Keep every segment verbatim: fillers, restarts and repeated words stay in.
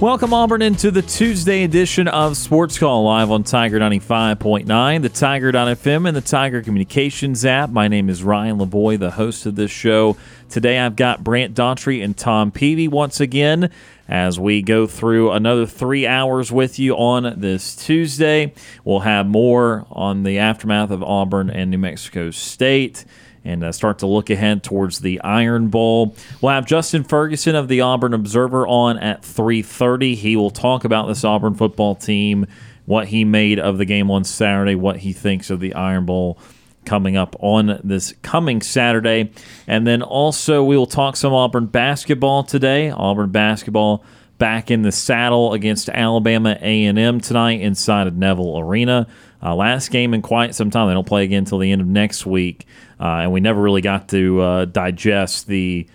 Welcome, Auburn, into the Tuesday edition of Sports Call live on Tiger ninety-five point nine, the Tiger dot f m, and the Tiger Communications app. My name is Ryan LeBoy, the host of this show. Today I've got Brant Daughtry and Tom Peavy once again as we go through another three hours with you on this Tuesday. We'll have more on the aftermath of Auburn and New Mexico State, and uh, start to look ahead towards the Iron Bowl. We'll have Justin Ferguson of the Auburn Observer on at three thirty. He will talk about this Auburn football team, what he made of the game on Saturday, what he thinks of the Iron Bowl coming up on this coming Saturday. And then also we will talk some Auburn basketball today. Auburn basketball back in the saddle against Alabama A and M tonight inside of Neville Arena. Uh, last game in quite some time. They don't play again until the end of next week. Uh, and we never really got to uh, digest the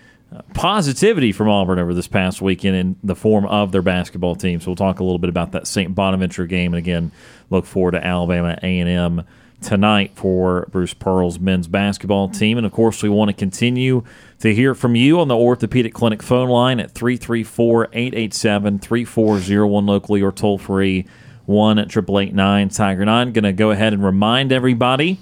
positivity from Auburn over this past weekend in the form of their basketball team. So we'll talk a little bit about that Saint Bonaventure game. And again, look forward to Alabama A and M tonight for Bruce Pearl's men's basketball team. And, of course, we want to continue to hear from you on the Orthopedic Clinic phone line at three three four, eight eight seven, three four zero one locally or toll-free one, eight eight eight, nine, Tiger nine. Going to go ahead and remind everybody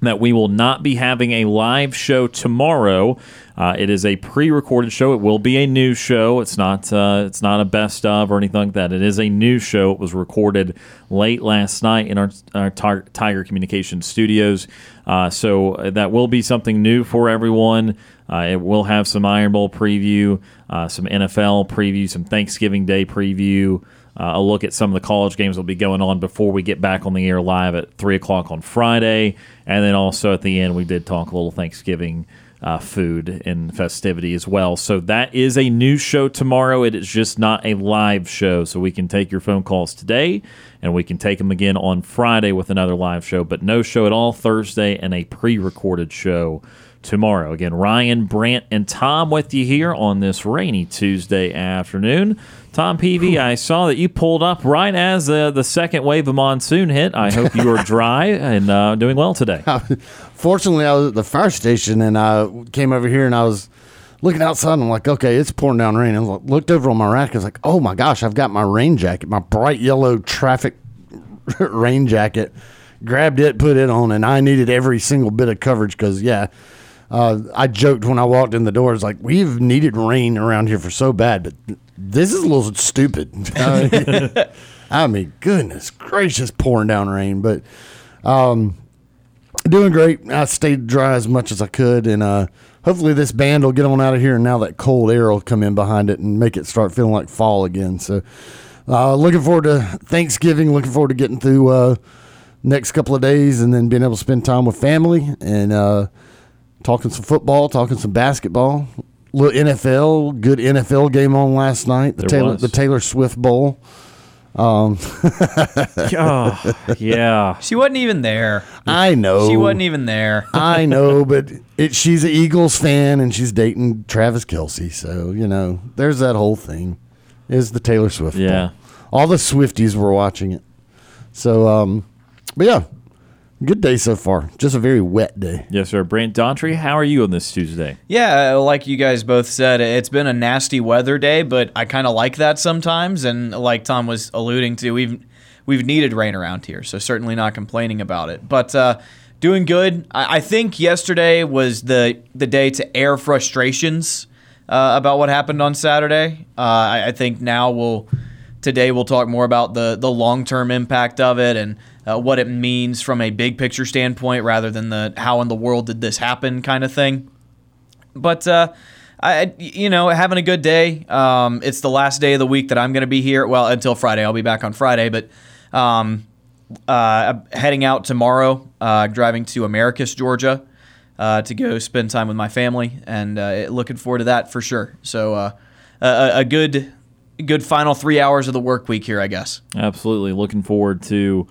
that we will not be having a live show tomorrow. Uh, it is a pre-recorded show. It will be a new show. It's not uh, it's not a best of or anything like that. It is a new show. It was recorded late last night in our, our Tiger Communications studios. Uh, so that will be something new for everyone. Uh, it will have some Iron Bowl preview, uh, some N F L preview, some Thanksgiving Day preview, Uh, a look at some of the college games that will be going on before we get back on the air live at three o'clock on Friday. And then also at the end, we did talk a little Thanksgiving uh, food and festivity as well. So that is a new show tomorrow. It is just not a live show. So we can take your phone calls today, and we can take them again on Friday with another live show. But no show at all Thursday and a pre-recorded show tomorrow. Again, Ryan, Brant, and Tom with you here on this rainy Tuesday afternoon. Tom Peavy, I saw that you pulled up right as the, the second wave of monsoon hit. I hope you were dry and uh, doing well today. Fortunately, I was at the fire station, and I came over here, and I was looking outside, and I'm like, okay, it's pouring down rain. I was like, looked over on my rack, I was like, oh my gosh, I've got my rain jacket, my bright yellow traffic rain jacket. Grabbed it, put it on, and I needed every single bit of coverage because, yeah, Uh, I joked when I walked in the door, it's like, we've needed rain around here for so bad, but th- this is a little stupid. I mean, goodness gracious, pouring down rain, but um, doing great. I stayed dry as much as I could, and uh, hopefully this band will get on out of here, and now that cold air will come in behind it and make it start feeling like fall again. So uh, looking forward to Thanksgiving, looking forward to getting through uh, next couple of days and then being able to spend time with family and uh talking some football, talking some basketball, little N F L, good N F L game on last night, the, Taylor, the Taylor Swift Bowl. Um, oh, yeah. She wasn't even there. I know. She wasn't even there. I know, but it, she's an Eagles fan, and she's dating Travis Kelsey, so, you know, there's that whole thing is the Taylor Swift yeah. Bowl. All the Swifties were watching it. So, um, but, yeah. Good day so far. Just a very wet day. Yes, sir. Brant Daughtry, how are you on this Tuesday? Yeah, like you guys both said, it's been a nasty weather day, but I kind of like that sometimes. And like Tom was alluding to, we've we've needed rain around here, so certainly not complaining about it. But uh, doing good. I, I think yesterday was the, the day to air frustrations uh, about what happened on Saturday. Uh, I, I think now we'll today we'll talk more about the the long-term impact of it and Uh, what it means from a big picture standpoint rather than the how in the world did this happen kind of thing. But uh, I, you know, having a good day. Um, it's the last day of the week that I'm going to be here. Well, until Friday. I'll be back on Friday, but um, uh, heading out tomorrow, uh, driving to Americus, Georgia, uh, to go spend time with my family, and uh, looking forward to that for sure. So uh, a, a good, good final three hours of the work week here, I guess. Absolutely. Looking forward to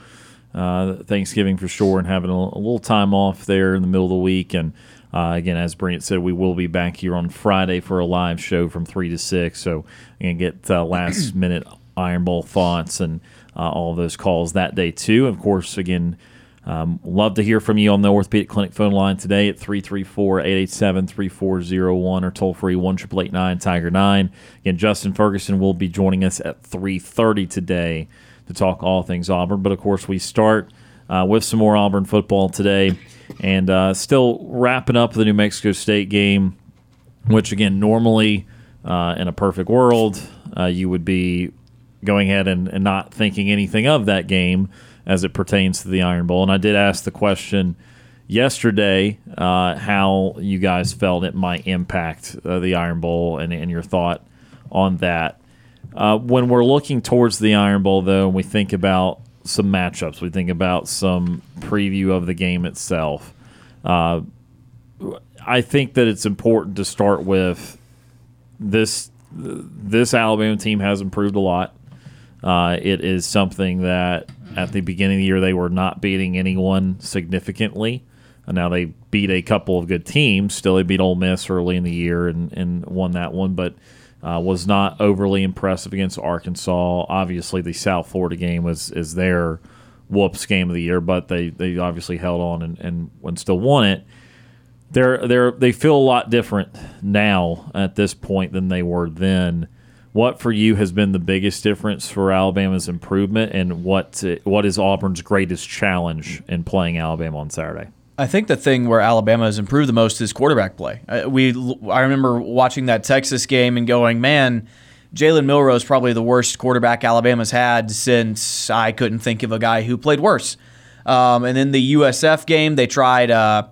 uh, Thanksgiving for sure, and having a, a little time off there in the middle of the week. And Uh, again, as Brent said, we will be back here on Friday for a live show from three to six. So you're going to get uh, last-minute Iron Bowl thoughts and uh, all those calls that day, too. Of course, again, um, love to hear from you on the Orthopedic Clinic phone line today at three three four, eight eight seven, three four zero one or toll-free one eight eight eight nine Tiger nine. Again, Justin Ferguson will be joining us at three thirty today to talk all things Auburn. But, of course, we start uh, with some more Auburn football today. And uh, still wrapping up the New Mexico State game, which, again, normally uh, in a perfect world, uh, you would be going ahead and, and not thinking anything of that game as it pertains to the Iron Bowl. And I did ask the question yesterday uh, how you guys felt it might impact uh, the Iron Bowl and, and your thought on that. Uh, when we're looking towards the Iron Bowl, though, and we think about some matchups, we think about some preview of the game itself, uh, I think that it's important to start with this this Alabama team has improved a lot. Uh, it is something that at the beginning of the year they were not beating anyone significantly, and now they beat a couple of good teams. Still, they beat Ole Miss early in the year and, and won that one, but Uh, was not overly impressive against Arkansas. Obviously, the South Florida game was is their whoops game of the year, but they, they obviously held on and, and, and still won it. They're they're they feel a lot different now at this point than they were then. What for you has been the biggest difference for Alabama's improvement, and what what is Auburn's greatest challenge in playing Alabama on Saturday? I think the thing where Alabama has improved the most is quarterback play. We, I remember watching that Texas game and going, man, Jalen Milroe is probably the worst quarterback Alabama's had since I couldn't think of a guy who played worse. Um, and then the U S F game, they tried uh,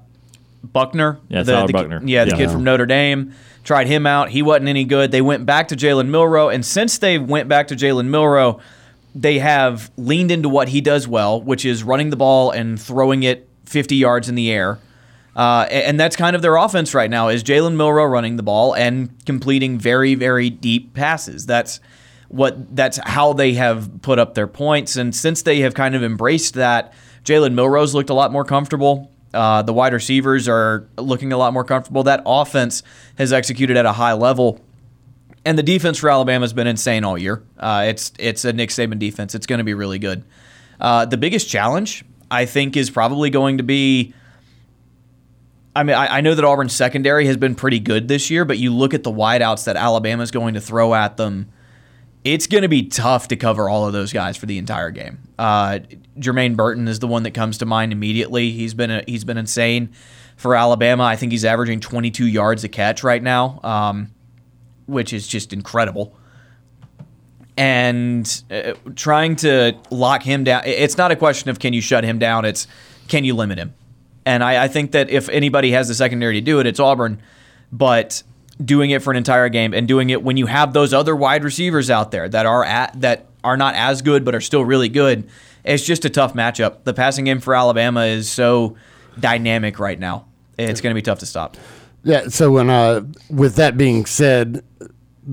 Buckner. Yeah, the, Tyler the, Buckner. Yeah, the yeah. kid from Notre Dame. Tried him out. He wasn't any good. They went back to Jalen Milroe, and since they went back to Jalen Milroe, they have leaned into what he does well, which is running the ball and throwing it fifty yards in the air. Uh, and that's kind of their offense right now, is Jalen Milroe running the ball and completing very, very deep passes. That's what. That's how they have put up their points. And since they have kind of embraced that, Jalen Milroe's looked a lot more comfortable. Uh, the wide receivers are looking a lot more comfortable. That offense has executed at a high level. And the defense for Alabama has been insane all year. Uh, it's, it's a Nick Saban defense. It's going to be really good. Uh, the biggest challenge, I think, is probably going to be, I mean, I, I know that Auburn's secondary has been pretty good this year, but you look at the wideouts that Alabama's going to throw at them, it's going to be tough to cover all of those guys for the entire game. Uh, Jermaine Burton is the one that comes to mind immediately. He's been a, he's been insane for Alabama. I think he's averaging twenty-two yards a catch right now, um, which is just incredible. And trying to lock him down, it's not a question of can you shut him down, it's can you limit him? And I, I think that if anybody has the secondary to do it, it's Auburn. But doing it for an entire game, and doing it when you have those other wide receivers out there that are at, that are not as good but are still really good, it's just a tough matchup. The passing game for Alabama is so dynamic right now. It's going to be tough to stop. Yeah, so when uh, with that being said,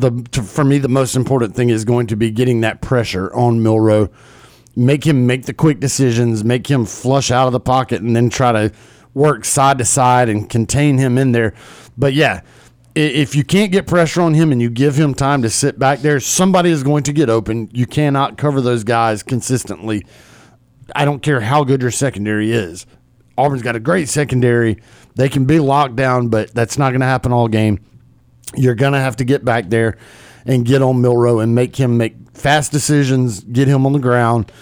The to, for me, the most important thing is going to be getting that pressure on Milroe. Make him make the quick decisions, make him flush out of the pocket, and then try to work side to side and contain him in there. But, yeah, if you can't get pressure on him and you give him time to sit back there, somebody is going to get open. You cannot cover those guys consistently. I don't care how good your secondary is. Auburn's got a great secondary. They can be locked down, but that's not going to happen all game. You're going to have to get back there and get on Milroe and make him make fast decisions, get him on the ground.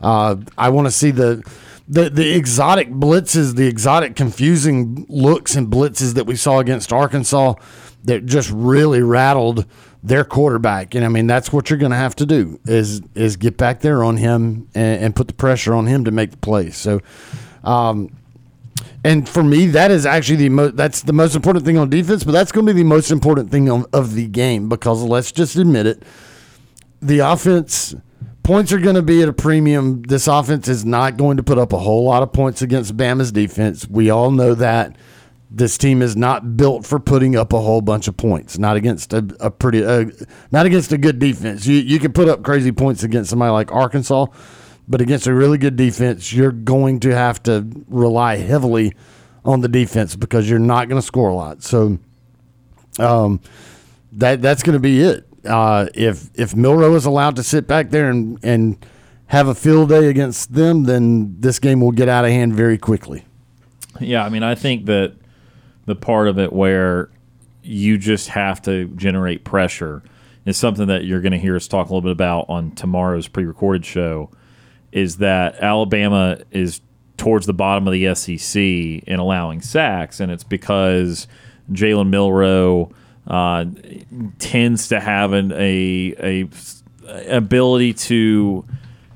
Uh, I want to see the, the the exotic blitzes, the exotic confusing looks and blitzes that we saw against Arkansas that just really rattled their quarterback. And, I mean, that's what you're going to have to do is is get back there on him and, and put the pressure on him to make the play. So um, And for me, that is actually the most, that's the most important thing on defense, but that's going to be the most important thing on, of the game, because let's just admit it, the offense, points are going to be at a premium. This offense is not going to put up a whole lot of points against Bama's defense. We all know that. This team is not built for putting up a whole bunch of points, not against a, a pretty, uh, not against a good defense. You you can put up crazy points against somebody like Arkansas, but against a really good defense, you're going to have to rely heavily on the defense because you're not going to score a lot. So, um, that that's going to be it. Uh, if if Milroe is allowed to sit back there and and have a field day against them, then this game will get out of hand very quickly. Yeah, I mean, I think that. The part of it where you just have to generate pressure is something that you're going to hear us talk a little bit about on tomorrow's pre-recorded show, is that Alabama is towards the bottom of the S E C in allowing sacks, and it's because Jalen Milroe uh, tends to have an a, a ability to,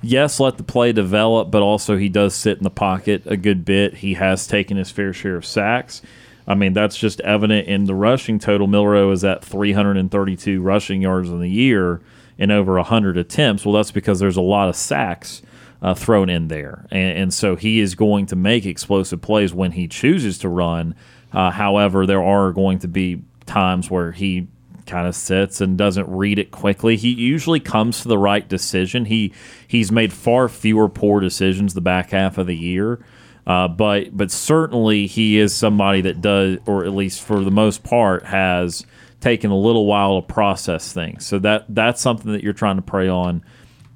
yes, let the play develop, but also he does sit in the pocket a good bit. He has taken his fair share of sacks. I mean, that's just evident in the rushing total. Milroe is at three hundred thirty-two rushing yards in the year in over one hundred attempts. Well, that's because there's a lot of sacks uh, thrown in there. And, and so he is going to make explosive plays when he chooses to run. Uh, however, there are going to be times where he kind of sits and doesn't read it quickly. He usually comes to the right decision. He He's made far fewer poor decisions the back half of the year. Uh, but but certainly he is somebody that does, or at least for the most part, has taken a little while to process things. So that that's something that you're trying to prey on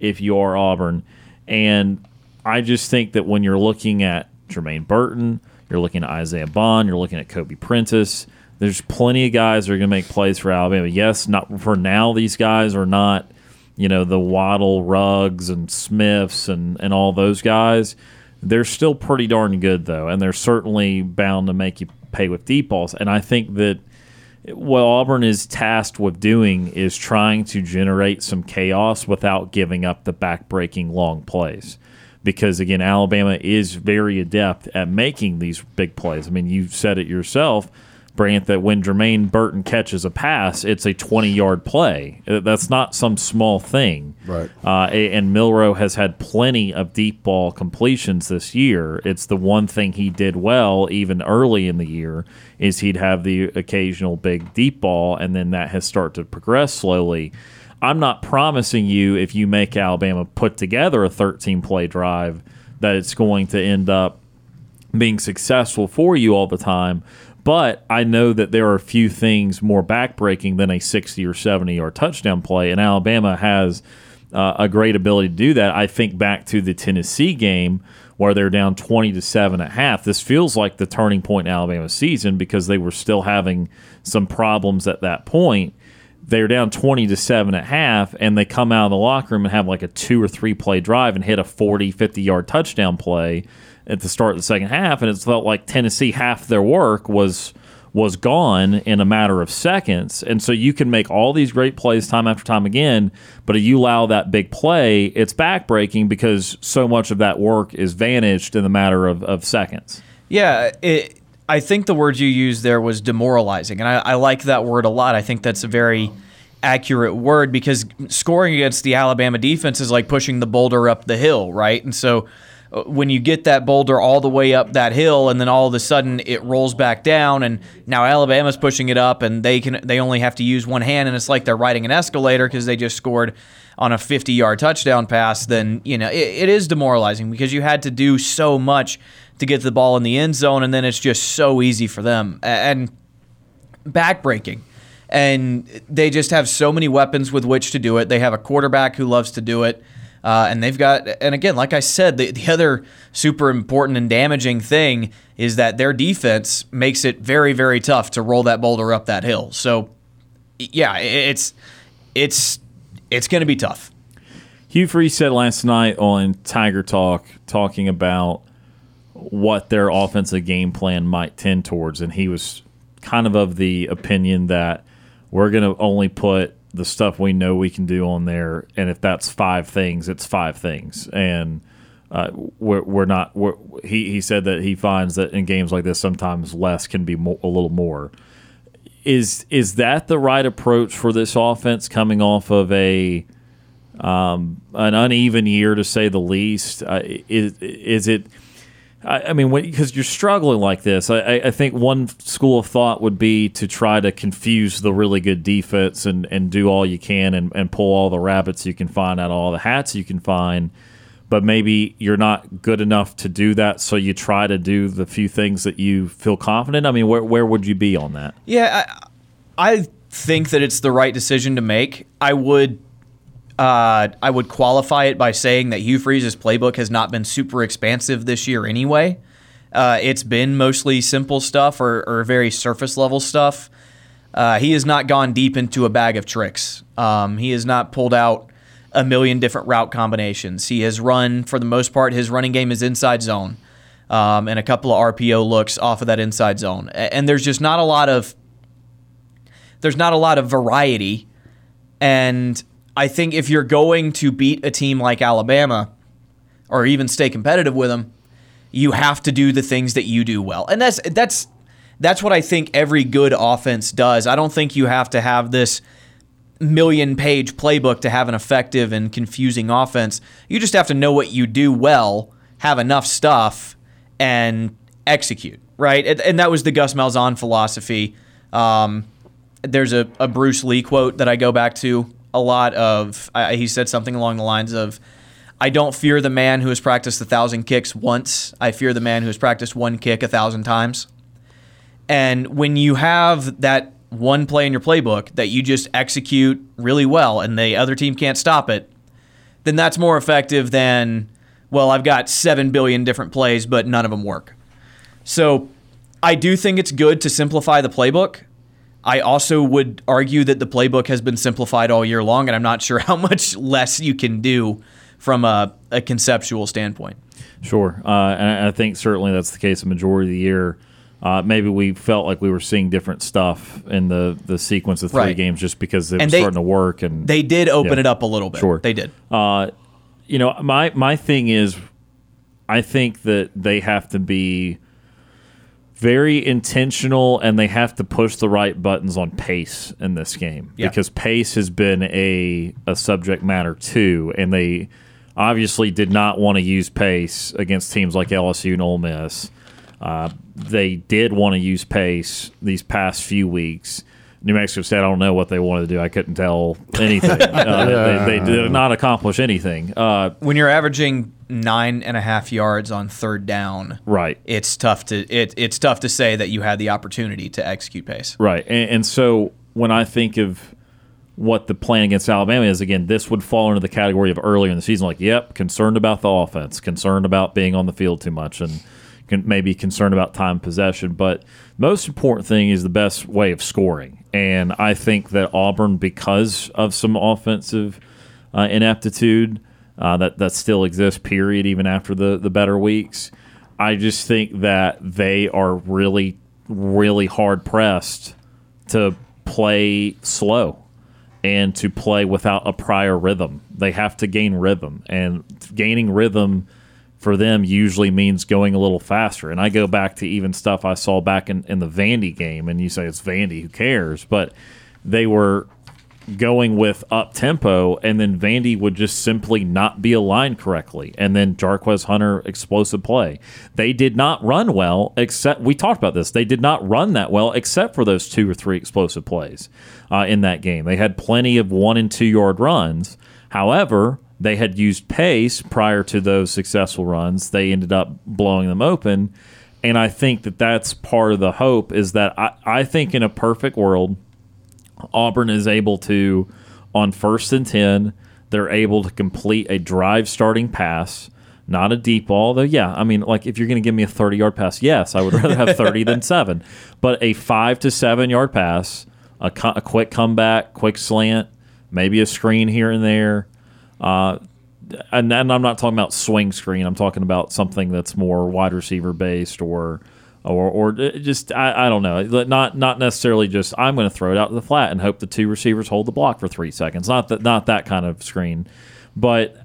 if you are Auburn. And I just think that when you're looking at Jermaine Burton, you're looking at Isaiah Bond, you're looking at Kobe Prentice, there's plenty of guys that are going to make plays for Alabama. Yes, not for now, these guys are not, you know, the Waddle, Ruggs, and Smiths and, and all those guys. They're still pretty darn good, though, and they're certainly bound to make you pay with deep balls. And I think that what Auburn is tasked with doing is trying to generate some chaos without giving up the back-breaking long plays. Because, again, Alabama is very adept at making these big plays. I mean, you said it yourself, Brant, that when Jermaine Burton catches a pass, it's a twenty-yard play. That's not some small thing. Right. Uh, and Milroe has had plenty of deep ball completions this year. It's the one thing he did well, even early in the year, is he'd have the occasional big deep ball, and then that has started to progress slowly. I'm not promising you if you make Alabama put together a thirteen-play drive that it's going to end up being successful for you all the time. But I know that there are few things more backbreaking than a sixty or seventy-yard touchdown play, and Alabama has uh, a great ability to do that. I think back to the Tennessee game where they're down twenty to seven at half. This feels like the turning point in Alabama's season because they were still having some problems at that point. They're down twenty to seven at half, and they come out of the locker room and have like a two or three play drive and hit a forty, fifty-yard touchdown play at the start of the second half, and it felt like Tennessee, half their work was was gone in a matter of seconds. And so you can make all these great plays time after time again, but if you allow that big play, it's backbreaking because so much of that work is vanished in the matter of, of seconds. Yeah, it, I think the word you used there was demoralizing, and I, I like that word a lot. I think that's a very accurate word because scoring against the Alabama defense is like pushing the boulder up the hill, right? And so when you get that boulder all the way up that hill and then all of a sudden it rolls back down and now Alabama's pushing it up and they can they only have to use one hand and it's like they're riding an escalator because they just scored on a fifty-yard touchdown pass, then you know it, it is demoralizing because you had to do so much to get the ball in the end zone and then it's just so easy for them and backbreaking. And they just have so many weapons with which to do it. They have a quarterback who loves to do it. Uh, and they've got, and again, like I said, the, the other super important and damaging thing is that their defense makes it very, very tough to roll that boulder up that hill. So, yeah, it's it's it's going to be tough. Hugh Freeze said last night on Tiger Talk, talking about what their offensive game plan might tend towards, and he was kind of of the opinion that we're going to only put the stuff we know we can do on there, and if that's five things, it's five things. And uh, we're, we're not. We're, he he said that he finds that in games like this, sometimes less can be more, a little more. Is is that the right approach for this offense coming off of a um, an uneven year, to say the least? Uh, is is it? I mean, because you're struggling like this, I, I think one school of thought would be to try to confuse the really good defense and, and do all you can and, and pull all the rabbits you can find out of all the hats you can find. But maybe you're not good enough to do that, so you try to do the few things that you feel confident. I mean, where where would you be on that? Yeah, I, I think that it's the right decision to make. I would. Uh, I would qualify it by saying that Hugh Freeze's playbook has not been super expansive this year anyway. Uh, it's been mostly simple stuff or, or very surface-level stuff. Uh, he has not gone deep into a bag of tricks. Um, he has not pulled out a million different route combinations. He has run, for the most part, his running game is inside zone um, and a couple of R P O looks off of that inside zone. And there's just not a lot of there's not a lot of variety. And I think if you're going to beat a team like Alabama or even stay competitive with them, you have to do the things that you do well. And that's that's that's what I think every good offense does. I don't think you have to have this million-page playbook to have an effective and confusing offense. You just have to know what you do well, have enough stuff, and execute, right? And that was the Gus Malzahn philosophy. Um, there's a, a Bruce Lee quote that I go back to a lot of. Uh, he said something along the lines of, I don't fear the man who has practiced a thousand kicks once. I fear the man who has practiced one kick a thousand times. And when you have that one play in your playbook that you just execute really well and the other team can't stop it, then that's more effective than, well, I've got seven billion different plays, but none of them work. So I do think it's good to simplify the playbook. I also would argue that the playbook has been simplified all year long, and I'm not sure how much less you can do from a, a conceptual standpoint. Sure. Uh, and I think certainly that's the case the majority of the year. Uh, maybe we felt like we were seeing different stuff in the, the sequence of three right. games just because it was they, starting to work. And they did open yeah. it up a little bit. Sure. They did. Uh, you know, my, my thing is I think that they have to be – very intentional, and they have to push the right buttons on pace in this game yeah. because pace has been a a subject matter too, and they obviously did not want to use pace against teams like L S U and Ole Miss. Uh, they did want to use pace these past few weeks. New Mexico State, I don't know what they wanted to do. I couldn't tell anything. uh, they, they did not accomplish anything. Uh, when you're averaging nine and a half yards on third down, right? It's tough to it, it's tough to say that you had the opportunity to execute pace, right? And, and so when I think of what the plan against Alabama is, again, this would fall into the category of earlier in the season, like, yep, concerned about the offense, concerned about being on the field too much, and can, maybe concerned about time possession. But most important thing is the best way of scoring. And I think that Auburn, because of some offensive uh, ineptitude uh, that, that still exists, period, even after the, the better weeks, I just think that they are really, really hard-pressed to play slow and to play without a prior rhythm. They have to gain rhythm, and gaining rhythm – for them usually means going a little faster. And I go back to even stuff I saw back in, in the Vandy game, and you say it's Vandy, who cares? But they were going with up-tempo, and then Vandy would just simply not be aligned correctly. And then Jarquez Hunter, explosive play. They did not run well, except – we talked about this. They did not run that well except for those two or three explosive plays uh, in that game. They had plenty of one- and two-yard runs. However – they had used pace prior to those successful runs. They ended up blowing them open. And I think that that's part of the hope is that I, I think in a perfect world, Auburn is able to, on first and ten, they're able to complete a drive starting pass, not a deep ball. Though, yeah, I mean, like if you're going to give me a thirty-yard pass, yes, I would rather have thirty than seven. But a five to seven-yard pass, a, co- a quick comeback, quick slant, maybe a screen here and there. Uh, and, and I'm not talking about swing screen. I'm talking about something that's more wide receiver based or or, or just, I, I don't know, not not necessarily just I'm going to throw it out to the flat and hope the two receivers hold the block for three seconds. Not that, not that kind of screen. But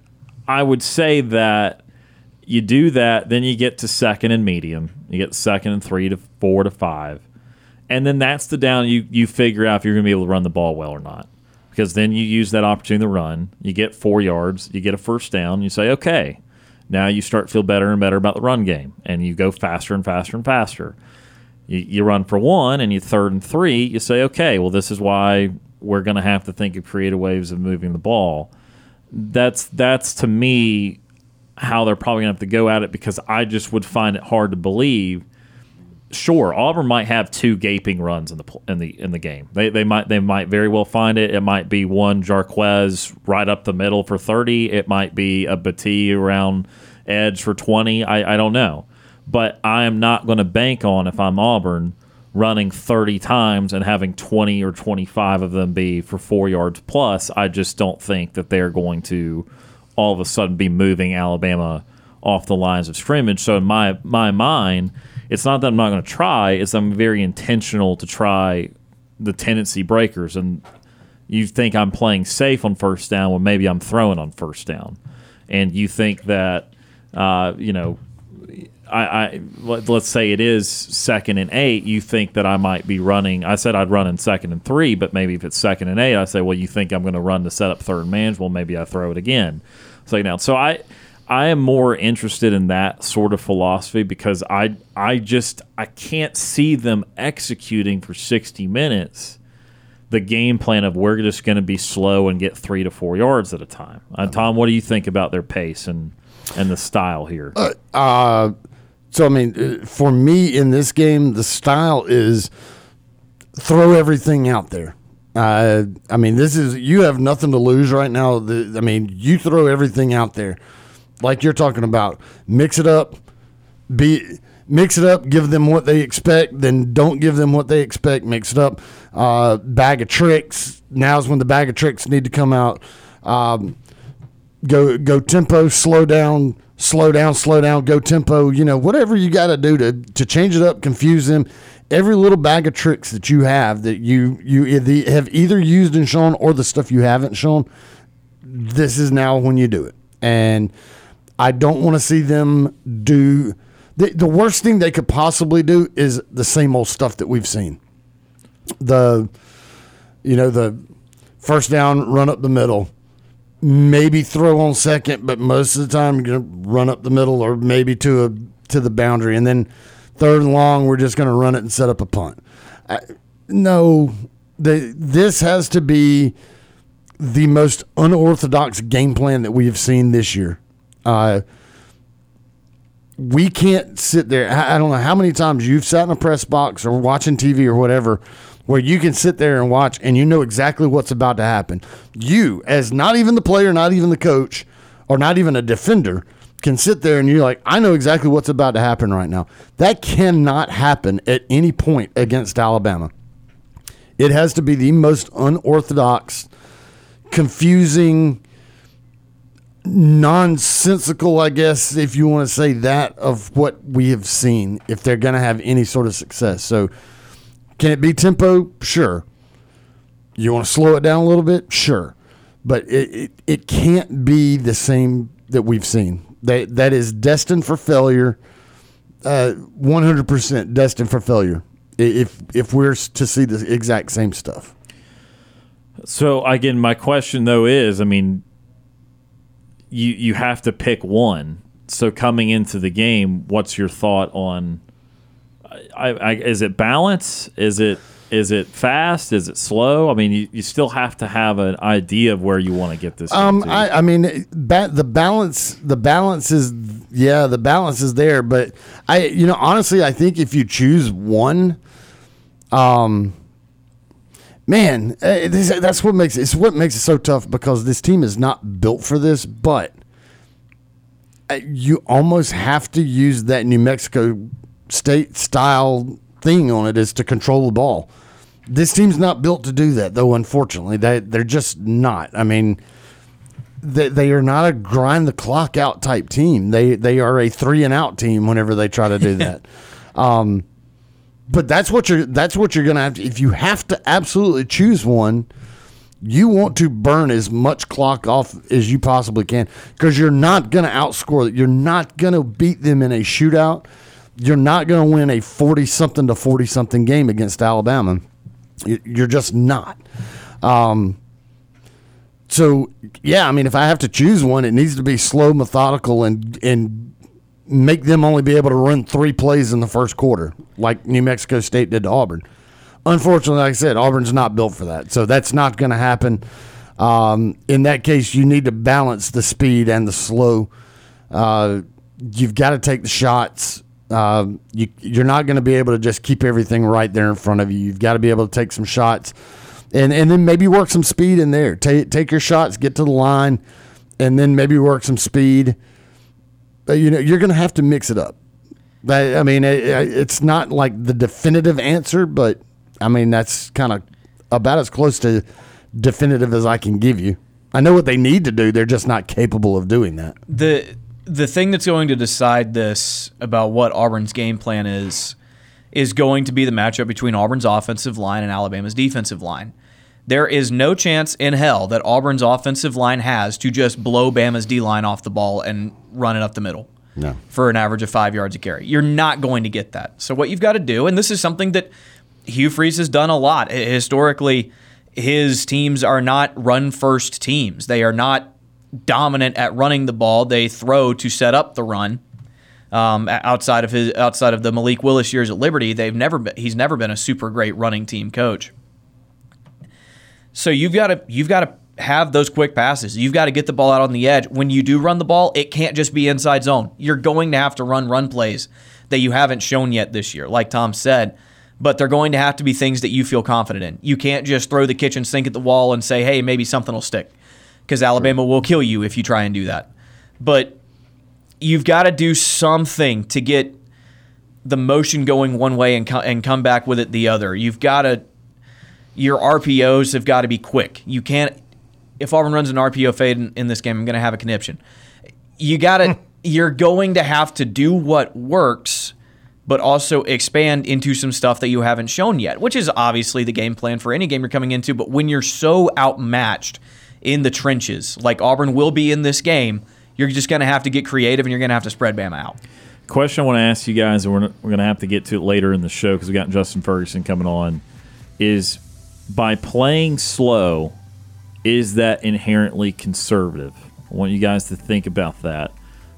I would say that you do that, then you get to second and medium. You get second and three to four to five. And then that's the down you, you figure out if you're going to be able to run the ball well or not. Because then you use that opportunity to run. You get four yards. You get a first down. You say, okay, now you start to feel better and better about the run game. And you go faster and faster and faster. You, you run for one, and you third and three. You say, okay, well, this is why we're going to have to think of creative ways of moving the ball. That's, that's to me, how they're probably going to have to go at it, because I just would find it hard to believe. Sure, Auburn might have two gaping runs in the in the in the game. They they might they might very well find it. It might be one Jarquez right up the middle for thirty. It might be a Batie around edge for twenty. I, I don't know, but I am not going to bank on, if I'm Auburn, running thirty times and having twenty or twenty-five of them be for four yards plus. I just don't think that they're going to all of a sudden be moving Alabama off the lines of scrimmage. So in my my mind, it's not that I'm not going to try. It's I'm very intentional to try the tendency breakers. And you think I'm playing safe on first down when maybe I'm throwing on first down. And you think that, uh, you know, I, I let, let's say it is second and eight. You think that I might be running. I said I'd run in second and three, but maybe if it's second and eight, I say, well, you think I'm going to run to set up third and manageable. Maybe I throw it again. So, now, so I – I am more interested in that sort of philosophy, because I I just I can't see them executing for sixty minutes the game plan of we're just going to be slow and get three to four yards at a time. Uh, Tom, what do you think about their pace and, and the style here? Uh, uh, so, I mean, for me in this game, the style is throw everything out there. Uh, I mean, this is you have nothing to lose right now. The, I mean, you throw everything out there. Like you're talking about, mix it up, be mix it up, give them what they expect, then don't give them what they expect, mix it up. Uh, bag of tricks, now's when the bag of tricks need to come out. Um, go go tempo, slow down, slow down, slow down, go tempo, you know, whatever you got to do to to change it up, confuse them. Every little bag of tricks that you have that you, you have either used and shown or the stuff you haven't shown, this is now when you do it. And I don't want to see them do the, – the worst thing they could possibly do is the same old stuff that we've seen. The, you know, the first down, run up the middle, maybe throw on second, but most of the time you're going to run up the middle or maybe to a to the boundary. And then third and long, we're just going to run it and set up a punt. I, no, they, this has to be the most unorthodox game plan that we have seen this year. Uh, we can't sit there. I don't know how many times you've sat in a press box or watching T V or whatever where you can sit there and watch and you know exactly what's about to happen. You, as not even the player, not even the coach, or not even a defender, can sit there and you're like, I know exactly what's about to happen right now. That cannot happen at any point against Alabama. It has to be the most unorthodox, confusing, nonsensical, I guess, if you want to say that, of what we have seen if they're going to have any sort of success. So can it be tempo? Sure. You want to slow it down a little bit? Sure. But it it, it can't be the same that we've seen. They, that is destined for failure, uh, one hundred percent destined for failure if if we're to see the exact same stuff. So, again, my question, though, is, I mean, you you have to pick one. So, coming into the game, what's your thought on I, I, is it balance? Is it is it fast? Is it slow? I mean, you, you still have to have an idea of where you want to get this. Um, I, I mean, ba- the balance, the balance is, yeah, the balance is there. But, I, you know, honestly, I think if you choose one, um Man, that's what makes it, it's what makes it so tough, because this team is not built for this, but you almost have to use that New Mexico State style thing on it, is to control the ball. This team's not built to do that, though, unfortunately. They, they're just not. I mean, they, they are not a grind-the-clock-out type team. They, they are a three-and-out team whenever they try to do that. um But that's what you're. That's what you're going to have to. If you have to absolutely choose one, you want to burn as much clock off as you possibly can, because you're not going to outscore them. You're not going to beat them in a shootout. You're not going to win a forty-something to forty-something game against Alabama. You're just not. Um, so, yeah, I mean, if I have to choose one, it needs to be slow, methodical, and and make them only be able to run three plays in the first quarter, like New Mexico State did to Auburn. Unfortunately, like I said, Auburn's not built for that, so that's not going to happen. Um, in that case, you need to balance the speed and the slow. Uh, you've got to take the shots. Uh, you, you're not going to be able to just keep everything right there in front of you. You've got to be able to take some shots, and and then maybe work some speed in there. Take take your shots, get to the line, and then maybe work some speed. But, you know, you're going to have to mix it up. But, I mean, it, it's not like the definitive answer, but I mean, that's kind of about as close to definitive as I can give you. I know what they need to do. They're just not capable of doing that. The the thing that's going to decide this about what Auburn's game plan is is going to be the matchup between Auburn's offensive line and Alabama's defensive line. There is no chance in hell that Auburn's offensive line has to just blow Bama's D-line off the ball and run it up the middle. No. For an average of five yards a carry. You're not going to get that. So what you've got to do, and this is something that Hugh Freeze has done a lot. Historically, his teams are not run-first teams. They are not dominant at running the ball. They throw to set up the run. Um, outside of his, outside of the Malik Willis years at Liberty, they've never been, he's never been a super great running team coach. So you've got to you've got to have those quick passes. You've got to get the ball out on the edge. When you do run the ball, it can't just be inside zone. You're going to have to run run plays that you haven't shown yet this year, like Tom said. But they're going to have to be things that you feel confident in. You can't just throw the kitchen sink at the wall and say, hey, maybe something will stick, because Alabama will kill you if you try and do that. But you've got to do something to get the motion going one way and, co- and come back with it the other. You've got to – your R P Os have got to be quick. You can't – if Auburn runs an R P O fade in, in this game, I'm going to have a conniption. You got to – you're going to have to do what works – but also expand into some stuff that you haven't shown yet, which is obviously the game plan for any game you're coming into. But when you're so outmatched in the trenches, like Auburn will be in this game, you're just going to have to get creative and you're going to have to spread Bama out. Question I want to ask you guys, and we're, we're going to have to get to it later in the show because we got Justin Ferguson coming on, is by playing slow, is that inherently conservative? I want you guys to think about that,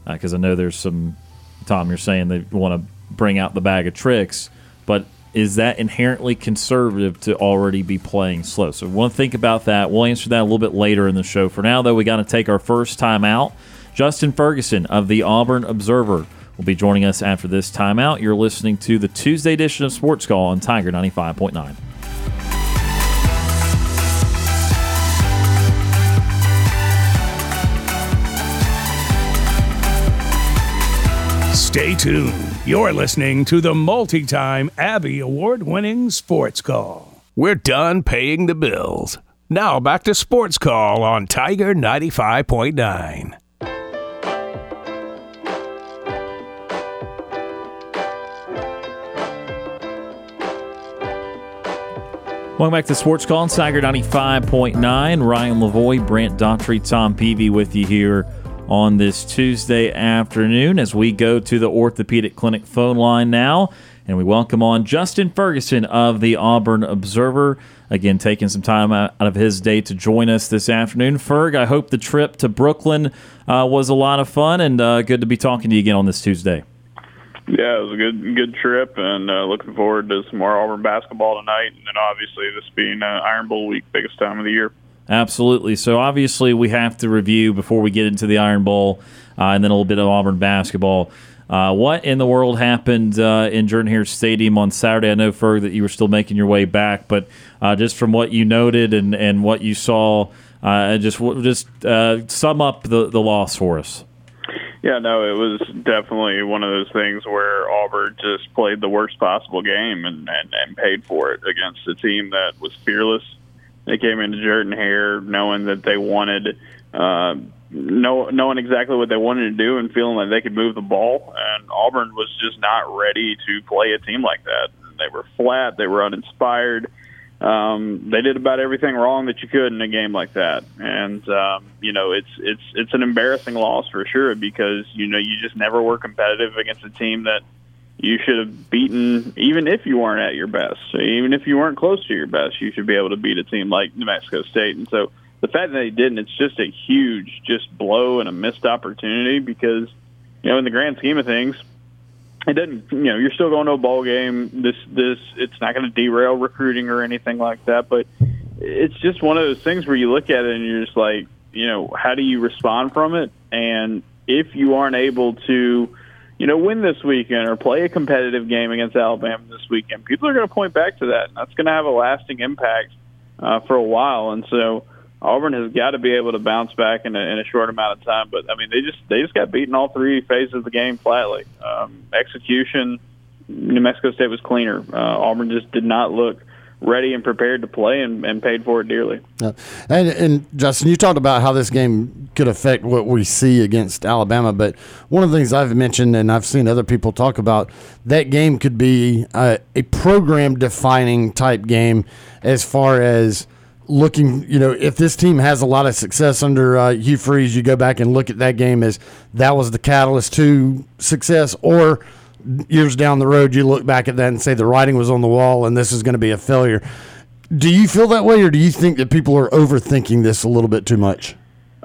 because uh, I know there's some, Tom, you're saying they want to bring out the bag of tricks, but is that inherently conservative to already be playing slow? So we'll think about that. We'll answer that a little bit later in the show. For now, though, we got to take our first timeout. Justin Ferguson of the Auburn Observer will be joining us after this timeout. You're listening to the Tuesday edition of Sports Call on Tiger ninety-five point nine. Stay tuned. You're listening to the multi-time Abby Award-winning Sports Call. We're done paying the bills. Now back to Sports Call on Tiger ninety-five point nine. Welcome back to Sports Call on Tiger ninety-five point nine. Ryan Lavoie, Brant Daughtry, Tom Peavy with you here on this Tuesday afternoon, as we go to the Orthopedic Clinic phone line now, and we welcome on Justin Ferguson of the Auburn Observer, again taking some time out of his day to join us this afternoon. Ferg, I hope the trip to Brooklyn uh, was a lot of fun, and uh, good to be talking to you again on this Tuesday. Yeah, it was a good good trip, and uh, looking forward to some more Auburn basketball tonight, and then obviously this being uh, Iron Bowl week, biggest time of the year. Absolutely. So, obviously, we have to review before we get into the Iron Bowl uh, and then a little bit of Auburn basketball. Uh, what in the world happened uh, in Jordan-Hare Stadium on Saturday? I know, Ferg, that you were still making your way back, but uh, just from what you noted and, and what you saw, uh, just just uh, sum up the, the loss for us. Yeah, no, it was definitely one of those things where Auburn just played the worst possible game and, and, and paid for it against a team that was fearless. They came into Jordan-Hare knowing that they wanted, uh, know, knowing exactly what they wanted to do and feeling like they could move the ball. And Auburn was just not ready to play a team like that. They were flat. They were uninspired. um, they did about everything wrong that you could in a game like that. And, um, you know, it's it's it's an embarrassing loss for sure, because, you know, you just never were competitive against a team that you should have beaten, even if you weren't at your best. So even if you weren't close to your best, you should be able to beat a team like New Mexico State. And so the fact that they didn't, it's just a huge just blow and a missed opportunity, because, you know, in the grand scheme of things, it doesn't, you know, you're still going to a bowl game. This, this, it's not going to derail recruiting or anything like that. But it's just one of those things where you look at it and you're just like, you know, how do you respond from it? And if you aren't able to, you know, win this weekend or play a competitive game against Alabama this weekend, people are going to point back to that. And that's going to have a lasting impact uh, for a while. And so Auburn has got to be able to bounce back in a, in a short amount of time. But, I mean, they just they just got beaten all three phases of the game flatly. Um, execution, New Mexico State was cleaner. Uh, Auburn just did not look ready and prepared to play, and, and paid for it dearly. Yeah. And, and, Justin, you talked about how this game could affect what we see against Alabama, but one of the things I've mentioned and I've seen other people talk about, that game could be a, a program-defining type game as far as looking, you know, if this team has a lot of success under uh, Hugh Freeze, you go back and look at that game as that was the catalyst to success, or – years down the road, you look back at that and say the writing was on the wall and this is going to be a failure. Do you feel that way, or do you think that people are overthinking this a little bit too much?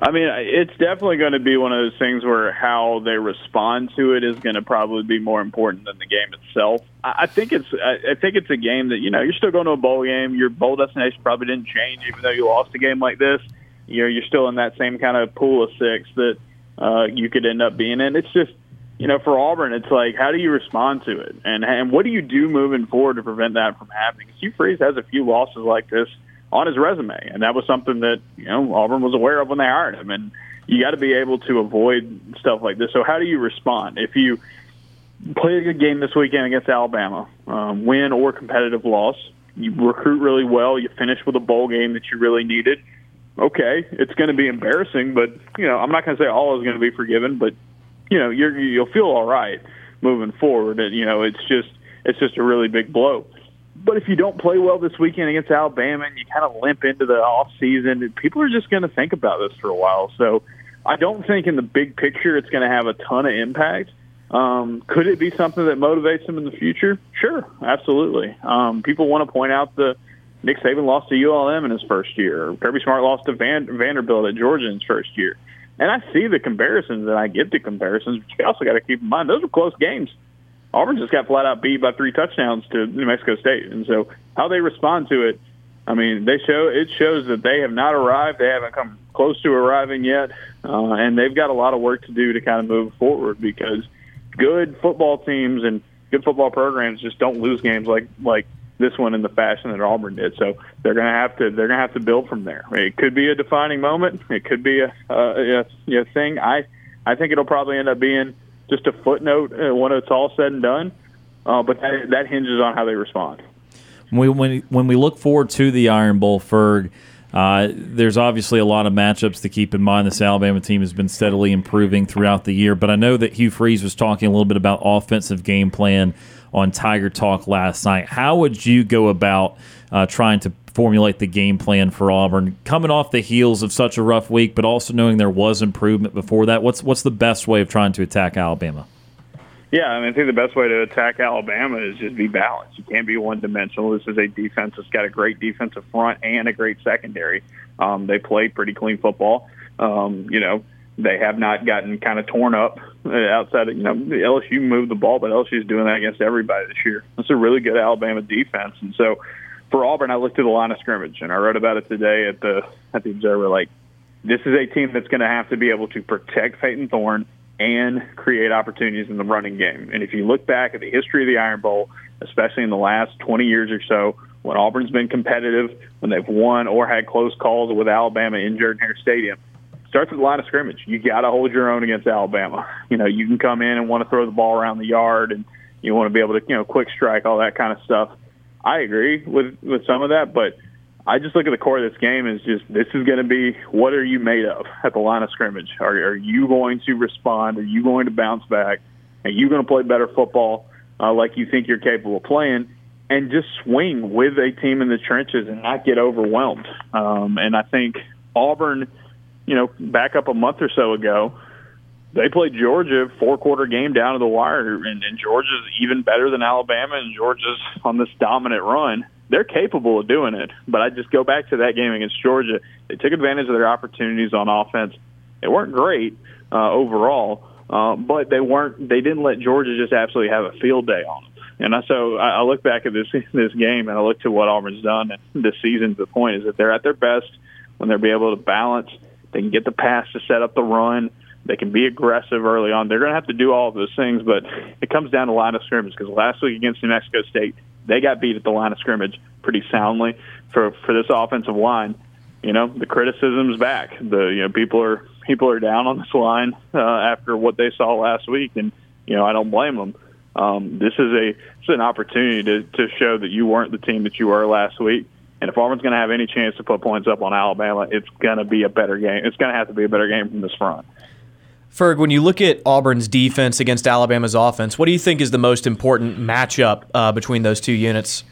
I mean, it's definitely going to be one of those things where how they respond to it is going to probably be more important than the game itself. I think it's I think it's a game that, you know, you're still going to a bowl game. Your bowl destination probably didn't change, even though you lost a game like this. You're, you're still in that same kind of pool of six that uh, you could end up being in. It's just, you know, for Auburn, it's like, how do you respond to it? And and what do you do moving forward to prevent that from happening? Hugh Freeze has a few losses like this on his resume, and that was something that, you know, Auburn was aware of when they hired him. And you got to be able to avoid stuff like this. So how do you respond? If you play a good game this weekend against Alabama, um, win or competitive loss, you recruit really well, you finish with a bowl game that you really needed, okay, it's going to be embarrassing, but, you know, I'm not going to say all is going to be forgiven, but, you know, you're, you'll feel all right moving forward. And, you know, it's just it's just a really big blow. But if you don't play well this weekend against Alabama and you kind of limp into the off season, people are just going to think about this for a while. So I don't think in the big picture it's going to have a ton of impact. Um, could it be something that motivates them in the future? Sure, absolutely. Um, people want to point out the Nick Saban lost to U L M in his first year. Or Kirby Smart lost to Van, Vanderbilt at Georgia in his first year. And I see the comparisons, and I get the comparisons, but you also got to keep in mind, those were close games. Auburn just got flat-out beat by three touchdowns to New Mexico State. And so how they respond to it, I mean, they show it shows that they have not arrived. They haven't come close to arriving yet, uh, and they've got a lot of work to do to kind of move forward, because good football teams and good football programs just don't lose games like, like this one in the fashion that Auburn did. So they're going to have to they're going to have to build from there. It could be a defining moment. It could be a, a, a, a thing. I I think it'll probably end up being just a footnote when it's all said and done. Uh, but that, that hinges on how they respond. When we, when when we look forward to the Iron Bowl, Ferg, uh, there's obviously a lot of matchups to keep in mind. This Alabama team has been steadily improving throughout the year. But I know that Hugh Freeze was talking a little bit about offensive game plan on Tiger Talk last night. How would you go about uh, trying to formulate the game plan for Auburn, coming off the heels of such a rough week, but also knowing there was improvement before that? What's what's the best way of trying to attack Alabama? Yeah, I mean, I think the best way to attack Alabama is just be balanced. You can't be one-dimensional. This is a defense that's got a great defensive front and a great secondary. Um, they play pretty clean football. Um, you know, they have not gotten kind of torn up outside of, you know, L S U moved the ball, but L S U's doing that against everybody this year. That's a really good Alabama defense. And so for Auburn, I looked at the line of scrimmage, and I wrote about it today at the at the Observer. Like, this is a team that's going to have to be able to protect Peyton Thorne and create opportunities in the running game. And if you look back at the history of the Iron Bowl, especially in the last twenty years or so, when Auburn's been competitive, when they've won or had close calls with Alabama in Jordan-Hare Stadium, starts at the line of scrimmage. You got to hold your own against Alabama. You know, you can come in and want to throw the ball around the yard, and you want to be able to, you know, quick strike, all that kind of stuff. I agree with, with some of that, but I just look at the core of this game as just, this is going to be, what are you made of at the line of scrimmage? Are, are you going to respond? Are you going to bounce back? Are you going to play better football uh, like you think you're capable of playing? and just swing with a team in the trenches and not get overwhelmed. Um, and I think Auburn, you know, back up a month or so ago, they played Georgia four-quarter game down to the wire, and, and Georgia's even better than Alabama, and Georgia's on this dominant run. They're capable of doing it, but I just go back to that game against Georgia. They took advantage of their opportunities on offense. They weren't great uh, overall, uh, but they weren't. They didn't let Georgia just absolutely have a field day on them. And I, so I look back at this this game, and I look to what Auburn's done this season. The point is that they're at their best when they're able to balance. They can get the pass to set up the run. They can be aggressive early on. They're going to have to do all of those things, but it comes down to line of scrimmage, because last week against New Mexico State, they got beat at the line of scrimmage pretty soundly for for this offensive line. You know, the criticism's back. The you know people are people are down on this line uh, after what they saw last week, and you know I don't blame them. Um, this is a it's an opportunity to, to show that you weren't the team that you were last week. And if Auburn's going to have any chance to put points up on Alabama, it's going to be a better game. It's going to have to be a better game from this front. Ferg, when you look at Auburn's defense against Alabama's offense, what do you think is the most important matchup uh, between those two units?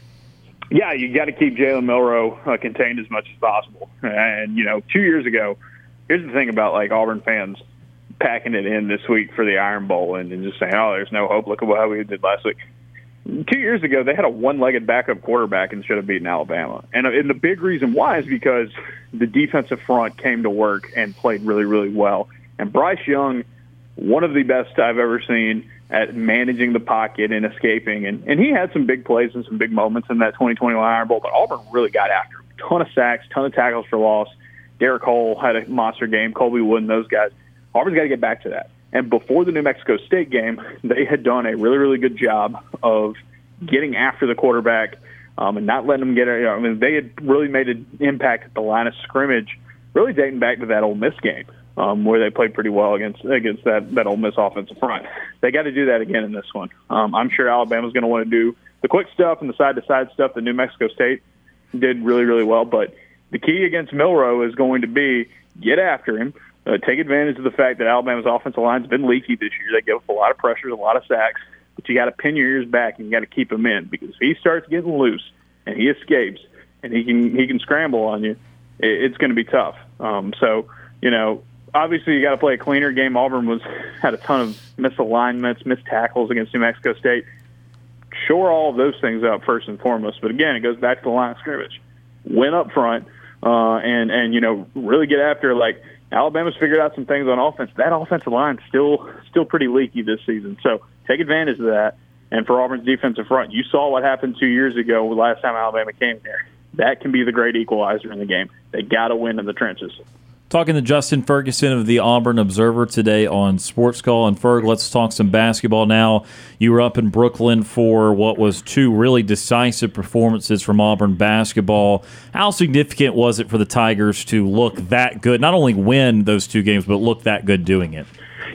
Yeah, you got to keep Jalen Milroe uh, contained as much as possible. And, you know, two years ago, here's the thing about, like, Auburn fans packing it in this week for the Iron Bowl and, and just saying, oh, there's no hope. Look at how we did last week. Two years ago, they had a one-legged backup quarterback and should have beaten Alabama. And, and the big reason why is because the defensive front came to work and played really, really well. And Bryce Young, one of the best I've ever seen at managing the pocket and escaping. And, and he had some big plays and some big moments in that twenty twenty-one Iron Bowl, but Auburn really got after him. Ton of sacks, ton of tackles for loss. Derek Hole had a monster game. Colby Wood and those guys. Auburn's got to get back to that. And before the New Mexico State game, they had done a really, really good job of getting after the quarterback um, and not letting them get it. You know, I mean, they had really made an impact at the line of scrimmage, really dating back to that Ole Miss game. Um, where they played pretty well against against that, that Ole Miss offensive front. They got to do that again in this one. Um, I'm sure Alabama's going to want to do the quick stuff and the side-to-side stuff that New Mexico State did really, really well. But the key against Milroe is going to be get after him, uh, take advantage of the fact that Alabama's offensive line's been leaky this year. They give up a lot of pressures, a lot of sacks. But you got to pin your ears back and you got to keep him in, because if he starts getting loose and he escapes and he can, he can scramble on you, it, it's going to be tough. Um, so, you know, obviously, you got to play a cleaner game. Auburn was had a ton of misalignments, missed tackles against New Mexico State. Shore all of those things up first and foremost. But again, it goes back to the line of scrimmage. Win up front, uh, and and you know really get after. Like Alabama's figured out some things on offense. That offensive line's still still pretty leaky this season. So take advantage of that. And for Auburn's defensive front, you saw what happened two years ago last time Alabama came here. That can be the great equalizer in the game. They got to win in the trenches. Talking to Justin Ferguson of the Auburn Observer today on Sports Call. And, Ferg, let's talk some basketball now. You were up in Brooklyn for what was two really decisive performances from Auburn basketball. How significant was it for the Tigers to look that good, not only win those two games, but look that good doing it?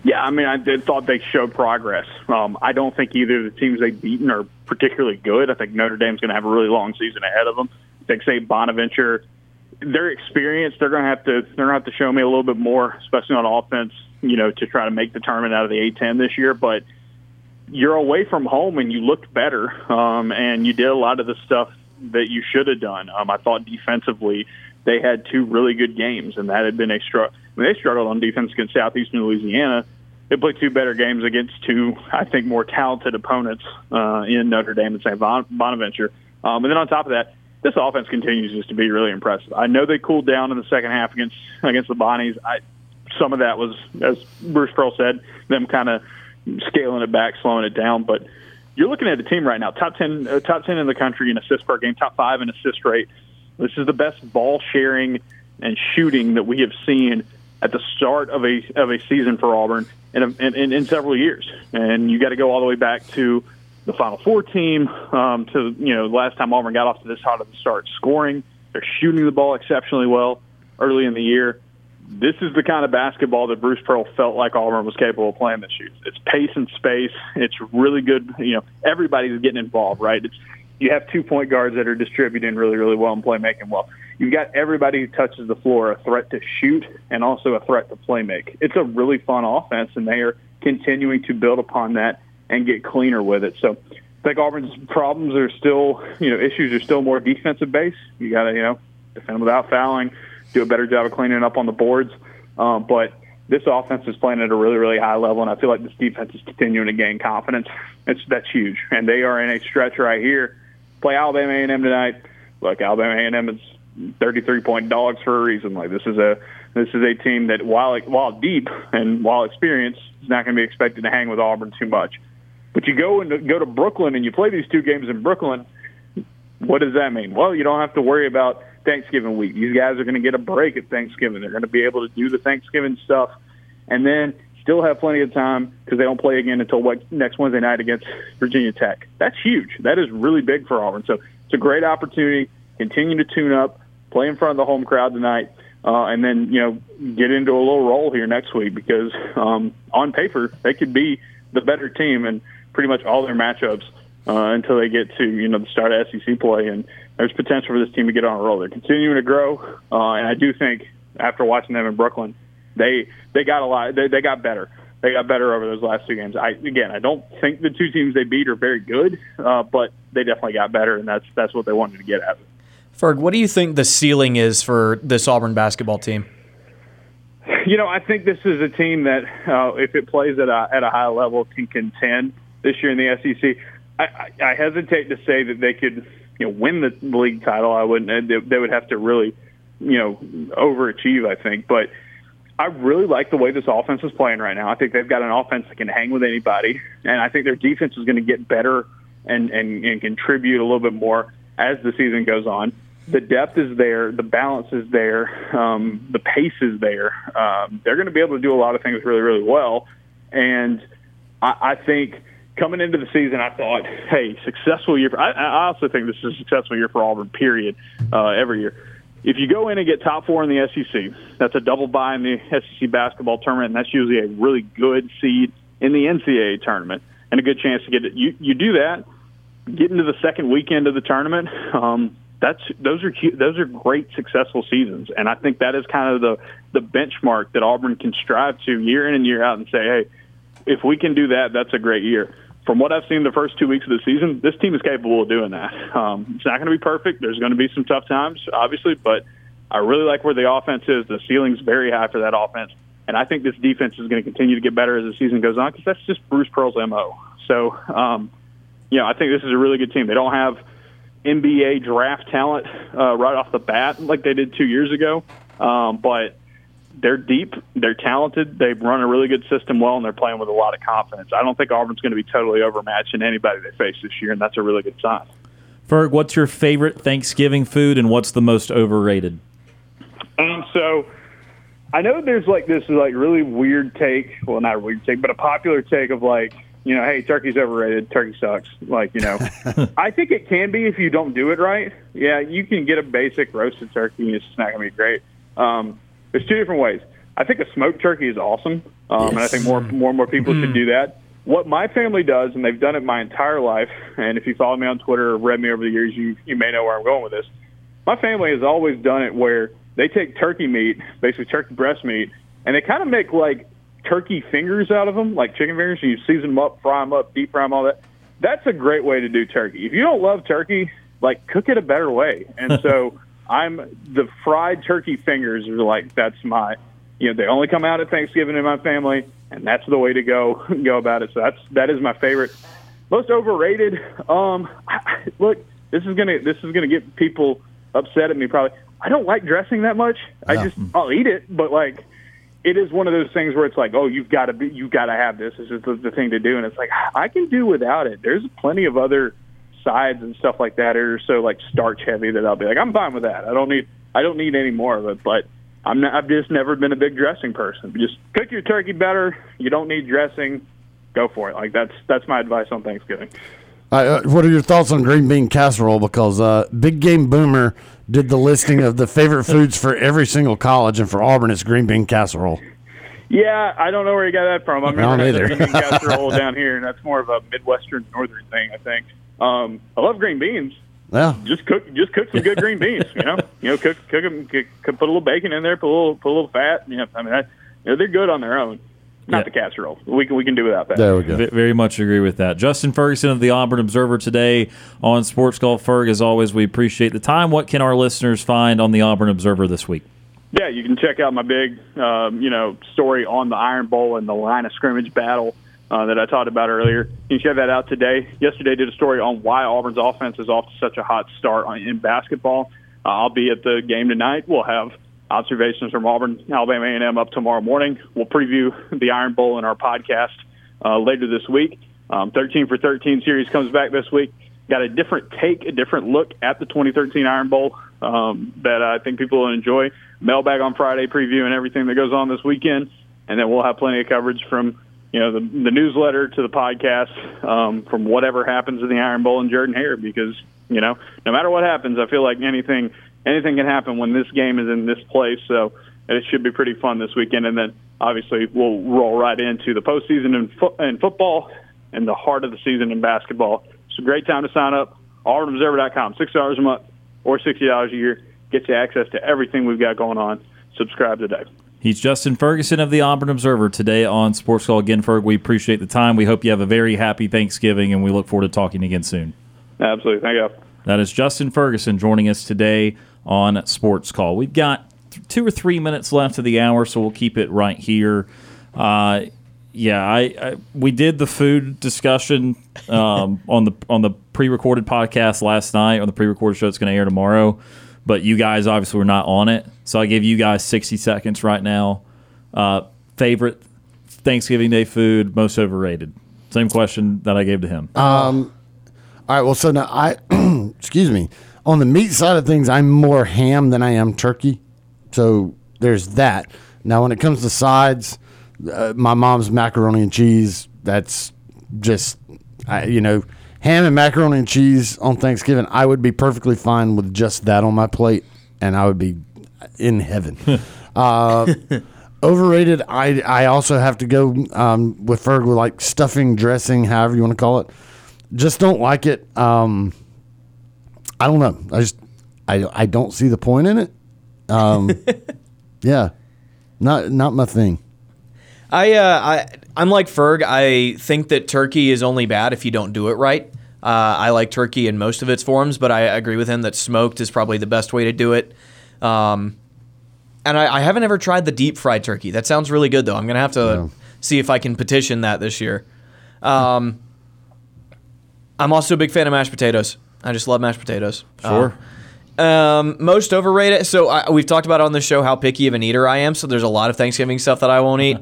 Yeah, I mean, I did thought they showed progress. Um, I don't think either of the teams they've beaten are particularly good. I think Notre Dame's going to have a really long season ahead of them. I think Saint Bonaventure – Their experience, they're going to have to they're going to have to show me a little bit more, especially on offense, you know, to try to make the tournament out of the A ten this year. But you're away from home and you looked better, um, and you did a lot of the stuff that you should have done. Um, I thought defensively they had two really good games, and that had been a struggle. I mean, they struggled on defense against Southeastern Louisiana. They played two better games against two, I think, more talented opponents uh, in Notre Dame and Saint Bonaventure. Um, and then on top of that, this offense continues just to be really impressive. I know they cooled down in the second half against against the Bonnies. I, some of that was, as Bruce Pearl said, them kind of scaling it back, slowing it down. But you're looking at a team right now, top ten, uh, top ten in the country in assists per game, top five in assist rate. This is the best ball sharing and shooting that we have seen at the start of a of a season for Auburn in a, in, in, in several years. And you got to go all the way back to the Final Four team, um, to, you know, last time Auburn got off to this hot of the start scoring. They're shooting the ball exceptionally well early in the year. This is the kind of basketball that Bruce Pearl felt like Auburn was capable of playing this year. It's pace and space. It's really good. You know, everybody's getting involved, right? It's, you have two point guards that are distributing really, really well and playmaking well. You've got everybody who touches the floor, a threat to shoot and also a threat to playmake. It's a really fun offense, and they are continuing to build upon that and get cleaner with it. So I think Auburn's problems are still, you know, issues are still more defensive based. You got to, you know, defend without fouling, do a better job of cleaning up on the boards. Um, but this offense is playing at a really, really high level, and I feel like this defense is continuing to gain confidence. It's, that's huge, and they are in a stretch right here. Play Alabama A and M tonight. Look, Alabama A and M is thirty-three point dogs for a reason. Like this is a this is a team that while while deep and while experienced, is not going to be expected to hang with Auburn too much. But you go and go to Brooklyn and you play these two games in Brooklyn. What does that mean? Well, you don't have to worry about Thanksgiving week. These guys are going to get a break at Thanksgiving. They're going to be able to do the Thanksgiving stuff, and then still have plenty of time because they don't play again until what, next Wednesday night against Virginia Tech. That's huge. That is really big for Auburn. So it's a great opportunity. Continue to tune up, play in front of the home crowd tonight, uh, and then you know get into a little roll here next week because um, on paper they could be the better team and pretty much all their matchups uh, until they get to you know the start of S E C play, and there's potential for this team to get on a roll. They're continuing to grow, uh, and I do think after watching them in Brooklyn, they they got a lot. They, they got better. They got better over those last two games. I again, I don't think the two teams they beat are very good, uh, but they definitely got better, and that's that's what they wanted to get at. Ferg, what do you think the ceiling is for this Auburn basketball team? You know, I think this is a team that, uh, if it plays at a at a high level, can contend this year in the S E C. I, I, I hesitate to say that they could, you know, win the league title. I wouldn't. They, they would have to really, you know, overachieve, I think. But I really like the way this offense is playing right now. I think they've got an offense that can hang with anybody, and I think their defense is going to get better and, and, and contribute a little bit more as the season goes on. The depth is there. The balance is there. Um, the pace is there. Um, they're going to be able to do a lot of things really, really well. And I, I think coming into the season, I thought, hey, successful year. For, I, I also think this is a successful year for Auburn, period, uh, every year. If you go in and get top four in the S E C, that's a double bye in the S E C basketball tournament, and that's usually a really good seed in the N C double A tournament and a good chance to get it. You, you do that, get into the second weekend of the tournament, um, That's those are those are great successful seasons, and I think that is kind of the the benchmark that Auburn can strive to year in and year out and say, hey, if we can do that, that's a great year. From what I've seen the first two weeks of the season, this team is capable of doing that. Um, it's not going to be perfect. There's going to be some tough times, obviously, but I really like where the offense is. The ceiling's very high for that offense, and I think this defense is going to continue to get better as the season goes on because that's just Bruce Pearl's M O So, um, you know, I think this is a really good team. They don't have N B A draft talent uh, right off the bat like they did two years ago, um, but they're deep, they're talented, they've run a really good system well, and they're playing with a lot of confidence. I don't think Auburn's going to be totally overmatched in anybody they face this year, and that's a really good sign. Ferg, what's your favorite Thanksgiving food, and what's the most overrated? Um, so I know there's like this like really weird take, well not a weird take, but a popular take of like, you know, hey, turkey's overrated. Turkey sucks. Like, you know, I think it can be if you don't do it right. Yeah, you can get a basic roasted turkey, and it's just not going to be great. Um, there's two different ways. I think a smoked turkey is awesome, um, yes. and I think more, more and more people mm. should do that. What my family does, and they've done it my entire life, and if you follow me on Twitter or read me over the years, you, you may know where I'm going with this. My family has always done it where they take turkey meat, basically turkey breast meat, and they kind of make, like, turkey fingers out of them, like chicken fingers, and you season them up, fry them up, deep fry them, all that. That's a great way to do turkey. If you don't love turkey, like, cook it a better way. And so I'm the fried turkey fingers are like, that's my, you know, they only come out at Thanksgiving in my family, and that's the way to go go about it. So that's that is my favorite. Most overrated, um I, look, this is gonna this is gonna get people upset at me probably. I don't like dressing that much. Yeah. I just I'll eat it, but like it is one of those things where it's like, oh, you've got to be, you've got to have this. This is the thing to do, and it's like I can do without it. There's plenty of other sides and stuff like that are so like starch heavy that I'll be like, I'm fine with that. I don't need, I don't need any more of it. But I'm not, I've just never been a big dressing person. Just cook your turkey better. You don't need dressing. Go for it. Like that's that's my advice on Thanksgiving. All right, uh, what are your thoughts on green bean casserole? Because uh, Big Game Boomer did the listing of the favorite foods for every single college, and for Auburn, it's green bean casserole. Yeah, I don't know where he got that from. I mean, I don't either. Green bean casserole down here, and that's more of a Midwestern, northern thing, I think. Um, I love green beans. Yeah, just cook, just cook some good green beans. You know, you know, cook, cook them, cook, put a little bacon in there, put a little, put a little fat. You know, I mean, I, you know, they're good on their own. not yeah. the casserole. We can we can do without that. There we go. V- very much agree with that. Justin Ferguson of the Auburn Observer today on Sports Golf Ferg. As always, we appreciate the time. What can our listeners find on the Auburn Observer this week? Yeah, you can check out my big, um, you know, story on the Iron Bowl and the line of scrimmage battle uh, that I talked about earlier. You can check that out today. Yesterday, I did a story on why Auburn's offense is off to such a hot start on, in basketball. Uh, I'll be at the game tonight. We'll have observations from Auburn, Alabama A and M up tomorrow morning. We'll preview the Iron Bowl in our podcast uh, later this week. Um, thirteen for thirteen series comes back this week. Got a different take, a different look at the twenty thirteen Iron Bowl um, that I think people will enjoy. Mailbag on Friday, preview and everything that goes on this weekend, and then we'll have plenty of coverage from you know the, the newsletter to the podcast, um, from whatever happens in the Iron Bowl and Jordan Hare, because you know no matter what happens, I feel like anything anything can happen when this game is in this place. So it should be pretty fun this weekend, and then obviously we'll roll right into the postseason in, fo- in football and the heart of the season in basketball. It's a great time to sign up. Auburn Observer dot com, six dollars a month or sixty dollars a year. Get you access to everything we've got going on. Subscribe today. He's Justin Ferguson of the Auburn Observer today on Sports Call. Again, Ferg, we appreciate the time. We hope you have a very happy Thanksgiving, and we look forward to talking again soon. Absolutely. Thank you. That is Justin Ferguson joining us today on Sports Call. We've got two or three minutes left of the hour, so we'll keep it right here. Uh, yeah, I, I we did the food discussion um, on the on the pre-recorded podcast last night, on the pre-recorded show that's going to air tomorrow. But you guys obviously were not on it, so I give you guys sixty seconds right now. Uh, favorite Thanksgiving Day food, most overrated. Same question that I gave to him. Um, all right. Well, so now I, excuse me, on the meat side of things, I'm more ham than I am turkey. So there's that. Now, when it comes to sides, uh, my mom's macaroni and cheese. That's just, I, you know. Ham and macaroni and cheese on Thanksgiving, I would be perfectly fine with just that on my plate, and I would be in heaven. uh, overrated, I I also have to go um, with Ferg with like stuffing, dressing, however you want to call it. Just don't like it. Um, I don't know. I just I I don't see the point in it. Um, yeah, not not my thing. I uh I I'm like Ferg. I think that turkey is only bad if you don't do it right. Uh, I like turkey in most of its forms, but I agree with him that smoked is probably the best way to do it. Um, and I, I haven't ever tried the deep fried turkey. That sounds really good though. I'm gonna have to yeah. see if I can petition that this year. Um, I'm also a big fan of mashed potatoes. I just love mashed potatoes. Sure. Uh, Um, most overrated. So I, we've talked about on the show how picky of an eater I am. So there's a lot of Thanksgiving stuff that I won't eat.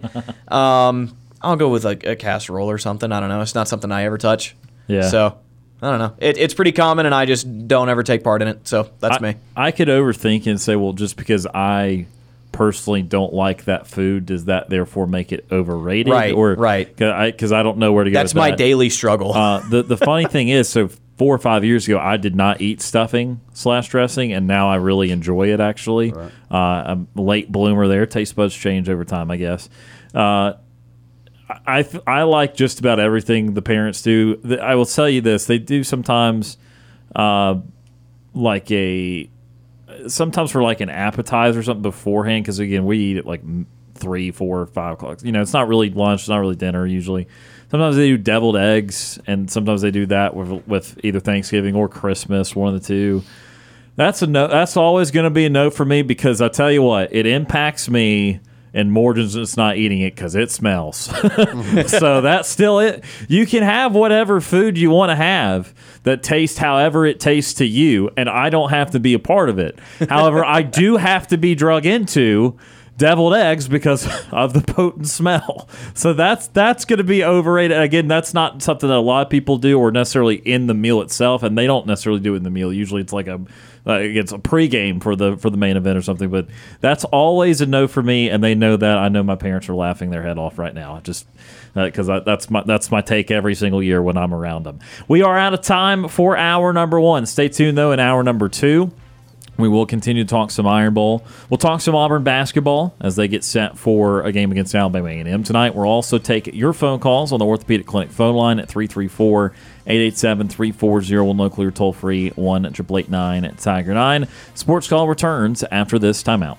Um, I'll go with like a casserole or something. I don't know. It's not something I ever touch. Yeah. So I don't know. It, it's pretty common, and I just don't ever take part in it. So that's I, me. I could overthink and say, well, just because I personally don't like that food, does that therefore make it overrated? Right. Or, right. Because I, I don't know where to go. That's with my that. daily struggle. Uh, the the funny thing is, so. Four or five years ago, I did not eat stuffing slash dressing, and now I really enjoy it, actually. Right. Uh, I'm a late bloomer there. Taste buds change over time, I guess. Uh, I th- I like just about everything the parents do. The, I will tell you this. They do sometimes uh, like a – sometimes for like an appetizer or something beforehand, because, again, we eat at like three, four, five o'clock. You know, it's not really lunch. It's not really dinner usually. Sometimes they do deviled eggs, and sometimes they do that with, with either Thanksgiving or Christmas, one of the two. That's a no. That's always going to be a no for me, because I tell you what, it impacts me, and Morgan's just not eating it because it smells. Mm-hmm. So that's still it. You can have whatever food you want to have that tastes however it tastes to you, and I don't have to be a part of it. However, I do have to be drug into deviled eggs because of the potent smell. So that's that's going to be overrated. Again, that's not something that a lot of people do or necessarily in the meal itself, and they don't necessarily do it in the meal. Usually it's like a uh, it's a pregame for the for the main event or something, but that's always a no for me, and they know that. I know my parents are laughing their head off right now. I just because uh, that's my that's my take every single year when I'm around them. We are out of time for hour number one. Stay tuned, though, in hour number two. We will continue to talk some Iron Bowl. We'll talk some Auburn basketball as they get set for a game against Alabama A and M tonight. We'll also take your phone calls on the Orthopedic Clinic phone line at three three four, eight eight seven, three four zero one locally or toll-free one eight eight eight nine Tiger nine. Sports Call returns after this timeout.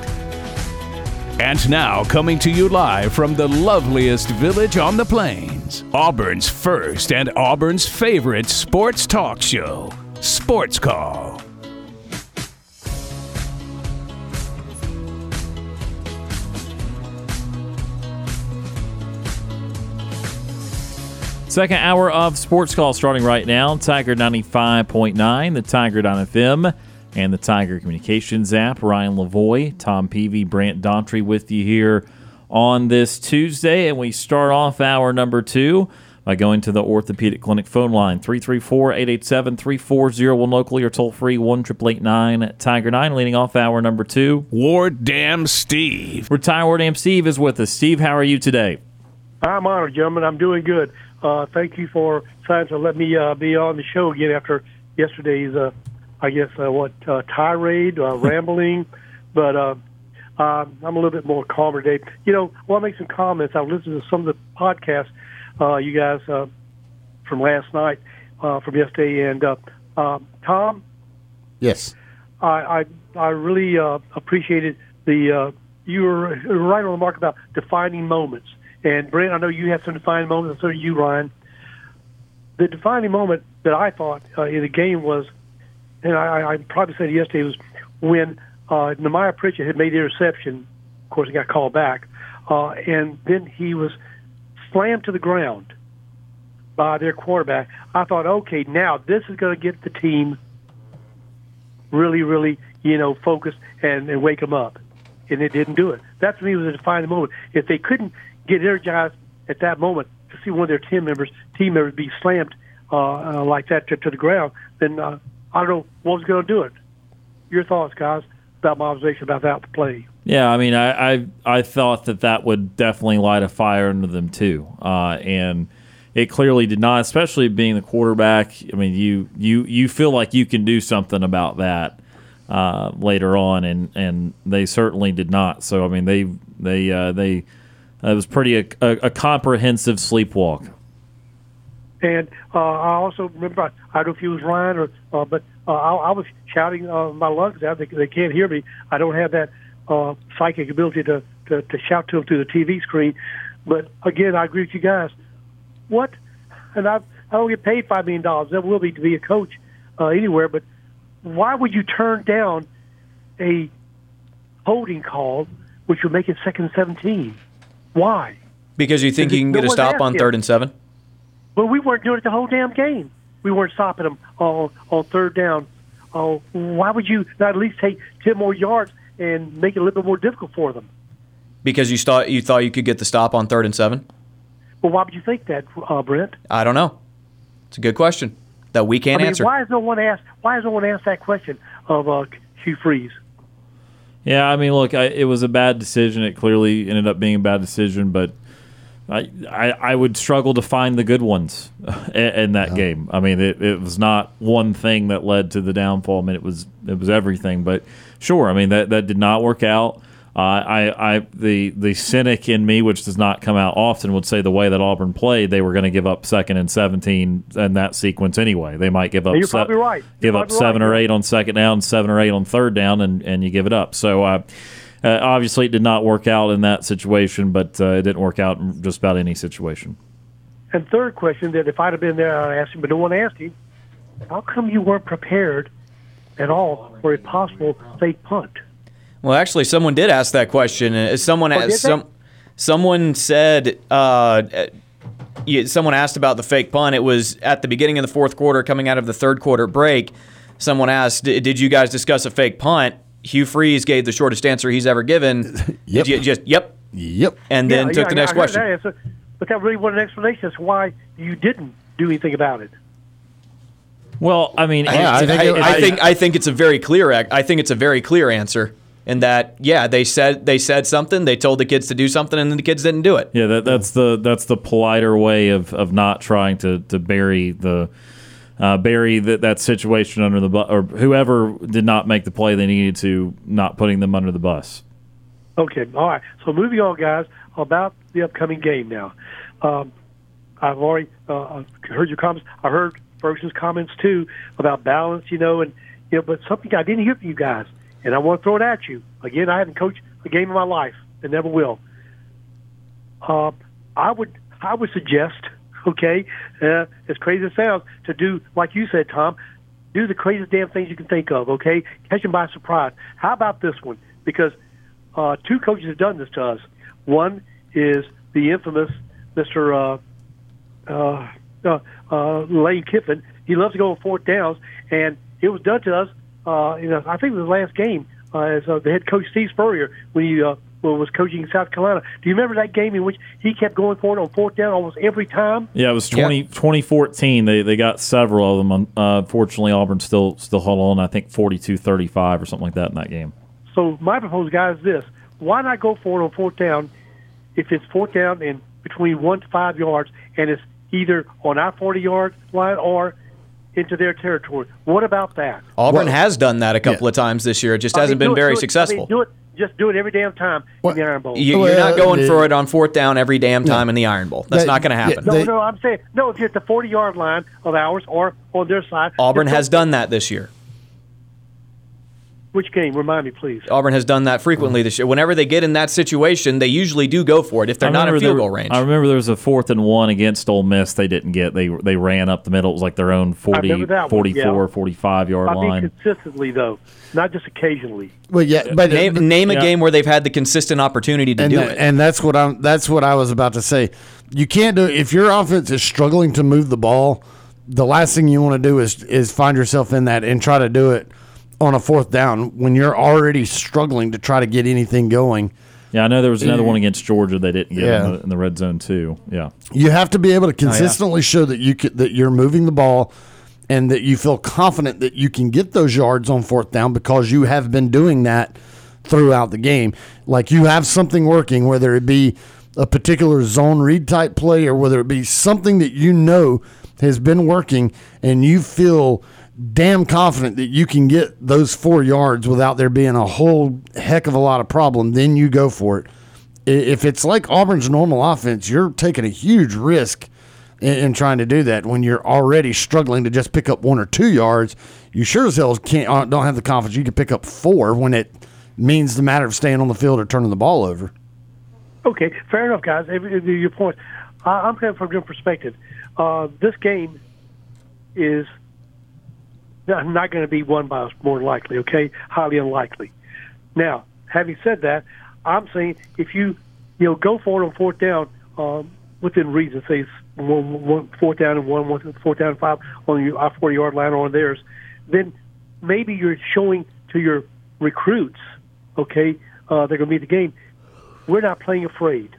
And now, coming to you live from the loveliest village on the plains, Auburn's first and Auburn's favorite sports talk show, Sports Call. Second hour of Sports Call starting right now. Tiger ninety-five point nine, the Tiger dot f m. and the Tiger Communications app. Ryan Lavoie, Tom Peavy, Brant Daughtry with you here on this Tuesday. And we start off hour number two by going to the Orthopedic Clinic phone line, three three four, eight eight seven, three four zero one locally or toll-free one, eight eight eight, nine, Tiger nine. Leading off hour number two, Ward Dam Steve. Retired Ward Dam Steve is with us. Steve, how are you today? I'm honored, gentlemen. I'm doing good. Uh, thank you for trying to let me uh, be on the show again after yesterday's uh I guess, uh, what, uh, tirade, uh, rambling, but uh, uh, I'm a little bit more calmer today. You know, I want to make some comments. I've listened to some of the podcasts, uh, you guys, uh, from last night, uh, from yesterday, and uh, uh, Tom? Yes. I I, I really uh, appreciated the, uh, you were right on the mark about defining moments, and Brent, I know you had some defining moments, and so do you, Ryan. The defining moment that I thought uh, in the game was, and I, I probably said it yesterday, was when uh, Nehemiah Pritchett had made the interception. Of course, he got called back. Uh, and then he was slammed to the ground by their quarterback. I thought, okay, now this is going to get the team really, really, you know, focused and, and wake them up. And it didn't do it. That, to me, was a defining moment. If they couldn't get energized at that moment to see one of their team members, team members be slammed uh, uh, like that to, to the ground, then uh, – I don't know what was going to do it. Your thoughts, guys, about my observation about that play? Yeah, I mean, I I, I thought that that would definitely light a fire under them too, uh, and it clearly did not. Especially being the quarterback, I mean, you you, you feel like you can do something about that uh, later on, and, and they certainly did not. So I mean, they they uh, they it was pretty a, a, a comprehensive sleepwalk. And uh, I also remember, I, I don't know if he was Ryan, or, uh, but uh, I, I was shouting uh, my lungs out. They, they can't hear me. I don't have that uh, psychic ability to, to, to shout to them through the T V screen. But, again, I agree with you guys. What? And I, I don't get paid five million dollars. That will be to be a coach uh, anywhere. But why would you turn down a holding call, which would make it second seventeen? Why? Because you think you can get a stop on third and seven? But we weren't doing it the whole damn game. We weren't stopping them on, on third down. Oh, why would you not at least take ten more yards and make it a little bit more difficult for them? Because you thought you thought you could get the stop on third and seven? Well, why would you think that, uh, Brent? I don't know. It's a good question that we can't I mean, answer. Why has no one asked? Why has no one asked that question of uh, Hugh Freeze? Yeah, I mean, look, I, it was a bad decision. It clearly ended up being a bad decision, but. I, I would struggle to find the good ones in that yeah. game. I mean, it, it was not one thing that led to the downfall. I mean, it was it was everything. But sure, I mean that, that did not work out. Uh, I I the the cynic in me, which does not come out often, would say the way that Auburn played, they were going to give up second and seventeen in that sequence anyway. They might give up You're se- probably right. You're give probably up seven right. or eight on second down, seven or eight on third down, and, and you give it up. So. Uh, Uh, obviously, it did not work out in that situation, but uh, it didn't work out in just about any situation. And third question, that if I'd have been there, I'd ask him, but no one asked him, how come you weren't prepared at all for a possible fake punt? Well, actually, someone did ask that question. Someone oh, some, someone said uh, someone asked about the fake punt. It was at the beginning of the fourth quarter, coming out of the third quarter break. Someone asked, did you guys discuss a fake punt? Hugh Freeze gave the shortest answer he's ever given. Yep. Just, just yep. Yep. And then yeah, took yeah, the next I question. That answer, but I really want an explanation as to why you didn't do anything about it. Well, I mean, yeah, I, think, I, I, I think I think it's a very clear. I think it's a very clear answer. And that, yeah, they said they said something. They told the kids to do something, and then the kids didn't do it. Yeah, that, that's the that's the politer way of, of not trying to to bury the uh, bury the, that situation under the bus, or whoever did not make the play they needed to, not putting them under the bus. Okay, all right. So moving on, guys, about the upcoming game now. Um, I've already uh, heard your comments. I heard Ferguson's comments too about balance, you know, and you know, but something I didn't hear from you guys. And I want to throw it at you. Again, I haven't coached a game in my life and never will. Uh, I would I would suggest, okay, uh, as crazy as it sounds, to do, like you said, Tom, do the craziest damn things you can think of, okay? Catch them by surprise. How about this one? Because uh, two coaches have done this to us. One is the infamous Mister Uh, uh, uh, uh, Lane Kiffin. He loves to go on fourth downs, and it was done to us. Uh, you know, I think it was the last game uh, as uh, the head coach Steve Spurrier when he uh, was coaching South Carolina. Do you remember that game in which he kept going for it on fourth down almost every time? Yeah, it was twenty yeah. twenty fourteen. They they got several of them. Uh, fortunately, Auburn still still held on. I think forty-two thirty-five or something like that in that game. So my proposal, guys, is this: why not go for it on fourth down if it's fourth down and between one to five yards, and it's either on our forty-yard line or into their territory? What about that? Auburn well, has done that a couple yeah. of times this year. It just I hasn't mean, been it, very successful. I mean, do it, just do it every damn time what? in the Iron Bowl. You, you're well, not going uh, for it on fourth down every damn time no. in the Iron Bowl. That's they, not going to happen. Yeah, they, no, no, I'm saying, no, if you're at the forty-yard line of ours or on their side. Auburn has done that this year. Which game? Remind me, please. Auburn has done that frequently this year. Whenever they get in that situation, they usually do go for it if they're not in field goal range. I remember there was a fourth and one against Ole Miss they didn't get. They they ran up the middle. It was like their own forty, forty-four, forty-five-yard line. I mean, consistently, though, not just occasionally. Well, yeah, but name, uh, name a yeah. game where they've had the consistent opportunity to and do that, it. And that's what I'm. That's what I was about to say. You can't do it. If your offense is struggling to move the ball, the last thing you want to do is is find yourself in that and try to do it on a fourth down when you're already struggling to try to get anything going. Yeah, I know there was another one against Georgia they didn't get yeah. in, the, in the red zone too. Yeah, you have to be able to consistently oh, yeah. show that you can, that you're moving the ball and that you feel confident that you can get those yards on fourth down because you have been doing that throughout the game. Like you have something working, whether it be a particular zone read type play or whether it be something that you know has been working and you feel damn confident that you can get those four yards without there being a whole heck of a lot of problem, then you go for it. If it's like Auburn's normal offense, you're taking a huge risk in trying to do that when you're already struggling to just pick up one or two yards. You sure as hell can't, don't have the confidence you can pick up four when it means the matter of staying on the field or turning the ball over. Okay, fair enough, guys. Your point. I'm coming from a different perspective. Uh, this game is – I'm not going to be won by us, more than likely, okay? Highly unlikely. Now, having said that, I'm saying if you, you know, go for it on fourth down um, within reason, say it's one, one, fourth down and one, one, fourth down and five on your forty-yard line or on theirs, then maybe you're showing to your recruits, okay, uh, they're going to be the game, we're not playing afraid.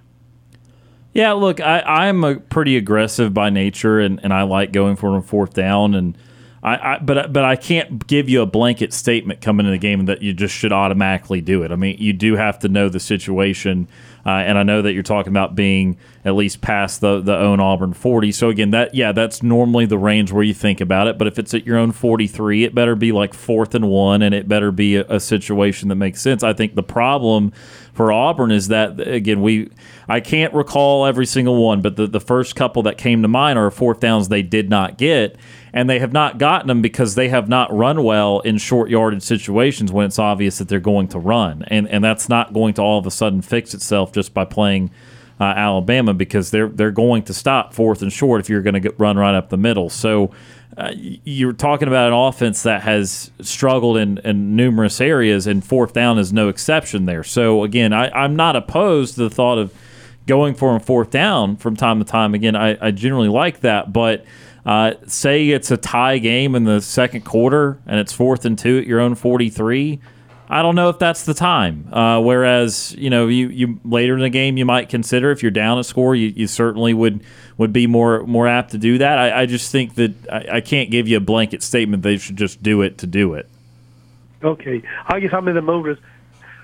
Yeah, look, I, I'm a pretty aggressive by nature, and, and I like going for it on fourth down, and I, I, but but I can't give you a blanket statement coming into the game that you just should automatically do it. I mean, you do have to know the situation, uh, and I know that you're talking about being at least past the, the own Auburn forty. So, again, that yeah, that's normally the range where you think about it. But if it's at your own forty-three, it better be like fourth and one, and it better be a, a situation that makes sense. I think the problem for Auburn is that, again, we I can't recall every single one, but the, the first couple that came to mind are fourth downs they did not get. And they have not gotten them because they have not run well in short yardage situations when it's obvious that they're going to run. And and that's not going to all of a sudden fix itself just by playing uh, Alabama because they're they're going to stop fourth and short if you're going to run right up the middle. So uh, you're talking about an offense that has struggled in, in numerous areas, and fourth down is no exception there. So, again, I, I'm not opposed to the thought of going for a fourth down from time to time. Again, I, I generally like that, but Uh, say it's a tie game in the second quarter and it's fourth and two at your own forty-three. I don't know if that's the time. Uh, whereas, you know, you, you later in the game you might consider if you're down a score, you, you certainly would would be more more apt to do that. I, I just think that I, I can't give you a blanket statement. They should just do it to do it. Okay, I guess I'm in the mode.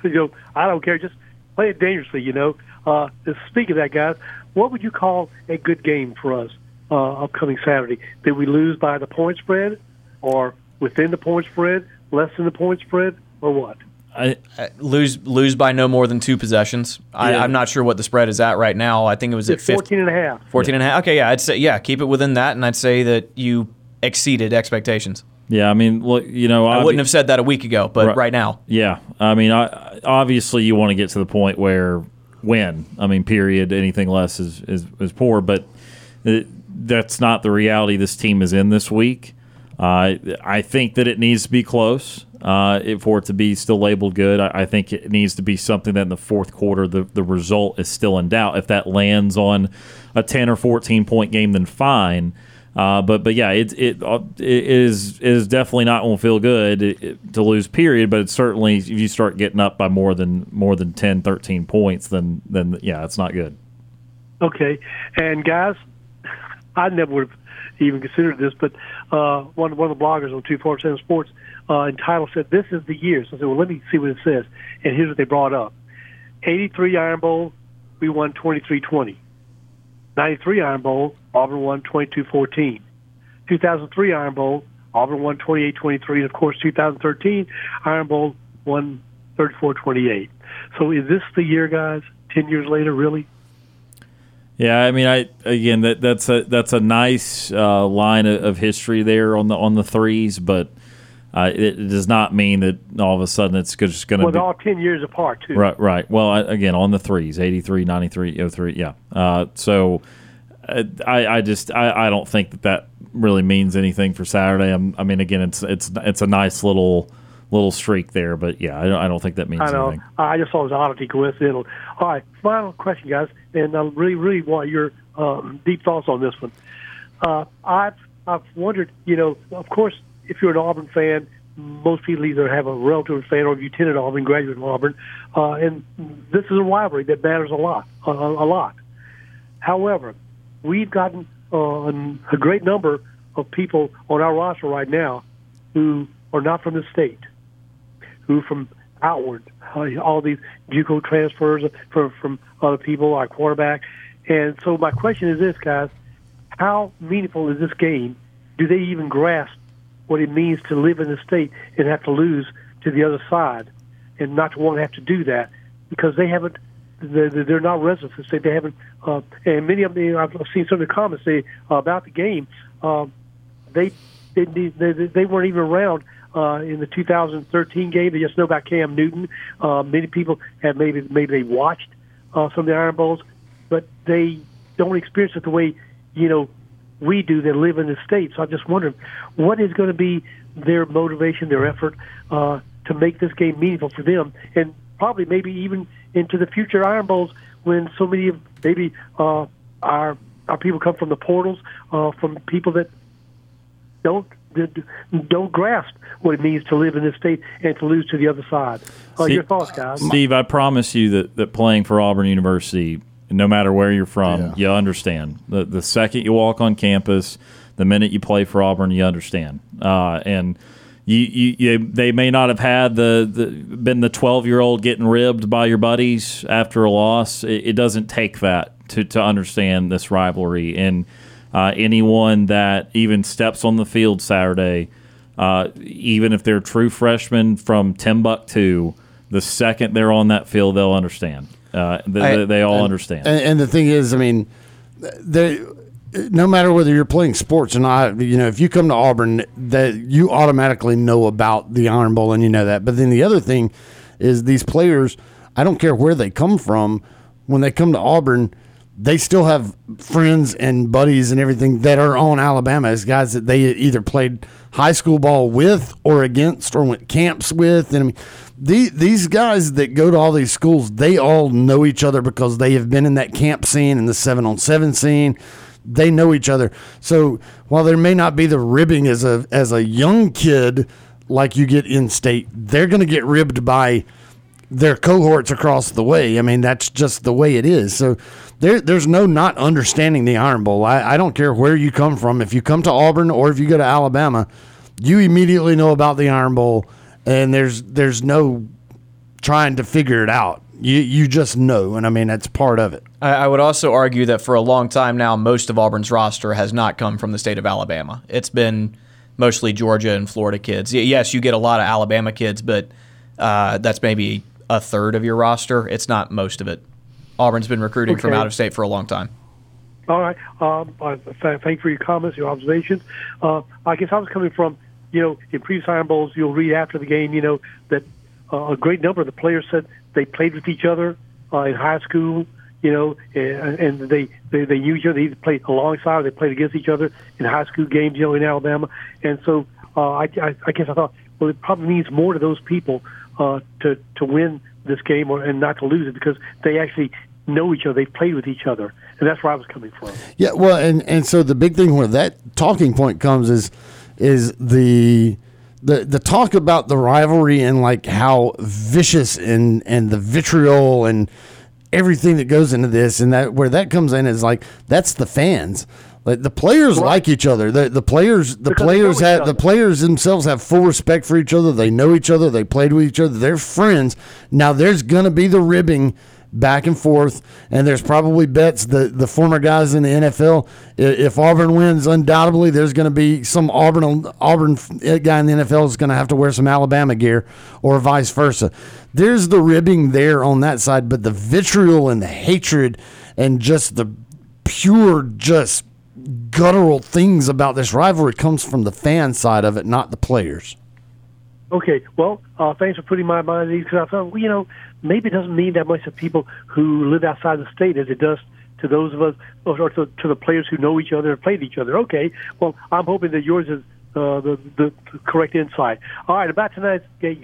You know, I don't care. Just play it dangerously. You know. Uh, speaking of that, guys, what would you call a good game for us uh, upcoming Saturday? Did we lose by the point spread, or within the point spread, less than the point spread, or what? I, I, lose lose by no more than two possessions. Yeah. I, I'm not sure what the spread is at right now. I think it was it's at fifteen and a half. fourteen yeah. and a half. Okay, yeah, I'd say yeah, keep it within that, and I'd say that you exceeded expectations. Yeah, I mean, look, you know, I wouldn't have said that a week ago, but right, right now, yeah, I mean, I, obviously, you want to get to the point where win. I mean, period. Anything less is is, is poor, but it, that's not the reality this team is in this week. Uh, I think that it needs to be close uh, it, for it to be still labeled good. I, I think it needs to be something that in the fourth quarter the, the result is still in doubt. If that lands on a ten or fourteen point game, then fine. Uh, but but yeah, it it, uh, it is it is definitely not going to feel good it, it, to lose. Period. But it's certainly if you start getting up by more than more than ten, thirteen points, then then yeah, it's not good. Okay, and guys, I never would have even considered this, but uh, one one of the bloggers on two forty-seven Sports uh, entitled said this is the year. So I said, well, let me see what it says, and here's what they brought up: eighty-three Iron Bowl, we won twenty-three twenty. ninety-three Iron Bowl, Auburn won twenty-two fourteen. two thousand three Iron Bowl, Auburn won twenty-eight twenty-three. And, of course, two thousand thirteen Iron Bowl won thirty-four twenty-eight. So is this the year, guys, ten years later, really? Yeah, I mean, I again, that, that's a that's a nice uh, line of, of history there on the on the threes, but uh, it, it does not mean that all of a sudden it's just going to well, be – Well, they're all ten years apart, too. Right, right. Well, I, again, on the threes, eighty-three, ninety-three, oh-three, yeah. Uh, so – I, I just I, I don't think that that really means anything for Saturday. I'm, I mean, again, it's it's it's a nice little little streak there, but yeah, I don't, I don't think that means I know. anything. I just saw this oddity coincidental. All right, final question, guys, and I really really want your um, deep thoughts on this one. Uh, I've I've wondered, you know, of course, if you're an Auburn fan, most people either have a relative fan or you attended Auburn, graduated from Auburn, uh, and this is a rivalry that matters a lot, a, a lot. However, we've gotten uh, a great number of people on our roster right now who are not from the state, who from outward, uh, all these JUCO transfers from, from other people, our quarterback. And so my question is this, guys. How meaningful is this game? Do they even grasp what it means to live in the state and have to lose to the other side and not to want to have to do that because they haven't – they're not residents. They haven't, uh, and many of them. I've seen some of the comments say uh, about the game. Uh, they, they they weren't even around uh, in the two thousand thirteen game. They just know about Cam Newton. Uh, many people have maybe maybe they watched uh, some of the Iron Bowls, but they don't experience it the way you know we do. That live in the state. So I'm just wondering what is going to be their motivation, their effort uh, to make this game meaningful for them, and probably maybe even into the future Iron Bowls when so many of maybe uh, our our people come from the portals, uh, from people that don't that don't grasp what it means to live in this state and to lose to the other side. Uh, Steve, your thoughts, guys? Steve, I promise you that, that playing for Auburn University, no matter where you're from, yeah. you understand. The, the second you walk on campus, the minute you play for Auburn, you understand. Uh, and You, you, you, they may not have had the, the been the twelve-year-old getting ribbed by your buddies after a loss. It, it doesn't take that to, to understand this rivalry. And uh, anyone that even steps on the field Saturday, uh, even if they're true freshmen from Timbuktu, the second they're on that field, they'll understand. Uh, they, I, they all and, understand. And the thing is, I mean, they – no matter whether you're playing sports or not, you know, if you come to Auburn, that you automatically know about the Iron Bowl and you know that. But then the other thing is these players, I don't care where they come from, when they come to Auburn, they still have friends and buddies and everything that are on Alabama as guys that they either played high school ball with or against or went camps with. And I mean, the, these guys that go to all these schools, they all know each other because they have been in that camp scene and the seven-on-seven scene. They know each other. So while there may not be the ribbing as a as a young kid like you get in state. They're going to get ribbed by their cohorts across the way. I mean, that's just the way it is. So there, there's no not understanding the Iron Bowl. I, I don't care where you come from. If you come to Auburn or if you go to Alabama, you immediately know about the Iron Bowl, and there's there's no trying to figure it out. You you just know, and I mean, that's part of it. I, I would also argue that for a long time now, most of Auburn's roster has not come from the state of Alabama. It's been mostly Georgia and Florida kids. Yes, you get a lot of Alabama kids, but uh, that's maybe a third of your roster. It's not most of it. Auburn's been recruiting okay. from out of state for a long time. All right. Um, uh, thank you for your comments, your observations. Uh, I guess I was coming from, you know, in previous Iron Bowls, you'll read after the game, you know, that uh, a great number of the players said they played with each other uh, in high school, you know, and, and they, they, they usually either played alongside or they played against each other in high school games, you know, in Alabama. And so uh, I, I, I guess I thought, well, it probably means more to those people uh, to, to win this game or, and not to lose it because they actually know each other. They played with each other. And that's where I was coming from. Yeah, well, and, and so the big thing where that talking point comes is is the the the talk about the rivalry and like how vicious and, and the vitriol and everything that goes into this, and that where that comes in is like that's the fans. Like the players right. like each other. The the players the because players have the players themselves have full respect for each other. They know each other, they played with each other, they're friends. Now there's gonna be the ribbing back and forth, and there's probably bets the the former guys in the N F L. If Auburn wins, undoubtedly there's going to be some Auburn Auburn guy in the N F L is going to have to wear some Alabama gear, or vice versa. There's the ribbing there on that side, but the vitriol and the hatred and just the pure, just guttural things about this rivalry comes from the fan side of it, not the players. Okay, well, uh, thanks for putting my mind at ease because I thought, well, you know, maybe it doesn't mean that much to people who live outside the state as it does to those of us or to, to the players who know each other and played each other. Okay, well, I'm hoping that yours is uh, the, the correct insight. All right, about tonight's game,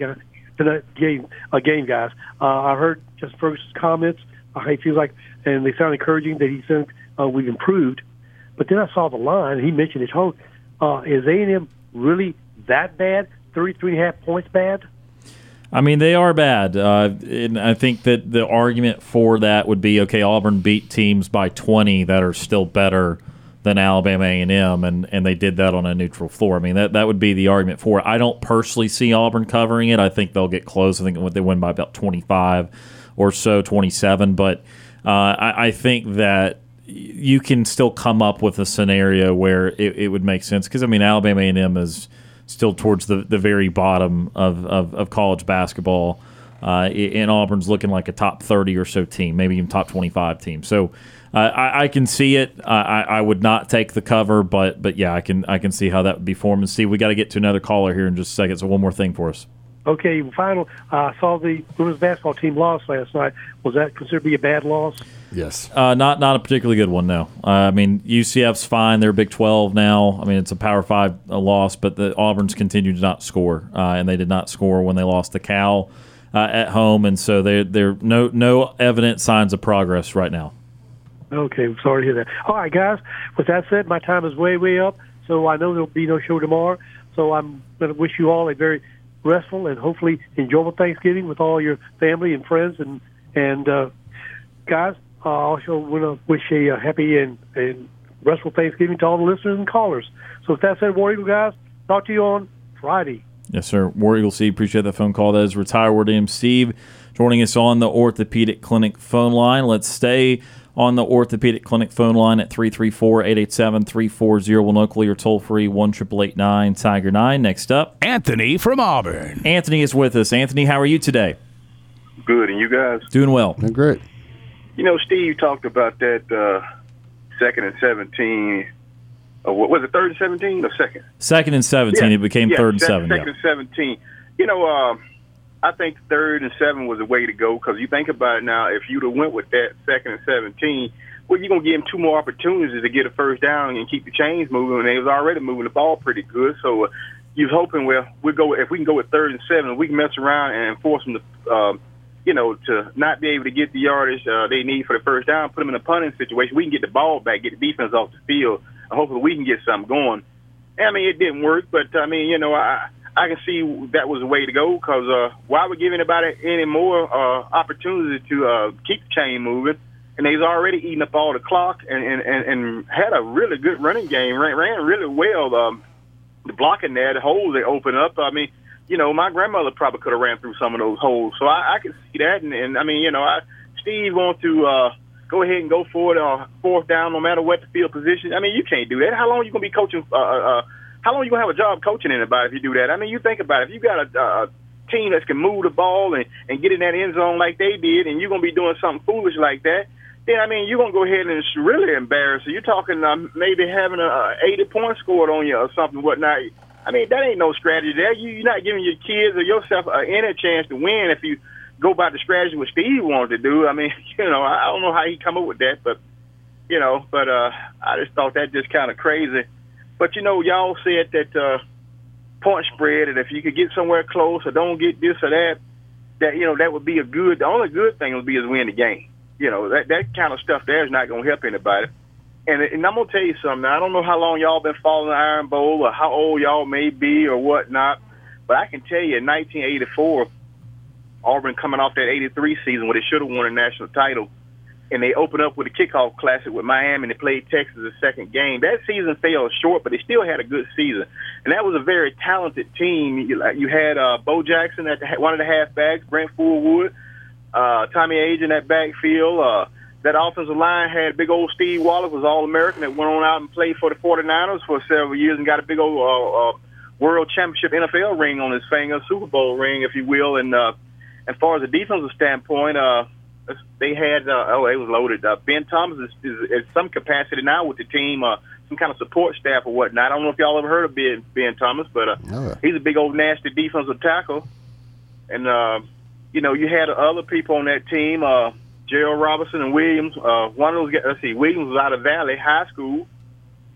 tonight's game, uh, game guys, uh, I heard Justin Ferguson's comments. Uh, it feels like, and they sound encouraging that he said uh, we've improved. But then I saw the line, he mentioned it, oh, uh, is A and M really that bad? thirty-three and a half points bad? I mean, they are bad. Uh, and I think that the argument for that would be, okay, Auburn beat teams by twenty that are still better than Alabama A and M, and, and they did that on a neutral floor. I mean, that, that would be the argument for it. I don't personally see Auburn covering it. I think they'll get close. I think they win by about twenty-five or so, twenty-seven. But uh, I, I think that you can still come up with a scenario where it, it would make sense because, I mean, Alabama A and M is – still towards the, the very bottom of, of, of college basketball. Uh, and Auburn's looking like a top thirty or so team, maybe even top twenty-five team. So uh, I, I can see it. I, I would not take the cover, but but yeah, I can I can see how that would be formed. And see, we got to get to another caller here in just a second, so one more thing for us. Okay, final, I uh, saw the women's basketball team lost last night. Was that considered to be a bad loss? Yes. Uh, not not a particularly good one, no. Uh, I mean, U C F's fine. They're Big twelve now. I mean, it's a Power five loss, but the Auburn's continued to not score, uh, and they did not score when they lost to Cal uh, at home, and so there there no no evident signs of progress right now. Okay, sorry to hear that. All right, guys. With that said, my time is way, way up, so I know there will be no show tomorrow, so I'm going to wish you all a very restful and hopefully enjoyable Thanksgiving with all your family and friends, and and uh, guys, I also want to wish a uh, happy and, and restful Thanksgiving to all the listeners and callers. So with that said, War Eagle guys, talk to you on Friday. Yes, sir. War Eagle Steve, appreciate that phone call. That is retired War D M Steve joining us on the Orthopedic Clinic phone line. Let's stay on the Orthopedic Clinic phone line at three three four, eight eight seven, three four zero one locally or toll-free one eight eight eight nine Tiger nine. Next up, Anthony from Auburn. Anthony is with us. Anthony, how are you today? Good, and you guys? Doing well. Doing great. You know, Steve, you talked about that uh, second and seventeen. Uh, what was it, third and seventeen or second? Second and seventeen. Yeah. It became yeah, third and seven. Second yeah. and seventeen. You know, uh, I think third and seven was the way to go because you think about it now, if you'd have went with that second and seventeen, well, you're going to give them two more opportunities to get a first down and keep the chains moving, and they was already moving the ball pretty good. So uh, you're hoping, well, we'll go, if we can go with third and seven, we can mess around and force them to, uh, you know, to not be able to get the yardage uh, they need for the first down, put them in a punting situation. We can get the ball back, get the defense off the field, and hopefully we can get something going. And, I mean, it didn't work, but, I mean, you know, I – I can see that was the way to go because uh, why would give anybody any more uh, opportunity to uh, keep the chain moving? And they's already eating up all the clock and, and, and, and had a really good running game, ran, ran really well. Um, the blocking there, the holes they open up. I mean, you know, my grandmother probably could have ran through some of those holes. So I, I could see that. And, and, I mean, you know, I, Steve wants to uh, go ahead and go for it on fourth down no matter what the field position. I mean, you can't do that. How long are you going to be coaching uh, – uh, How long you going to have a job coaching anybody if you do that? I mean, you think about it. If you got a, a team that can move the ball and, and get in that end zone like they did, and you're going to be doing something foolish like that, then, I mean, you're going to go ahead and it's really embarrassing. You're talking um, maybe having an eighty-point scored on you or something, whatnot. I mean, that ain't no strategy there. You, you're not giving your kids or yourself uh, any chance to win if you go by the strategy which Steve wanted to do. I mean, you know, I don't know how he come up with that, but, you know, but uh, I just thought that just kind of crazy. But, you know, y'all said that uh, point spread, and if you could get somewhere close or don't get this or that, that, you know, that would be a good – the only good thing would be is win the game. You know, that, that kind of stuff there is not going to help anybody. And, and I'm going to tell you something. I don't know how long y'all been following the Iron Bowl or how old y'all may be or whatnot, but I can tell you in nineteen eighty-four, Auburn coming off that eighty-three season where they should have won a national title, and they opened up with a kickoff classic with Miami, and they played Texas the second game. That season fell short, but they still had a good season. And that was a very talented team. You had uh, Bo Jackson at the, one of the halfbacks, Brent Fullwood, uh, Tommy Age in that backfield. Uh, that offensive line had big old Steve Waller, was All-American, that went on out and played for the forty-niners for several years and got a big old uh, uh, World Championship N F L ring on his finger, Super Bowl ring, if you will. And uh, as far as the defensive standpoint, uh, they had, uh, oh, it was loaded. Uh, Ben Thomas is, is, is in some capacity now with the team, uh, some kind of support staff or whatnot. I don't know if y'all ever heard of Ben, Ben Thomas, but uh, no. He's a big old nasty defensive tackle. And, uh, you know, you had other people on that team, uh, Gerald Robinson and Williams. Uh, one of those guys, let's see, Williams was out of Valley High School.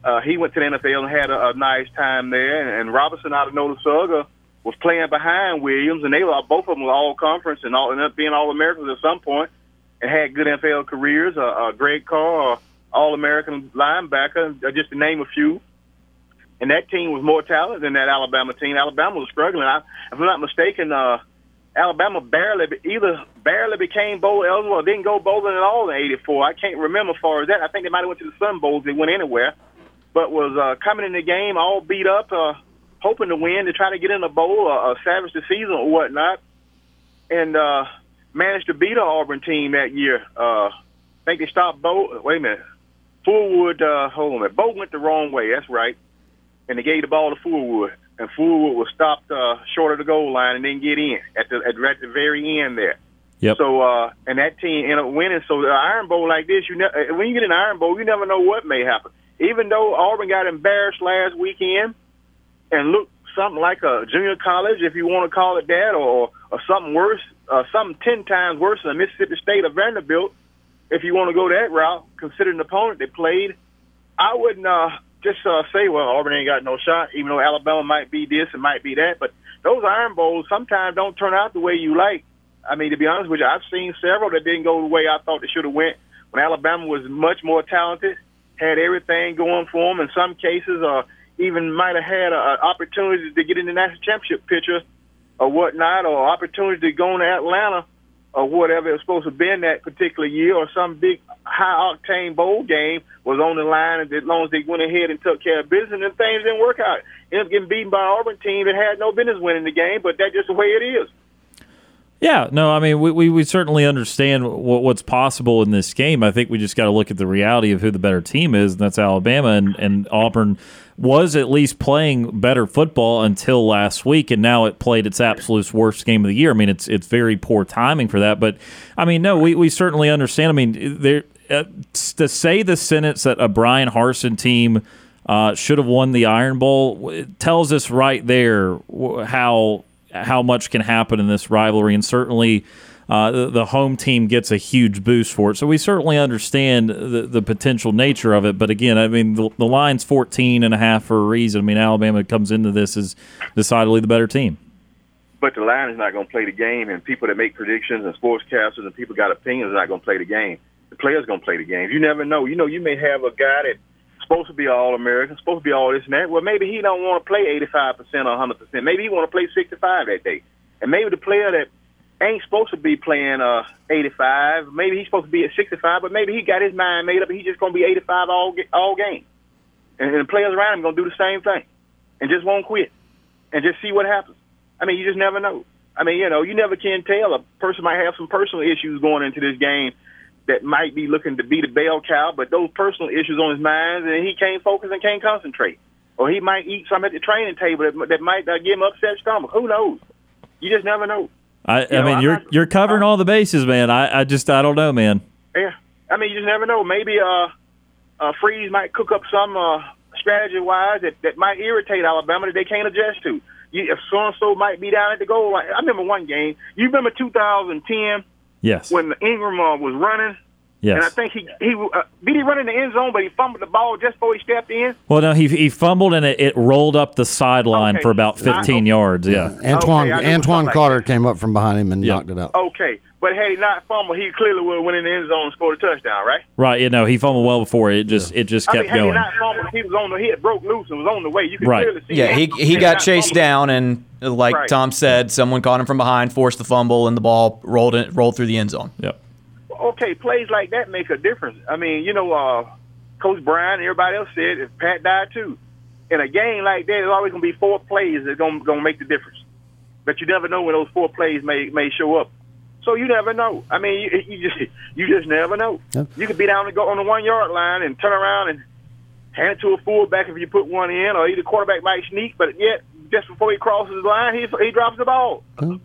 Uh, he went to the N F L and had a, a nice time there. And, and Robinson out of Notasauga was playing behind Williams, and they were both of them were all conference and all, ended up being all Americans at some point. And had good N F L careers. Uh, uh, Greg Carr, uh, All-American linebacker, uh, just to name a few. And that team was more talented than that Alabama team. Alabama was struggling. I, if I'm not mistaken, uh, Alabama barely either barely became bowl eligible or didn't go bowling at all in eighty-four. I can't remember as far as that. I think they might have went to the Sun Bowls. They went anywhere, but was uh, coming in the game all beat up, uh, hoping to win to try to get in a bowl or uh, salvage the season or whatnot, and. Uh, managed to beat an Auburn team that year. Uh, I think they stopped Bo. Wait a minute. Fullwood, uh, hold on a minute. Bo went the wrong way. That's right. And they gave the ball to Fullwood. And Fullwood was stopped uh, short of the goal line and didn't get in at the, at, at the very end there. Yep. So, uh, and that team ended up winning. So the Iron Bowl like this, you ne- when you get an Iron Bowl, you never know what may happen. Even though Auburn got embarrassed last weekend and looked something like a junior college, if you want to call it that, or, or something worse, Uh, something ten times worse than Mississippi State or Vanderbilt, if you want to go that route, considering the opponent they played. I wouldn't uh, just uh, say, well, Auburn ain't got no shot, even though Alabama might be this and might be that. But those Iron Bowls sometimes don't turn out the way you like. I mean, to be honest with you, I've seen several that didn't go the way I thought they should have went when Alabama was much more talented, had everything going for them. In some cases, uh, even might have had uh, opportunities to get in the national championship picture, or whatnot, or opportunity to go to Atlanta or whatever it was supposed to be in that particular year, or some big high-octane bowl game was on the line as long as they went ahead and took care of business, and things didn't work out. Ended up getting beaten by an Auburn team that had no business winning the game, but that's just the way it is. Yeah, no, I mean, we, we, we certainly understand what, what's possible in this game. I think we just got to look at the reality of who the better team is, and that's Alabama, and, and Auburn was at least playing better football until last week, and now it played its absolute worst game of the year. I mean, it's it's very poor timing for that. But, I mean, no, we, we certainly understand. I mean, there uh, to say the sentence that a Brian Harsin team uh, should have won the Iron Bowl, it tells us right there how – how much can happen in this rivalry, and certainly uh, the, the home team gets a huge boost for it. So we certainly understand the, the potential nature of it. But again, I mean, the, the line's fourteen and a half for a reason. I mean, Alabama comes into this as decidedly the better team. But the line is not going to play the game, and people that make predictions and sportscasters and people got opinions are not going to play the game. The players going to play the game. You never know. You know, you may have a guy that supposed to be All-American, supposed to be all this and that. Well, maybe he don't want to play eighty-five percent or one hundred percent. Maybe he want to play sixty-five that day. And maybe the player that ain't supposed to be playing uh, eighty-five, maybe he's supposed to be at sixty-five, but maybe he got his mind made up and he's just going to be eighty-five all, all game. And, and the players around him going to do the same thing and just won't quit and just see what happens. I mean, you just never know. I mean, you know, you never can tell. A person might have some personal issues going into this game that might be looking to be the bell cow, but those personal issues on his mind, and he can't focus and can't concentrate. Or he might eat something at the training table that, that might uh, give him upset stomach. Who knows? You just never know. I, you know, I mean, I'm you're not, you're covering I, all the bases, man. I, I just I don't know, man. Yeah. I mean, you just never know. Maybe uh, uh, Freeze might cook up some uh, strategy-wise that, that might irritate Alabama that they can't adjust to. You, if so-and-so might be down at the goal line. I remember one game. You remember two thousand ten? Yes. When Ingram uh, was running? Yes. And I think he he uh, did he run in the end zone, but he fumbled the ball just before he stepped in? Well, no, he he fumbled, and it, it rolled up the sideline okay. for about fifteen I, yards. Yeah. yeah. Antoine okay, Antoine Carter like came up from behind him and yep. knocked it out. Okay. But had he not fumbled, he clearly would have went in the end zone and scored a touchdown, right? Right. You know, he fumbled well before it just yeah. it just kept I mean, going. Had he not fumbled, he was on the head, broke loose, and was on the way. You could right. clearly see yeah, he he got chased fumbled. down, and like right. Tom said, someone caught him from behind, forced the fumble, and the ball rolled in, rolled through the end zone. Yep. Okay, plays like that make a difference. I mean, you know, uh, Coach Brian and everybody else said if Pat died too. In a game like that, there's always going to be four plays that's going to make the difference. But you never know when those four plays may may show up. So you never know. I mean, you, you just you just never know. Yep. You could be down to go on the one yard line and turn around and hand it to a fullback if you put one in, or either quarterback might sneak, but yet just before he crosses the line, he he drops the ball, mm-hmm.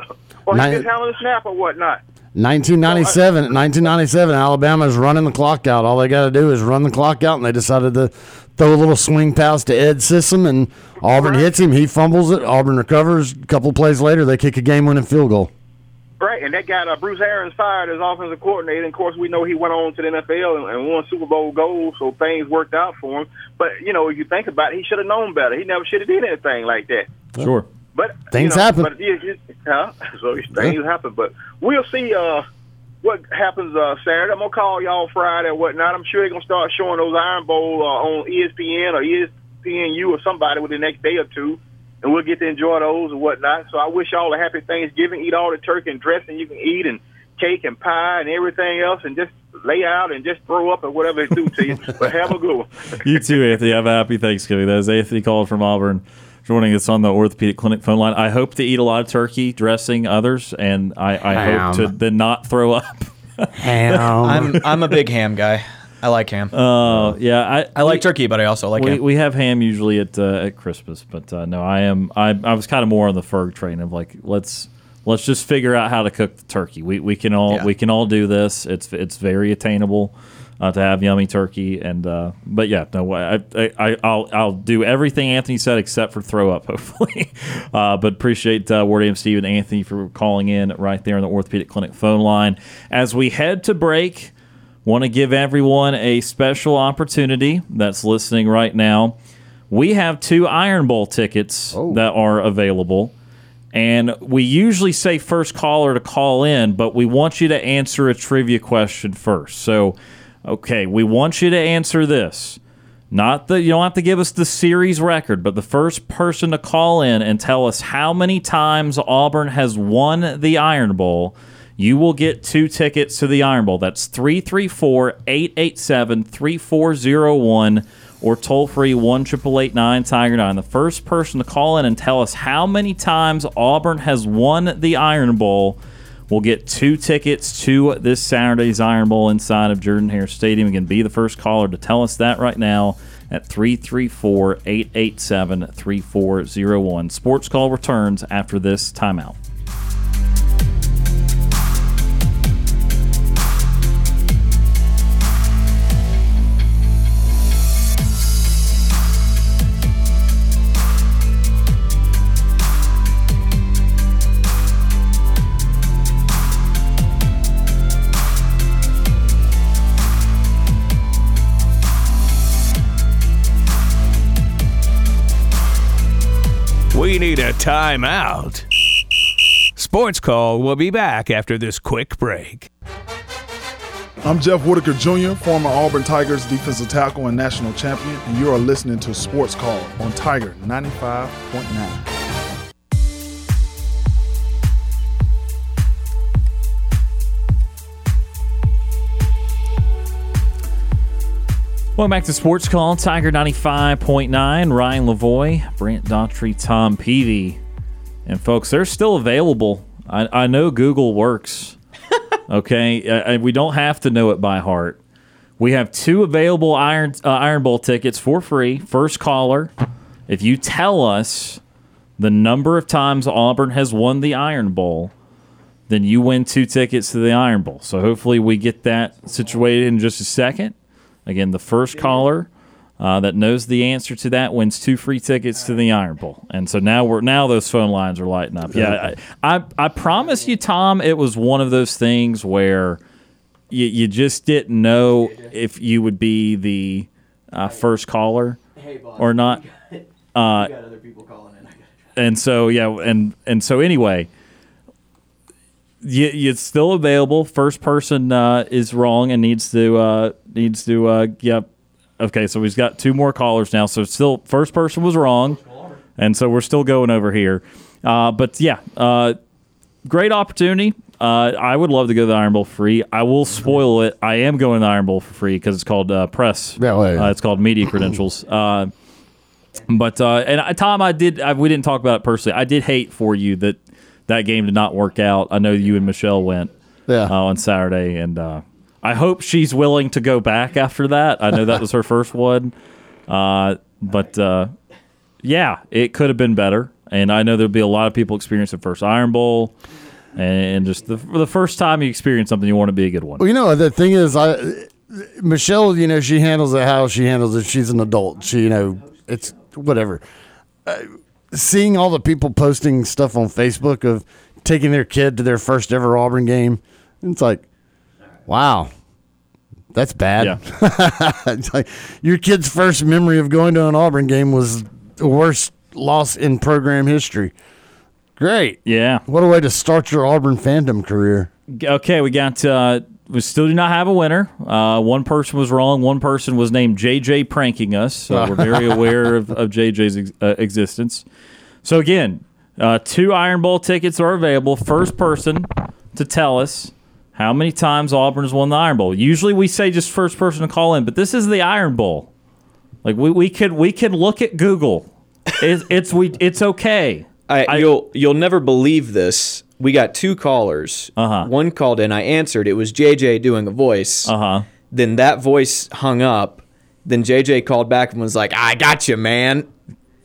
or he's just handling a snap or whatnot. nineteen ninety-seven, nineteen ninety-seven, Alabama's running the clock out. All they got to do is run the clock out, and they decided to throw a little swing pass to Ed Sissom, and Auburn hits him. He fumbles it. Auburn recovers. A couple plays later, they kick a game-winning field goal. Right, and that got uh, Bruce Arians fired as offensive coordinator. And, of course, we know he went on to the N F L and, and won Super Bowl gold, so things worked out for him. But, you know, if you think about it, he should have known better. He never should have did anything like that. Sure. But things you know, happen. But it, it, huh? So things yeah. happen. But we'll see uh, what happens uh, Saturday. I'm gonna call y'all Friday or whatnot. I'm sure they're gonna start showing those Iron Bowl uh, on E S P N or E S P N U or somebody within the next day or two, and we'll get to enjoy those and whatnot. So I wish y'all a happy Thanksgiving. Eat all the turkey and dressing you can eat, and cake and pie and everything else, and just lay out and just throw up or whatever they do to you. But have a good one. You too, Anthony. Have a happy Thanksgiving. That was Anthony called from Auburn. Joining us on the Orthopedic Clinic phone line. I hope to eat a lot of turkey, dressing, others, and I, I hope to then not throw up. Ham. I'm I'm a big ham guy. I like ham. Oh uh, yeah, I I like we, turkey, but I also like we, ham. We have ham usually at uh, at Christmas, but uh, no, I am I I was kind of more on the Ferg train of like let's let's just figure out how to cook the turkey. We we can all yeah. we can all do this. It's it's very attainable. Uh, to have yummy turkey and uh, but yeah no I, I I'll I'll do everything Anthony said except for throw up hopefully uh, but appreciate uh, Ward M. Steve and Anthony for calling in right there on the Orthopedic Clinic phone line as we head to break. Want to give everyone a special opportunity that's listening right now. We have two Iron Bowl tickets oh. that are available. And we usually say first caller to call in, but we want you to answer a trivia question first. So okay, we want you to answer this. Not the you don't have to give us the series record, but the first person to call in and tell us how many times Auburn has won the Iron Bowl, you will get two tickets to the Iron Bowl. That's three three four, eight eight seven, three four zero one or toll free one eight eight eight, nine Tiger nine. The first person to call in and tell us how many times Auburn has won the Iron Bowl we'll get two tickets to this Saturday's Iron Bowl inside of Jordan-Hare Stadium. Again, be the first caller to tell us that right now at three three four, eight eight seven, three four zero one. Sports Call returns after this timeout. We need a timeout. Sports Call will be back after this quick break. I'm Jeff Whitaker Junior, former Auburn Tigers defensive tackle and national champion, and you are listening to Sports Call on Tiger ninety-five point nine. Welcome back to Sports Call, Tiger ninety-five point nine. Ryan Lavoie, Brant Daughtry, Tom Peavy. And folks, they're still available. I, I know Google works, okay? I, I, we don't have to know it by heart. We have two available Iron, uh, Iron Bowl tickets for free. First caller, if you tell us the number of times Auburn has won the Iron Bowl, then you win two tickets to the Iron Bowl. So hopefully we get that situated in just a second. Again, the first caller uh, that knows the answer to that wins two free tickets to the Iron Bowl. And so now we're now those phone lines are lighting up. Yeah, I I, I promise you, Tom, it was one of those things where you, you just didn't know if you would be the uh, first caller or not. Uh, and so yeah, and and so anyway. It's still available. First person uh, is wrong and needs to uh, needs to uh, yep. Okay, so we've got two more callers now. So still, first person was wrong, and so we're still going over here. Uh, but yeah, uh, great opportunity. Uh, I would love to go to the Iron Bowl free. I will spoil it. I am going to the Iron Bowl for free because it's called uh, press. Yeah, well, yeah. Uh, it's called media credentials. Uh, but uh, and uh, Tom, I did. I, we didn't talk about it personally. I did hate for you that. That game did not work out. I know you and Michelle went yeah. uh, on Saturday, and uh, I hope she's willing to go back after that. I know that was her first one. Uh, but, uh, yeah, it could have been better, and I know there will be a lot of people experiencing first Iron Bowl, and just the, the first time you experience something, you want to be a good one. Well, you know, the thing is, I Michelle, you know, she handles it how she handles it. She's an adult. She, you know, it's whatever. Uh, Seeing all the people posting stuff on Facebook of taking their kid to their first ever Auburn game, it's like, wow, that's bad. Yeah. It's like, your kid's first memory of going to an Auburn game was the worst loss in program history. Great. Yeah. What a way to start your Auburn fandom career. Okay, we got uh, – we still do not have a winner. Uh, one person was wrong. One person was named J J pranking us, so we're very aware of, of J J's ex- uh, existence. So, again, uh, two Iron Bowl tickets are available. First person to tell us how many times Auburn has won the Iron Bowl. Usually we say just first person to call in, but this is the Iron Bowl. Like, we, we could we could look at Google. It's, it's, we, it's okay. I, I, you'll you'll never believe this. We got two callers. Uh-huh. One called in. I answered. It was J J doing a voice. Uh-huh. Then that voice hung up. Then J J called back and was like, "I got you, man."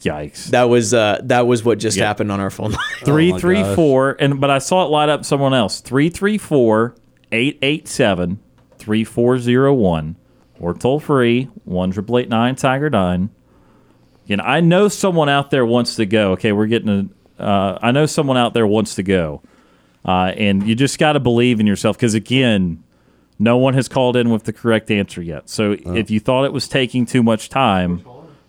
Yikes! That was uh, that was what just yep. happened on our phone line. Three oh three gosh. four. And but I saw it light up someone else. Three three four eight eight seven three four zero one or toll free one triple eight nine Tiger nine. You know, I know someone out there wants to go. Okay, we're getting a. Uh, I know someone out there wants to go, uh, and you just got to believe in yourself because again, no one has called in with the correct answer yet. So oh. if you thought it was taking too much time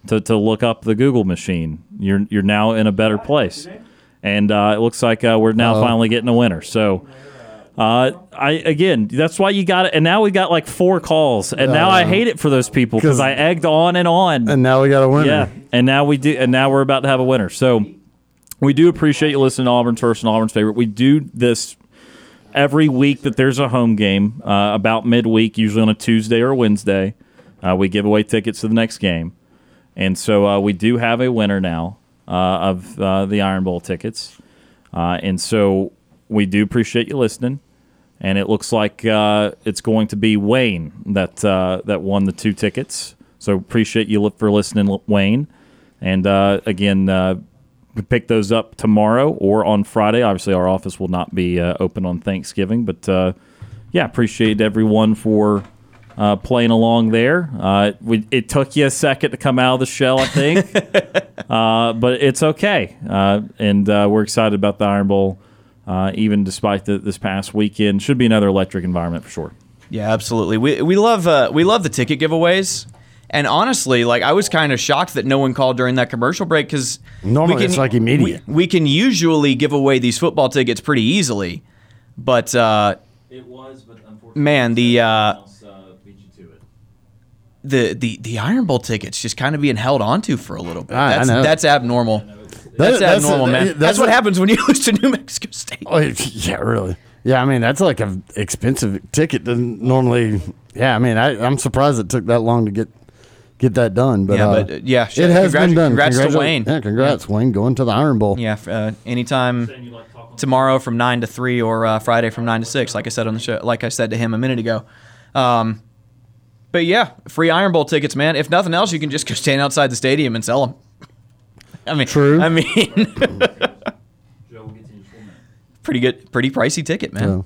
to, to look up the Google machine, you're you're now in a better place, and uh, it looks like uh, we're now Uh-oh. finally getting a winner. So. Uh, I again. That's why you got it. And now we got like four calls. And uh, now I hate it for those people because I egged on and on. And now we got a winner. Yeah. And now we do. And now we're about to have a winner. So we do appreciate you listening to Auburn's First and Auburn's Favorite. We do this every week that there's a home game, uh, about midweek, usually on a Tuesday or a Wednesday. Uh, we give away tickets to the next game, and so uh, we do have a winner now uh, of uh, the Iron Bowl tickets. Uh, and so we do appreciate you listening. And it looks like uh, it's going to be Wayne that uh, that won the two tickets. So appreciate you for listening, Wayne. And, uh, again, uh, pick those up tomorrow or on Friday. Obviously, our office will not be uh, open on Thanksgiving. But, uh, yeah, appreciate everyone for uh, playing along there. Uh, we, it took you a second to come out of the shell, I think. uh, but it's okay. Uh, and uh, we're excited about the Iron Bowl. Uh, even despite the, this past weekend, should be another electric environment for sure. Yeah, absolutely. We we love uh, we love the ticket giveaways, and honestly, like I was kind of shocked that no one called during that commercial break because normally we can, it's like immediate. We, we can usually give away these football tickets pretty easily, but uh, It was, but unfortunately, man, the uh, beat you to it. The, the the Iron Bowl ticket's just kind of being held onto for a little bit. I, that's, I know. that's abnormal. Know it's, it's, that's, that's abnormal, a, man. That's, that's what a, happens when you lose to New Mexico State. Oh, yeah, really. Yeah, I mean, that's like an expensive ticket. Doesn't normally. Yeah, I mean, I, I'm surprised it took that long to get get that done. But yeah, uh, but, uh, yeah it shit, has been done. Congrats, congrats to Wayne. Yeah, congrats, yeah. Wayne, going to the Iron Bowl. Yeah, uh, anytime. Tomorrow from nine to three, or uh, Friday from nine to six. Like I said on the show, like I said to him a minute ago. Um, but yeah, free Iron Bowl tickets, man. If nothing else, you can just go stand outside the stadium and sell them. I mean, true. I mean, pretty good, pretty pricey ticket, man.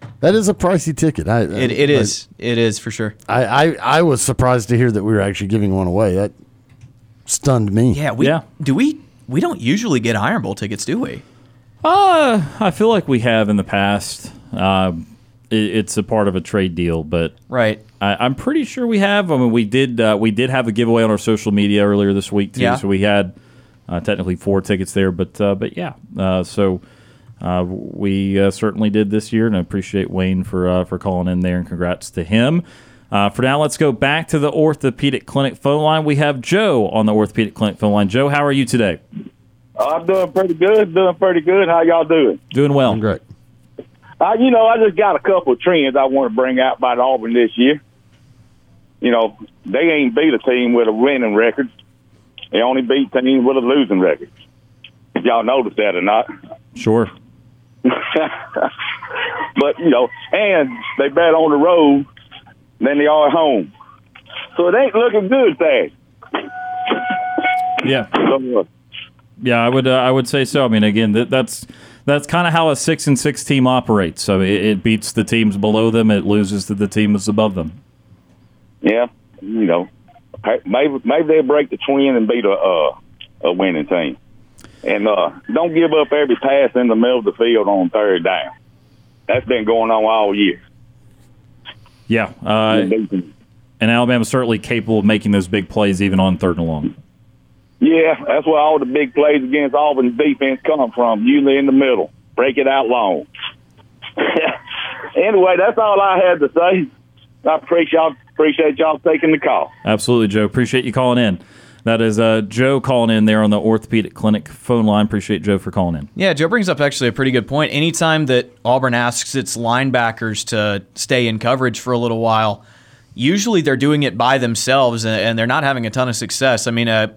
Yeah. That is a pricey ticket. I, I it it I, is, it is for sure. I, I I was surprised to hear that we were actually giving one away. That stunned me. Yeah, we yeah. do we we don't usually get Iron Bowl tickets, do we? Uh, I feel like we have in the past. Uh, it, it's a part of a trade deal, but right. I, I'm pretty sure we have. I mean, we did uh, we did have a giveaway on our social media earlier this week too. Yeah. So we had uh, technically four tickets there, but uh, but yeah. Uh, so uh, we uh, certainly did this year, and I appreciate Wayne for uh, for calling in there, and congrats to him. Uh, for now, let's go back to the orthopedic clinic phone line. We have Joe on the orthopedic clinic phone line. Joe, how are you today? I'm doing pretty good. Doing pretty good. How y'all doing? Doing well. I'm great. Uh, you know, I just got a couple of trends I want to bring out about Auburn this year. You know, they ain't beat a team with a winning record. They only beat teams with a losing record. If y'all noticed that or not. Sure. But, you know, and they better on the road than they are at home. So it ain't looking good there. Yeah. So, uh, Yeah, I would. Uh, I would say so. I mean, again, that, that's that's kind of how a six and six team operates. So I mean, it, it beats the teams below them. It loses to the teams above them. Yeah, you know, maybe maybe they break the trend and beat a uh, a winning team, and uh, don't give up every pass in the middle of the field on third down. That's been going on all year. Yeah, uh, and Alabama's certainly capable of making those big plays even on third and long. Yeah, that's where all the big plays against Auburn's defense come from, usually in the middle. Break it out long. Anyway, that's all I had to say. I appreciate y'all, appreciate y'all taking the call. Absolutely, Joe. Appreciate you calling in. That is uh, Joe calling in there on the orthopedic clinic phone line. Appreciate Joe for calling in. Yeah, Joe brings up actually a pretty good point. Anytime that Auburn asks its linebackers to stay in coverage for a little while, usually they're doing it by themselves, and they're not having a ton of success. I mean, uh,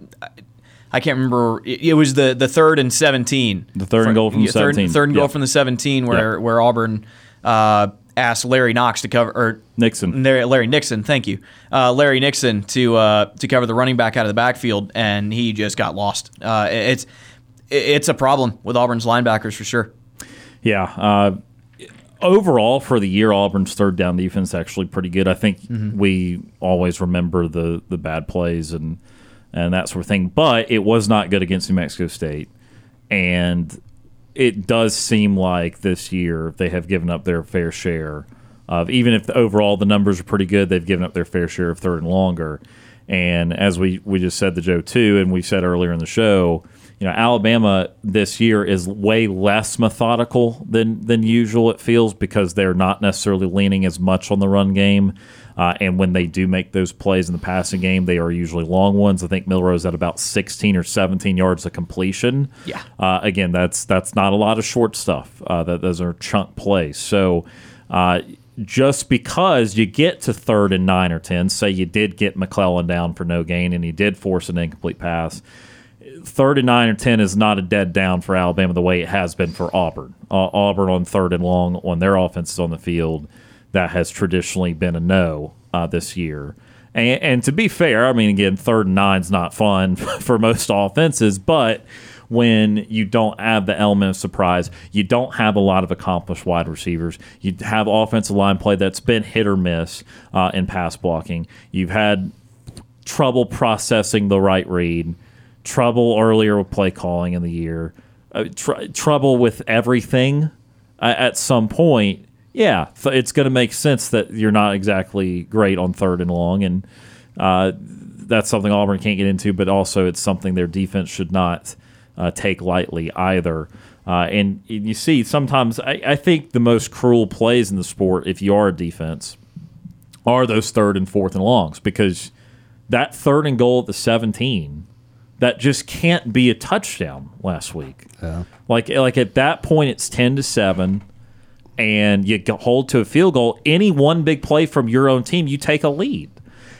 I can't remember. It was the, the third and seventeen. The third and goal from the seventeen. Third, third and yep. goal from the seventeen, where yep. where Auburn uh, asked Larry Knox to cover or Nixon. Larry Nixon, thank you, uh, Larry Nixon to uh, to cover the running back out of the backfield, and he just got lost. Uh, it's it's a problem with Auburn's linebackers for sure. Yeah. Uh, Overall, for the year, Auburn's third down defense is actually pretty good. I think mm-hmm. we always remember the the bad plays and and that sort of thing, but it was not good against New Mexico State. And it does seem like this year they have given up their fair share of, even if the, overall the numbers are pretty good, they've given up their fair share of third and longer. And as we, we just said to Joe, too, and we said earlier in the show, you know, Alabama this year is way less methodical than, than usual, it feels, because they're not necessarily leaning as much on the run game. Uh, and when they do make those plays in the passing game, they are usually long ones. I think Milroe's at about sixteen or seventeen yards of completion. Yeah. Uh, again, that's that's not a lot of short stuff. Uh, that those are chunk plays. So uh, just because you get to third and nine or ten, say you did get McClellan down for no gain and you did force an incomplete pass, third and nine or ten is not a dead down for Alabama the way it has been for Auburn. Uh, Auburn on third and long on their offenses on the field, that has traditionally been a no uh, this year. And, and to be fair, I mean, again, third and nine is not fun for most offenses, but when you don't have the element of surprise, you don't have a lot of accomplished wide receivers, you have offensive line play that's been hit or miss uh, in pass blocking, you've had trouble processing the right read, trouble earlier with play calling in the year, uh, tr- trouble with everything uh, at some point, yeah, th- it's going to make sense that you're not exactly great on third and long, and uh, that's something Auburn can't get into, but also it's something their defense should not uh, take lightly either. Uh, and, and you see sometimes I, I think the most cruel plays in the sport, if you are a defense, are those third and fourth and longs, because that third and goal at the seventeen – that just can't be a touchdown last week. Yeah. Like, like at that point, it's ten to seven, and you hold to a field goal. Any one big play from your own team, you take a lead.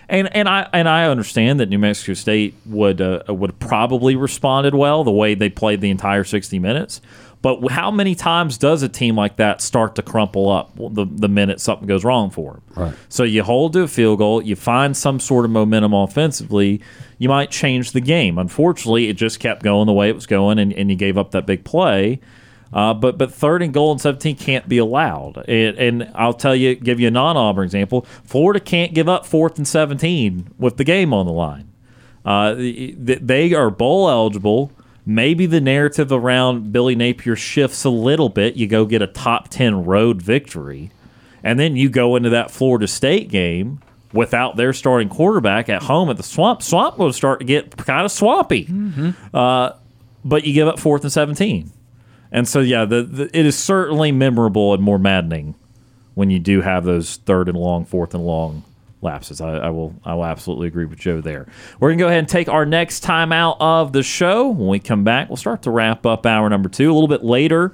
And and I and I understand that New Mexico State would uh, would probably responded well the way they played the entire sixty minutes. But how many times does a team like that start to crumple up the, the minute something goes wrong for them? Right. So you hold to a field goal. You find some sort of momentum offensively. You might change the game. Unfortunately, it just kept going the way it was going, and, and you gave up that big play. Uh, but but third and goal and seventeen can't be allowed. It, and I'll tell you, give you a non-Auburn example. Florida can't give up fourth and seventeen with the game on the line. Uh, they are bowl eligible. Maybe the narrative around Billy Napier shifts a little bit. You go get a top ten road victory, and then you go into that Florida State game without their starting quarterback at home at the Swamp. Swamp will start to get kind of swampy. Mm-hmm. Uh, but you give up fourth and seventeen. And so, yeah, the, the, it is certainly memorable and more maddening when you do have those third and long, fourth and long lapses. I, I will I will absolutely agree with Joe there. We're going to go ahead and take our next time out of the show. When we come back, we'll start to wrap up hour number two. A little bit later,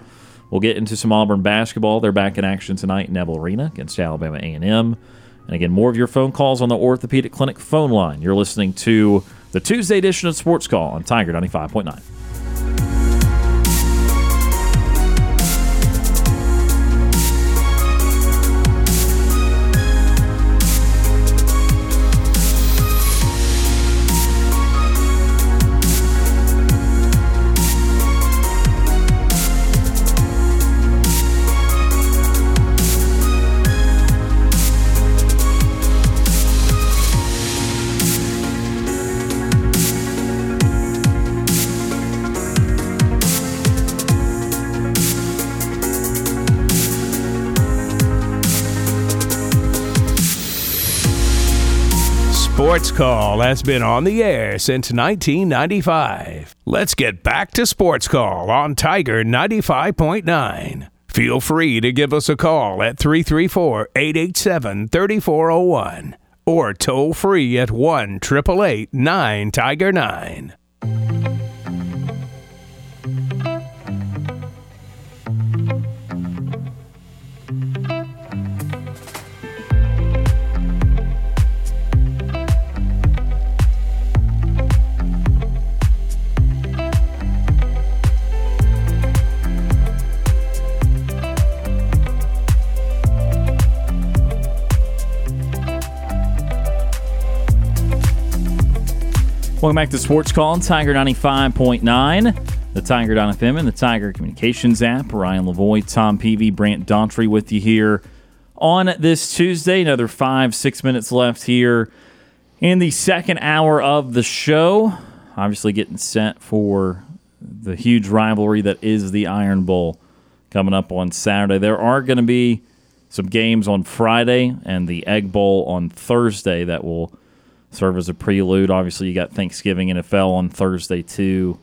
we'll get into some Auburn basketball. They're back in action tonight in Eble Arena against Alabama A and M. And again, more of your phone calls on the Orthopedic Clinic phone line. You're listening to the Tuesday edition of Sports Call on Tiger ninety-five point nine. Sports Call has been on the air since nineteen ninety-five. Let's get back to Sports Call on Tiger ninety-five point nine. Feel free to give us a call at three three four, eight eight seven, three four zero one or toll free at one, eight eight eight, nine, Tiger nine. Welcome back to Sports Call on Tiger ninety-five point nine, the Tiger dot F M and the Tiger Communications app. Ryan Lavoie, Tom Peavy, Brant Daughtry with you here on this Tuesday. Another five, six minutes left here in the second hour of the show. Obviously getting set for the huge rivalry that is the Iron Bowl coming up on Saturday. There are going to be some games on Friday and the Egg Bowl on Thursday that will serve as a prelude. Obviously, you got Thanksgiving N F L on Thursday too.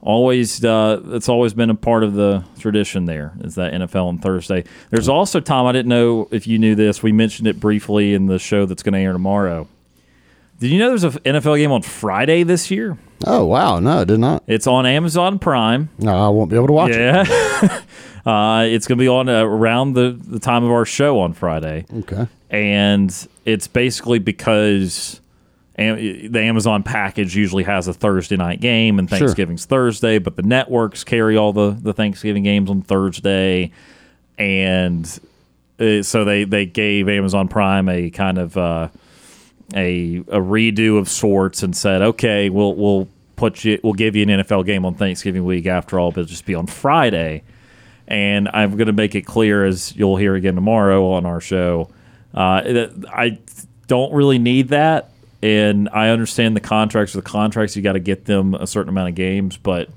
Always, uh, it's always been a part of the tradition. There is that N F L on Thursday. There's also, Tom, I didn't know if you knew this. We mentioned it briefly in the show that's going to air tomorrow. Did you know there's an N F L game on Friday this year? Oh wow, no, I did not. It's on Amazon Prime. No, I won't be able to watch yeah. it. Yeah. Uh, it's going to be on uh, around the, the time of our show on Friday. Okay, and it's basically because the Amazon package usually has a Thursday night game, and Thanksgiving's sure. Thursday, but the networks carry all the, the Thanksgiving games on Thursday. And uh, so they, they gave Amazon Prime a kind of uh, a a redo of sorts and said, okay, we'll we'll put you we'll give you an N F L game on Thanksgiving week after all, but it'll just be on Friday. And I'm going to make it clear, as you'll hear again tomorrow on our show, uh, that I don't really need that. And I understand the contracts. With the contracts, you got to get them a certain amount of games, but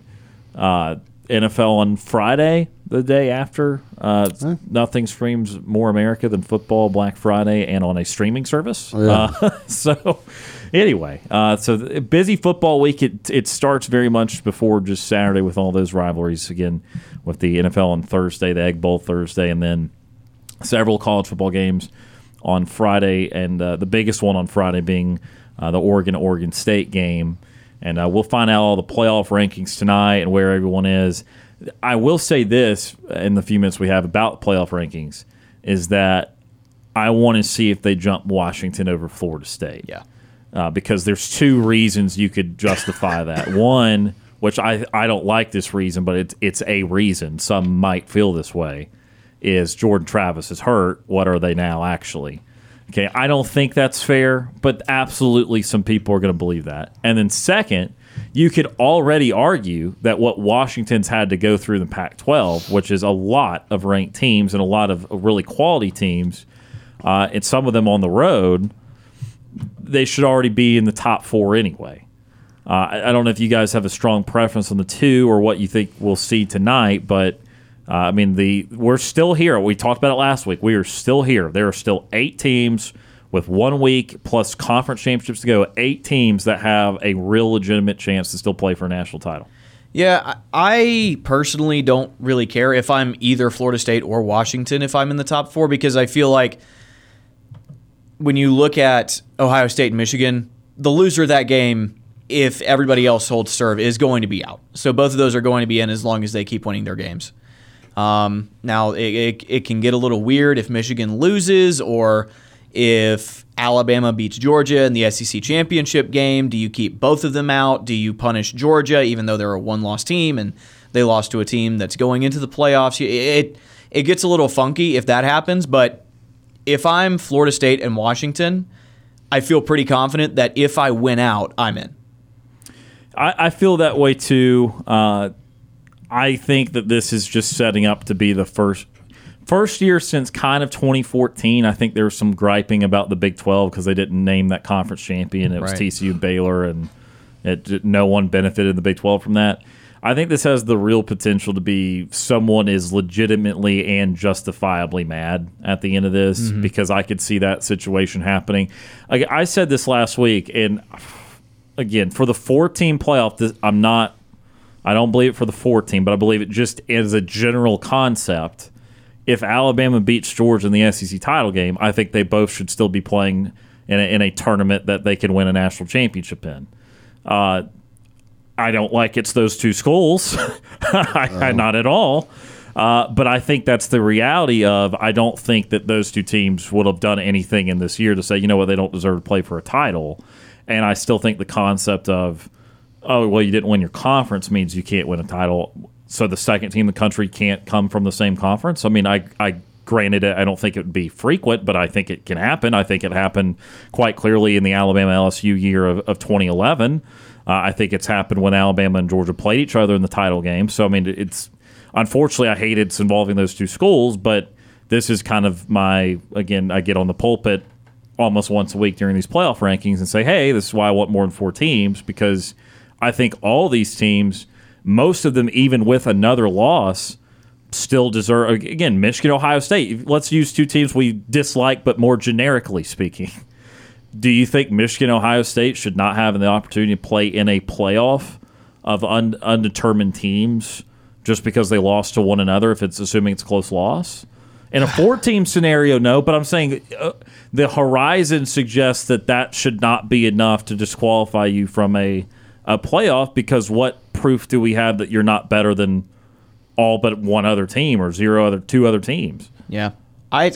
uh, N F L on Friday, the day after. Uh, huh? Nothing screams more America than football, Black Friday, and on a streaming service. Oh, yeah. uh, so anyway, uh, so the busy football week. It, it starts very much before just Saturday with all those rivalries again with the N F L on Thursday, the Egg Bowl Thursday, and then several college football games on Friday, and uh, the biggest one on Friday being uh, the Oregon-Oregon State game. And uh, we'll find out all the playoff rankings tonight and where everyone is. I will say this in the few minutes we have about playoff rankings is that I want to see if they jump Washington over Florida State. Yeah, uh, because there's two reasons you could justify that. One, which I, I don't like this reason, but it's, it's a reason. Some might feel this way, is Jordan Travis is hurt. What are they now actually? Okay, I don't think that's fair, but absolutely some people are going to believe that. And then second, you could already argue that what Washington's had to go through in the Pac twelve, which is a lot of ranked teams and a lot of really quality teams, uh, and some of them on the road, they should already be in the top four anyway. Uh, I, I don't know if you guys have a strong preference on the two or what you think we'll see tonight, but... Uh, I mean, the we're still here. We talked about it last week. We are still here. There are still eight teams with one week plus conference championships to go, eight teams that have a real legitimate chance to still play for a national title. Yeah, I personally don't really care if I'm either Florida State or Washington if I'm in the top four, because I feel like when you look at Ohio State and Michigan, the loser of that game, if everybody else holds serve, is going to be out. So both of those are going to be in as long as they keep winning their games. Um, now, it, it, it can get a little weird if Michigan loses or if Alabama beats Georgia in the S E C championship game. Do you keep both of them out? Do you punish Georgia, even though they're a one-loss team and they lost to a team that's going into the playoffs? It, it, it gets a little funky if that happens, but if I'm Florida State and Washington, I feel pretty confident that if I win out, I'm in. I, I feel that way, too. Uh I think that this is just setting up to be the first first year since kind of twenty fourteen. I think there was some griping about the Big twelve because they didn't name that conference champion. It was right. T C U, Baylor, and it, no one benefited the Big twelve from that. I think this has the real potential to be someone is legitimately and justifiably mad at the end of this, mm-hmm. because I could see that situation happening. I, I said this last week, and again, for the four-team playoff, this, I'm not – I don't believe it for the four team, but I believe it just as a general concept. If Alabama beats Georgia in the S E C title game, I think they both should still be playing in a, in a tournament that they can win a national championship in. Uh, I don't like it's those two schools. I, oh. Not at all. Uh, but I think that's the reality of I don't think that those two teams would have done anything in this year to say, you know what, they don't deserve to play for a title. And I still think the concept of, oh, well, you didn't win your conference means you can't win a title, so the second team in the country can't come from the same conference. I mean, I, I granted it, I don't think it would be frequent, but I think it can happen. I think it happened quite clearly in the Alabama L S U year of, of twenty eleven. Uh, I think it's happened when Alabama and Georgia played each other in the title game. So, I mean, it's unfortunately, I hate it's involving those two schools, but this is kind of my, again, I get on the pulpit almost once a week during these playoff rankings and say, hey, this is why I want more than four teams, because I think all these teams, most of them, even with another loss, still deserve. Again, Michigan, Ohio State. Let's use two teams we dislike, but more generically speaking. Do you think Michigan, Ohio State should not have the opportunity to play in a playoff of un- undetermined teams just because they lost to one another, if it's assuming it's a close loss? In a four-team scenario, no, but I'm saying uh, the horizon suggests that that should not be enough to disqualify you from a – a playoff, because what proof do we have that you're not better than all but one other team or zero other two other teams? Yeah. I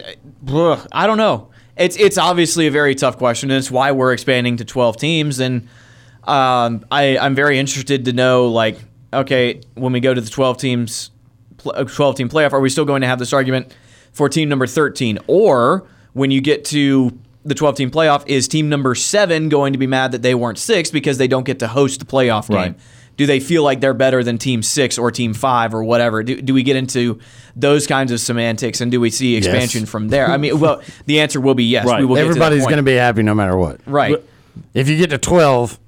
ugh, I don't know. It's it's obviously a very tough question, and it's why we're expanding to twelve teams, and um, I I'm very interested to know, like, okay, when we go to the twelve teams twelve team playoff, are we still going to have this argument for team number thirteen, or when you get to the twelve-team playoff, is team number seven going to be mad that they weren't six because they don't get to host the playoff game? Right. Do they feel like they're better than team six or team five or whatever? Do, do we get into those kinds of semantics, and do we see expansion yes. from there? I mean, well, the answer will be yes. Right. We will. Everybody's going to be happy no matter what. Right. If you get to twelve,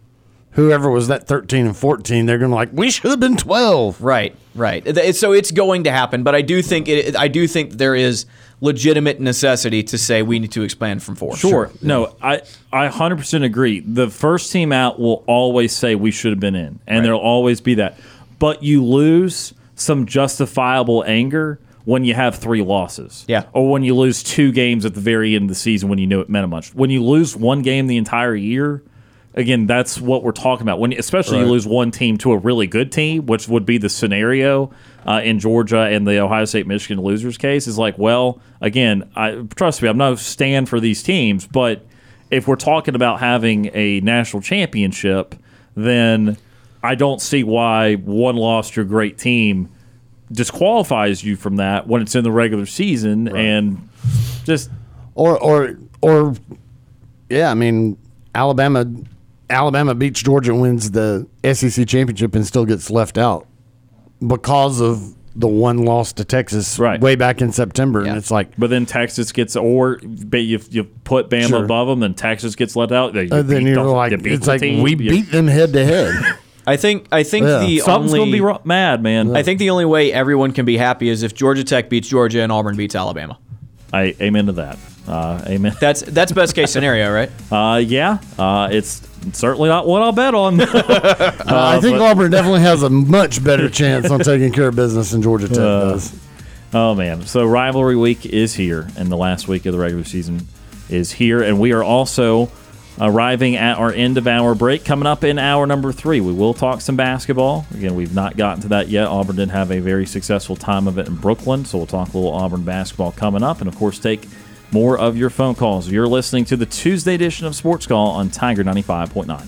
whoever was that thirteen and fourteen, they're going to like, we should have been twelve. Right, right. So it's going to happen, but I do think it. I do think there is legitimate necessity to say we need to expand from four. Sure. sure. No, I, I one hundred percent agree. The first team out will always say we should have been in, and right. there'll always be that. But you lose some justifiable anger when you have three losses. Yeah. Or when you lose two games at the very end of the season when you knew it meant a bunch. When you lose one game the entire year, again, that's what we're talking about. When especially right. you lose one team to a really good team, which would be the scenario uh, in Georgia and the Ohio State-Michigan losers case, is like, well, again, I, trust me, I'm no stand for these teams, but if we're talking about having a national championship, then I don't see why one loss to a great team disqualifies you from that when it's in the regular season. Right. And just or or or yeah, I mean, Alabama Alabama beats Georgia, wins the S E C championship, and still gets left out because of the one loss to Texas right. way back in September. Yeah. And it's like, but then Texas gets, or you you put Bama sure. above them, and Texas gets left out. You uh, then you're them, like, you it's like team. we yeah. beat them head to head. I think I think yeah. the Something's only gonna be wrong, mad man. Yeah. I think the only way everyone can be happy is if Georgia Tech beats Georgia and Auburn beats Alabama. I amen to that. Uh, amen. That's that's best case scenario, right? Uh, yeah. Uh, it's certainly not what I'll bet on. uh, I think but, Auburn definitely has a much better chance on taking care of business than Georgia Tech uh, does. Oh man! So rivalry week is here, and the last week of the regular season is here, and we are also arriving at our end of hour break. Coming up in hour number three, we will talk some basketball. Again, we've not gotten to that yet. Auburn did have a very successful time of it in Brooklyn, so we'll talk a little Auburn basketball coming up. And, of course, take more of your phone calls. You're listening to the Tuesday edition of Sports Call on Tiger ninety-five point nine.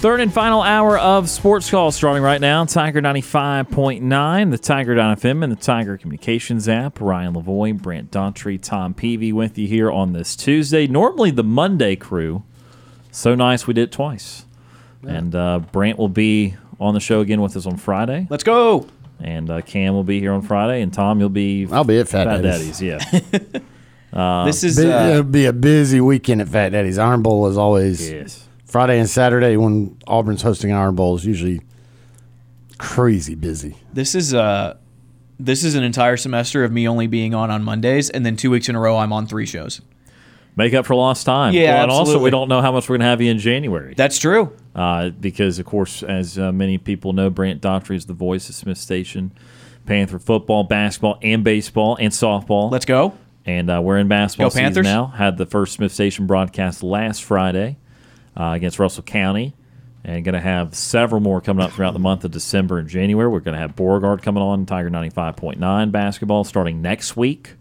Third and final hour of Sports Call starting right now. Tiger ninety-five point nine, the Tiger dot F M, and the Tiger Communications app. Ryan Lavoie, Brant Daughtry, Tom Peavy with you here on this Tuesday. Normally the Monday crew. So nice we did it twice. Yeah. And uh, Brant will be on the show again with us on Friday. Let's go! And uh, Cam will be here on Friday, and Tom, you'll be... I'll be at Fat, Fat Daddy's. Daddy's. Yeah. uh, this is... Uh, it'll be a busy weekend at Fat Daddy's. Iron Bowl is always... Yes. Friday and Saturday when Auburn's hosting Iron Bowl is usually crazy busy. This is uh, this is an entire semester of me only being on on Mondays, and then two weeks in a row I'm on three shows. Make up for lost time. Yeah, well, and also we don't know how much we're going to have you in January. That's true. Uh, because, of course, as uh, many people know, Brant Daughtry is the voice of Smith Station, Panther football, basketball, and baseball, and softball. Let's go. And uh, we're in basketball go season now. Had the first Smith Station broadcast last Friday. Uh, against Russell County, and going to have several more coming up throughout the month of December and January. We're going to have Beauregard coming on, Tiger ninety-five point nine basketball starting next week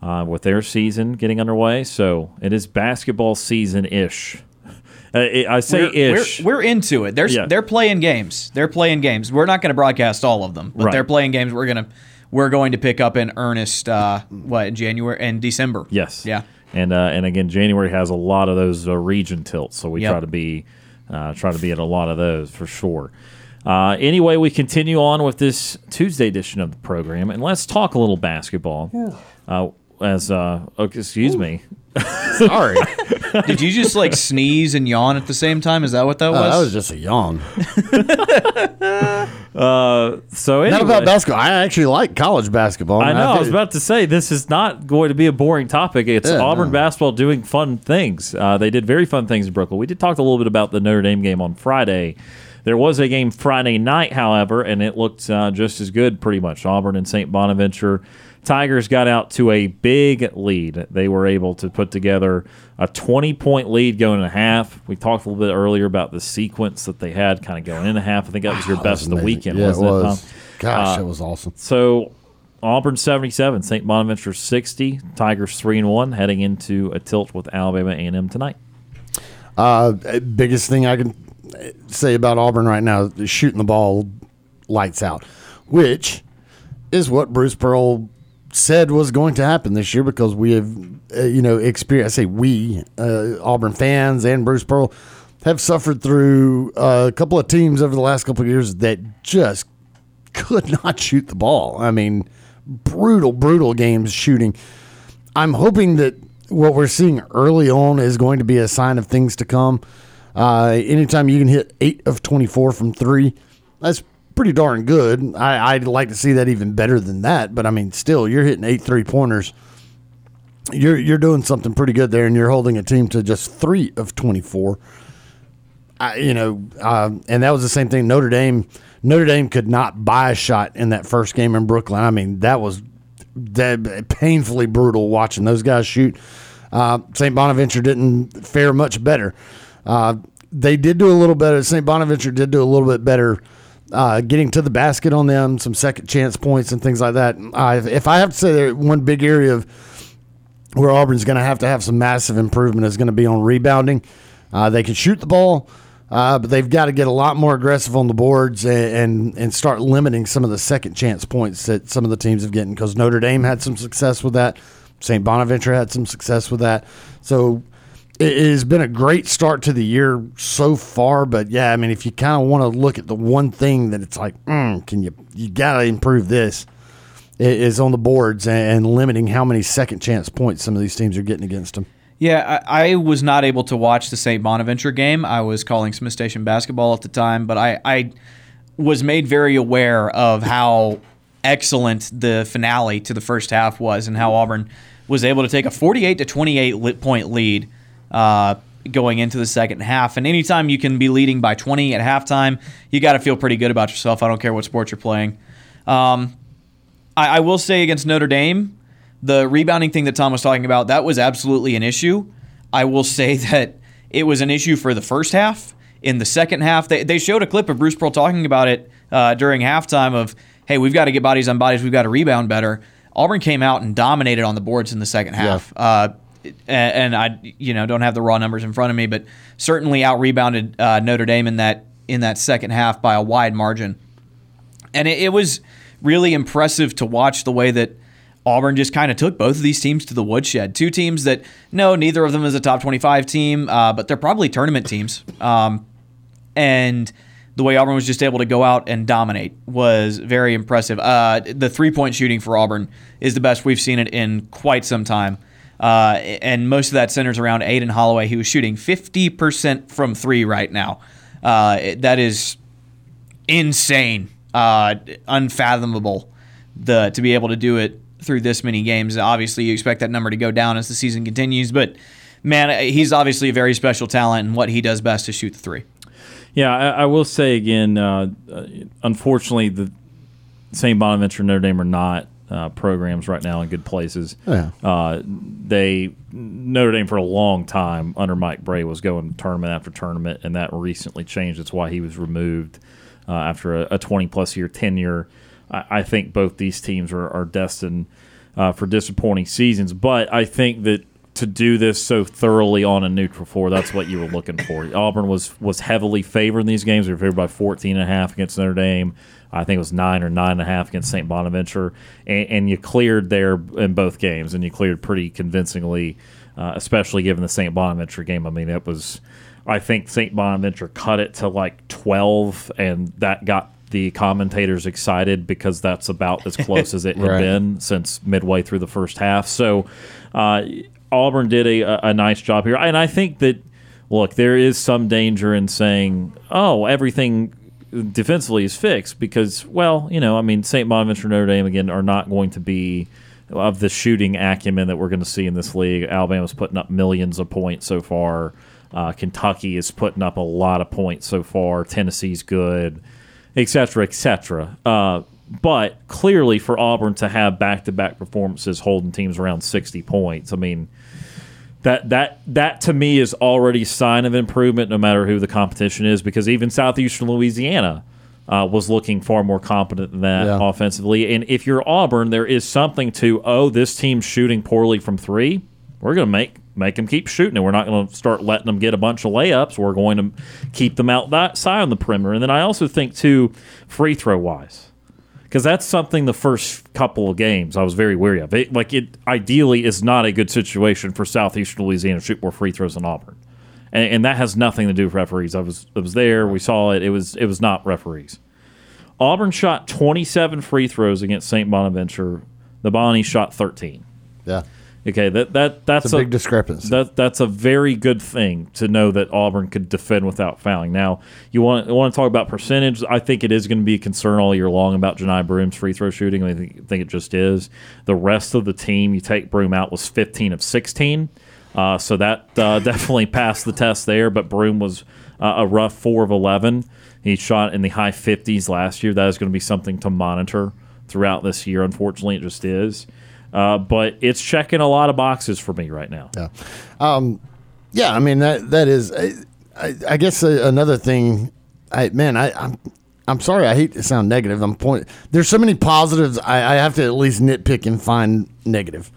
uh, with their season getting underway. So it is basketball season-ish. Uh, it, I say we're, ish. We're, we're into it. They're, yeah. they're playing games. They're playing games. We're not going to broadcast all of them, but right. they're playing games. We're going to we're going to pick up in earnest uh, what in January and December. Yes. Yeah. And uh, and again, January has a lot of those uh, region tilts, so we yep. try to be uh, try to be at a lot of those for sure. Uh, anyway, we continue on with this Tuesday edition of the program, and let's talk a little basketball. Uh, as uh, oh, excuse Ooh. me, sorry, did you just like sneeze and yawn at the same time? Is that what that was? Uh, that was just a yawn. Uh, so anyway. Not about basketball. I actually like college basketball. I know. I, I was about to say, this is not going to be a boring topic. It's yeah, Auburn no. basketball doing fun things. Uh, they did very fun things in Brooklyn. We did talk a little bit about the Notre Dame game on Friday. There was a game Friday night, however, and it looked uh, just as good pretty much. Auburn and Saint Bonaventure. Tigers got out to a big lead. They were able to put together a twenty-point lead going into half. We talked a little bit earlier about the sequence that they had kind of going into half. I think that was your wow, best of the amazing. weekend, yeah, wasn't it? Was. it Gosh, uh, that was awesome. So Auburn seventy-seven, Saint Bonaventure sixty, Tigers three and one, heading into a tilt with Alabama A and M tonight. Uh, biggest thing I can say about Auburn right now is shooting the ball lights out, which is what Bruce Pearl said was going to happen this year, because we have, uh, you know, experienced, I say we, uh, Auburn fans and Bruce Pearl have suffered through uh, a couple of teams over the last couple of years that just could not shoot the ball. I mean, brutal, brutal games shooting. I'm hoping that what we're seeing early on is going to be a sign of things to come. Uh, anytime you can hit eight of twenty-four from three, that's pretty darn good. I, I'd like to see that even better than that, but I mean, still, you're hitting eight three-pointers. You're you're doing something pretty good there, and you're holding a team to just three of twenty-four. I, you know, uh, and that was the same thing. Notre Dame, Notre Dame could not buy a shot in that first game in Brooklyn. I mean, that was that painfully brutal watching those guys shoot. Uh, Saint Bonaventure didn't fare much better. Uh, they did do a little better. Saint Bonaventure did do a little bit better Uh, getting to the basket on them, some second chance points and things like that. Uh, if I have to say that one big area of where Auburn's going to have to have some massive improvement is going to be on rebounding. Uh, they can shoot the ball, uh, but they've got to get a lot more aggressive on the boards and, and and start limiting some of the second chance points that some of the teams have gotten, because Notre Dame had some success with that. Saint Bonaventure had some success with that. So it has been a great start to the year so far, but yeah, I mean, if you kind of want to look at the one thing that it's like, mm, can you you gotta improve this, it is on the boards and limiting how many second chance points some of these teams are getting against them. Yeah, I, I was not able to watch the Saint Bonaventure game. I was calling Smith Station basketball at the time, but I, I was made very aware of how excellent the finale to the first half was and how Auburn was able to take a forty-eight to twenty-eight point lead Uh, going into the second half. And anytime you can be leading by twenty at halftime, you got to feel pretty good about yourself. I don't care what sport you're playing. Um, I, I will say against Notre Dame, the rebounding thing that Tom was talking about, that was absolutely an issue. I will say that it was an issue for the first half. In the second half, they, they showed a clip of Bruce Pearl talking about it uh, during halftime of, hey, we've got to get bodies on bodies. We've got to rebound better. Auburn came out and dominated on the boards in the second half. Yeah. Uh, And I, you know, don't have the raw numbers in front of me, but certainly out-rebounded uh, Notre Dame in that in that second half by a wide margin. And it, it was really impressive to watch the way that Auburn just kind of took both of these teams to the woodshed. Two teams that, no, neither of them is a top twenty-five team, uh, but they're probably tournament teams. Um, and the way Auburn was just able to go out and dominate was very impressive. Uh, the three-point shooting for Auburn is the best we've seen it in quite some time. Uh, and most of that centers around Aden Holloway, who is shooting fifty percent from three right now. Uh, that is insane, uh, unfathomable the, to be able to do it through this many games. Obviously, you expect that number to go down as the season continues, but, man, he's obviously a very special talent, and what he does best is shoot the three. Yeah, I, I will say again, uh, unfortunately, the Saint Bonaventure and Notre Dame are not Uh, programs right now in good places. Yeah. Uh, they Notre Dame for a long time under Mike Bray was going tournament after tournament, and that recently changed. That's why he was removed uh, after a twenty-plus year tenure. I, I think both these teams are, are destined uh, for disappointing seasons, but I think that to do this so thoroughly on a neutral floor, that's what you were looking for. Auburn was was heavily favored in these games. They were favored by fourteen and a half against Notre Dame. I think it was nine or nine and a half against Saint Bonaventure, and, and you cleared there in both games, and you cleared pretty convincingly, uh, especially given the Saint Bonaventure game. I mean, it was, I think Saint Bonaventure cut it to like twelve, and that got the commentators excited because that's about as close as it had right. been since midway through the first half. So uh, Auburn did a, a nice job here, and I think that, look, there is some danger in saying, oh, everything defensively is fixed because, well, you know, I mean, Saint Bonaventure and Notre Dame, again, are not going to be of the shooting acumen that we're going to see in this league. Alabama's putting up millions of points so far. Uh, Kentucky is putting up a lot of points so far. Tennessee's good, et cetera, et cetera. Uh, but clearly for Auburn to have back-to-back performances holding teams around sixty points, I mean, that that that to me is already a sign of improvement no matter who the competition is, because even Southeastern Louisiana uh, was looking far more competent than that yeah. offensively. And if you're Auburn, there is something to, oh, this team's shooting poorly from three. We're going to make make them keep shooting it. We're not going to start letting them get a bunch of layups. We're going to keep them outside on the perimeter. And then I also think, too, free throw-wise, because that's something the first couple of games I was very wary of. It, like, it ideally is not a good situation for Southeastern Louisiana to shoot more free throws than Auburn. And, and that has nothing to do with referees. I was I was there. We saw it. It was, it was not referees. Auburn shot twenty-seven free throws against Saint Bonaventure. The Bonnies shot thirteen. Yeah. Okay, that that that's it's a big a, discrepancy. That that's a very good thing to know that Auburn could defend without fouling. Now, you want you want to talk about percentage? I think it is going to be a concern all year long about Janai Broom's free throw shooting. I think, think it just is. The rest of the team, you take Broom out, was fifteen of sixteen, uh, so that uh, definitely passed the test there. But Broom was uh, a rough four of eleven. He shot in the high fifties last year. That is going to be something to monitor throughout this year. Unfortunately, it just is. Uh, but it's checking a lot of boxes for me right now. Yeah, um, yeah. I mean that that is. I, I, I guess a, another thing. I man, I, I'm I'm sorry. I hate to sound negative. I'm point. There's so many positives. I, I have to at least nitpick and find negative.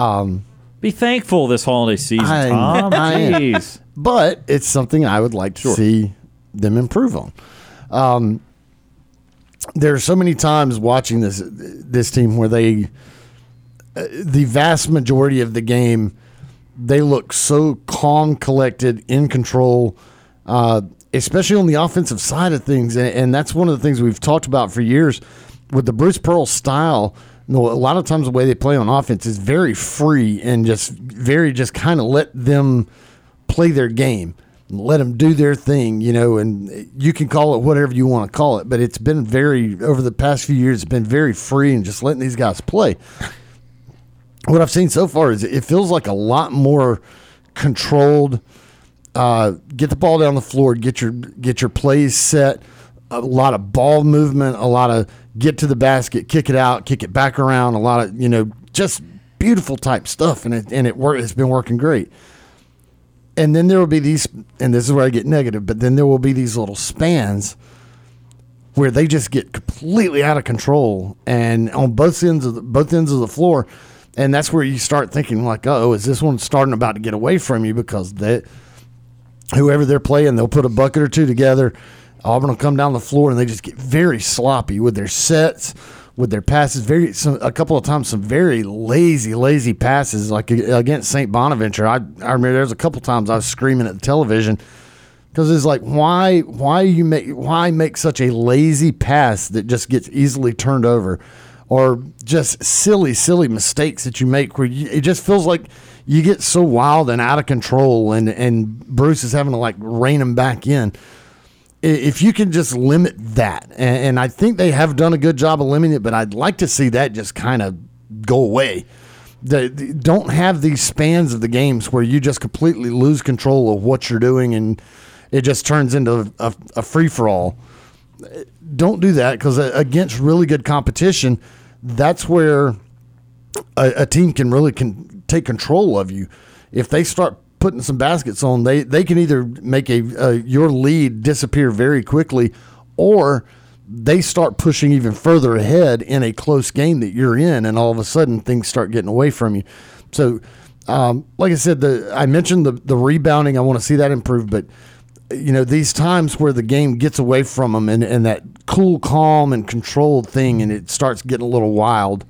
Um, Be thankful this holiday season, I, Tom. Jeez. But it's something I would like to sure. see them improve on. Um, there are so many times watching this this team where they. The vast majority of the game, they look so calm, collected, in control, uh, especially on the offensive side of things. And, and that's one of the things we've talked about for years with the Bruce Pearl style. You know, a lot of times the way they play on offense is very free and just very just kind of let them play their game, let them do their thing, you know, and you can call it whatever you want to call it. But it's been very, over the past few years, it's been very free and just letting these guys play. What I've seen so far is it feels like a lot more controlled. Uh, get the ball down the floor, get your get your plays set. A lot of ball movement, a lot of get to the basket, kick it out, kick it back around. A lot of you know just beautiful type stuff, and it and it work. It's been working great. And then there will be these, and this is where I get negative. But then there will be these little spans where they just get completely out of control, and on both ends of the, both ends of the floor. And that's where you start thinking like, oh, is this one starting about to get away from you? Because that whoever they're playing, they'll put a bucket or two together. Auburn will come down the floor, and they just get very sloppy with their sets, with their passes. Very some, a couple of times, some very lazy, lazy passes. Like against Saint Bonaventure, I, I remember there was a couple times I was screaming at the television because it's like, why, why you make, why make such a lazy pass that just gets easily turned over? Or just silly, silly mistakes that you make where you, it just feels like you get so wild and out of control, and, and Bruce is having to, like, rein them back in. If you can just limit that, and, and I think they have done a good job of limiting it, but I'd like to see that just kind of go away. They, they don't have these spans of the games where you just completely lose control of what you're doing and it just turns into a, a free-for-all. Don't do that, because against really good competition, that's where a, a team can really can take control of you. If they start putting some baskets on, they, they can either make a, a your lead disappear very quickly, or they start pushing even further ahead in a close game that you're in, and all of a sudden things start getting away from you. So, um, like I said, the I mentioned the, the rebounding. I want to see that improve, but you know, these times where the game gets away from them and, and that cool, calm, and controlled thing, and it starts getting a little wild.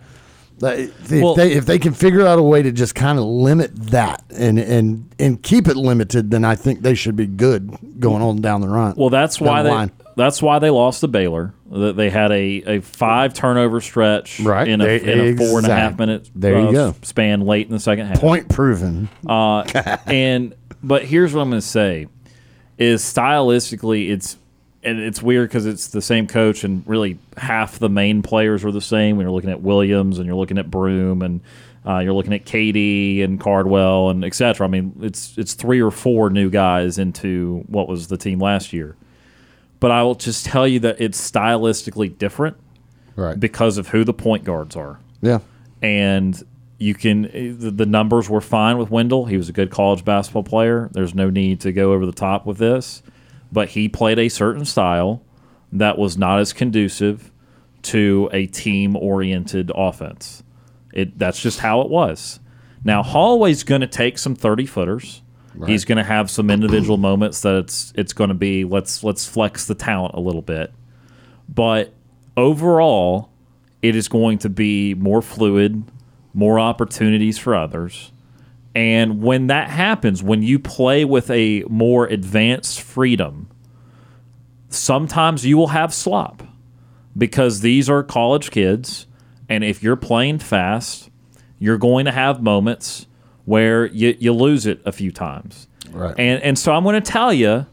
If, well, they, if they can figure out a way to just kind of limit that and, and and keep it limited, then I think they should be good going on down the run. Well, that's why the they that's why they lost to Baylor. They had a, a five turnover stretch right. in, a, they, in a four exactly. and a half minute there you uh, go. span late in the second half. Point proven. Uh, and but here's what I'm going to say. Is stylistically, it's and it's weird because it's the same coach, and really half the main players are the same. When you're looking at Williams and you're looking at Broom and uh, you're looking at K D and Cardwell and et cetera. I mean, it's it's three or four new guys into what was the team last year. But I will just tell you that it's stylistically different, right? Because of who the point guards are. Yeah, and you can the, the numbers were fine with Wendell. He was a good college basketball player. There's no need to go over the top with this. But he played a certain style that was not as conducive to a team-oriented offense. It That's just how it was. Now, Holloway's going to take some thirty-footers. Right. He's going to have some individual moments that it's it's going to be, let's let's flex the talent a little bit. But overall, it is going to be more fluid, more opportunities for others. And when that happens, when you play with a more advanced freedom, sometimes you will have slop because these are college kids, and if you're playing fast, you're going to have moments where you, you lose it a few times. Right. And and so I'm going to tell you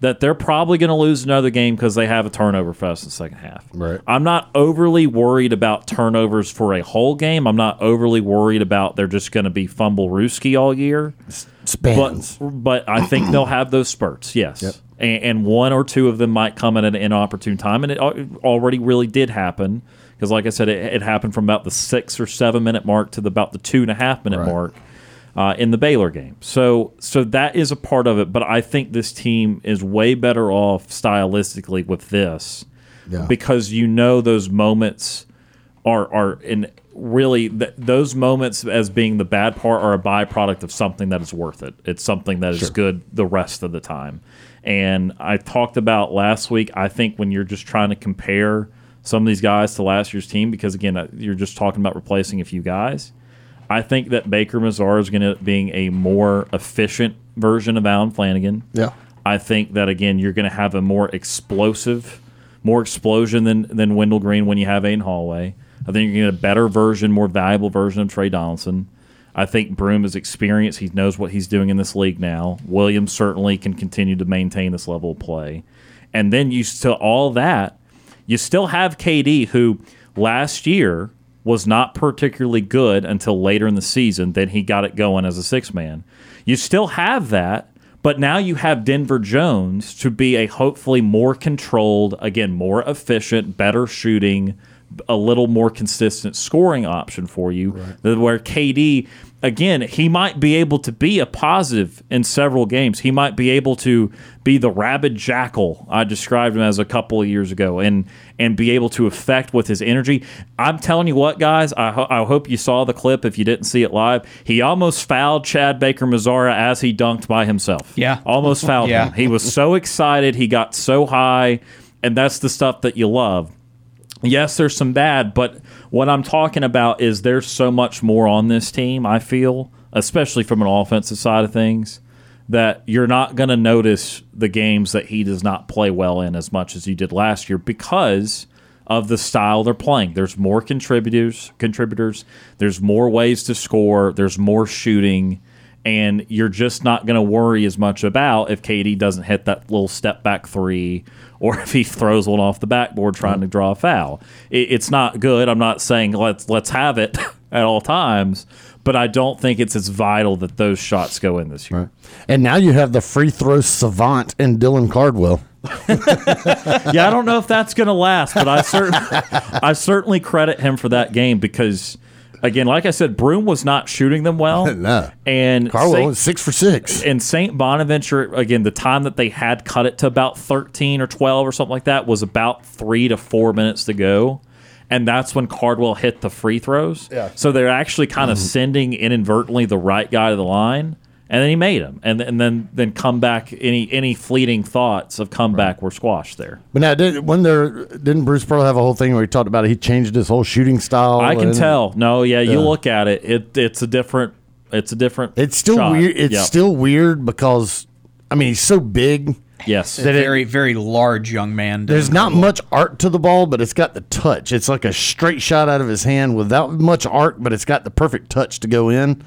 that they're probably going to lose another game because they have a turnover fest in the second half. Right. I'm not overly worried about turnovers for a whole game. I'm not overly worried about they're just going to be fumble rooski all year. Spans. But, but I think they'll have those spurts, yes. Yep. And, and one or two of them might come at an inopportune time, and it already really did happen because, like I said, it, it happened from about the six- or seven-minute mark to the, about the two-and-a-half-minute right. mark. Uh, in the Baylor game. So so that is a part of it, but I think this team is way better off stylistically with this yeah. because you know those moments are, are in really th- those moments as being the bad part are a byproduct of something that is worth it. It's something that is sure. good the rest of the time. And I talked about last week, I think when you're just trying to compare some of these guys to last year's team, because, again, you're just talking about replacing a few guys, I think that Baker Mazar is going to be a more efficient version of Allen Flanagan. Yeah. I think that, again, you're going to have a more explosive, more explosion than, than Wendell Green when you have Aden Holloway. I think you're going to get a better version, more valuable version of Trey Donaldson. I think Broom is experienced. He knows what he's doing in this league now. Williams certainly can continue to maintain this level of play. And then you still all that, you still have K D, who last year – was not particularly good until later in the season. Then he got it going as a six-man. You still have that, but now you have Denver Jones to be a hopefully more controlled, again, more efficient, better shooting, a little more consistent scoring option for you, right. where K D, again, he might be able to be a positive in several games. He might be able to be the rabid jackal I described him as a couple of years ago and and be able to affect with his energy. I'm telling you what, guys, I, ho- I hope you saw the clip if you didn't see it live. He almost fouled Chad Baker Mazara as he dunked by himself. Yeah. Almost fouled yeah. him. He was so excited. He got so high, and that's the stuff that you love. Yes, there's some bad, but what I'm talking about is there's so much more on this team, I feel, especially from an offensive side of things, that you're not going to notice the games that he does not play well in as much as you did last year because of the style they're playing. There's more contributors, contributors. There's more ways to score. There's more shooting. And you're just not going to worry as much about if K D doesn't hit that little step-back three or if he throws one off the backboard trying to draw a foul. It, it's not good. I'm not saying let's let's have it at all times, but I don't think it's as vital that those shots go in this year. Right. And now you have the free-throw savant in Dylan Cardwell. yeah, I don't know if that's going to last, but I, cert- I certainly credit him for that game because – again, like I said, Broom was not shooting them well. no. And Carwell was six for six. And Saint Bonaventure, again, the time that they had cut it to about thirteen or twelve or something like that was about three to four minutes to go. And that's when Cardwell hit the free throws. Yeah. So they're actually kind of mm-hmm. sending inadvertently the right guy to the line. And then he made him. And and then then come back, any any fleeting thoughts of comeback right. were squashed there. But now, did, when there, didn't Bruce Pearl have a whole thing where he talked about it? He changed his whole shooting style? I can tell. It? No, yeah, yeah, you look at it. it it's a different It's a different It's still shot. weird. It's yep. still weird because, I mean, he's so big. Yes. A very, it, very large young man. There's not cool. much art to the ball, but it's got the touch. It's like a straight shot out of his hand without much art, but it's got the perfect touch to go in.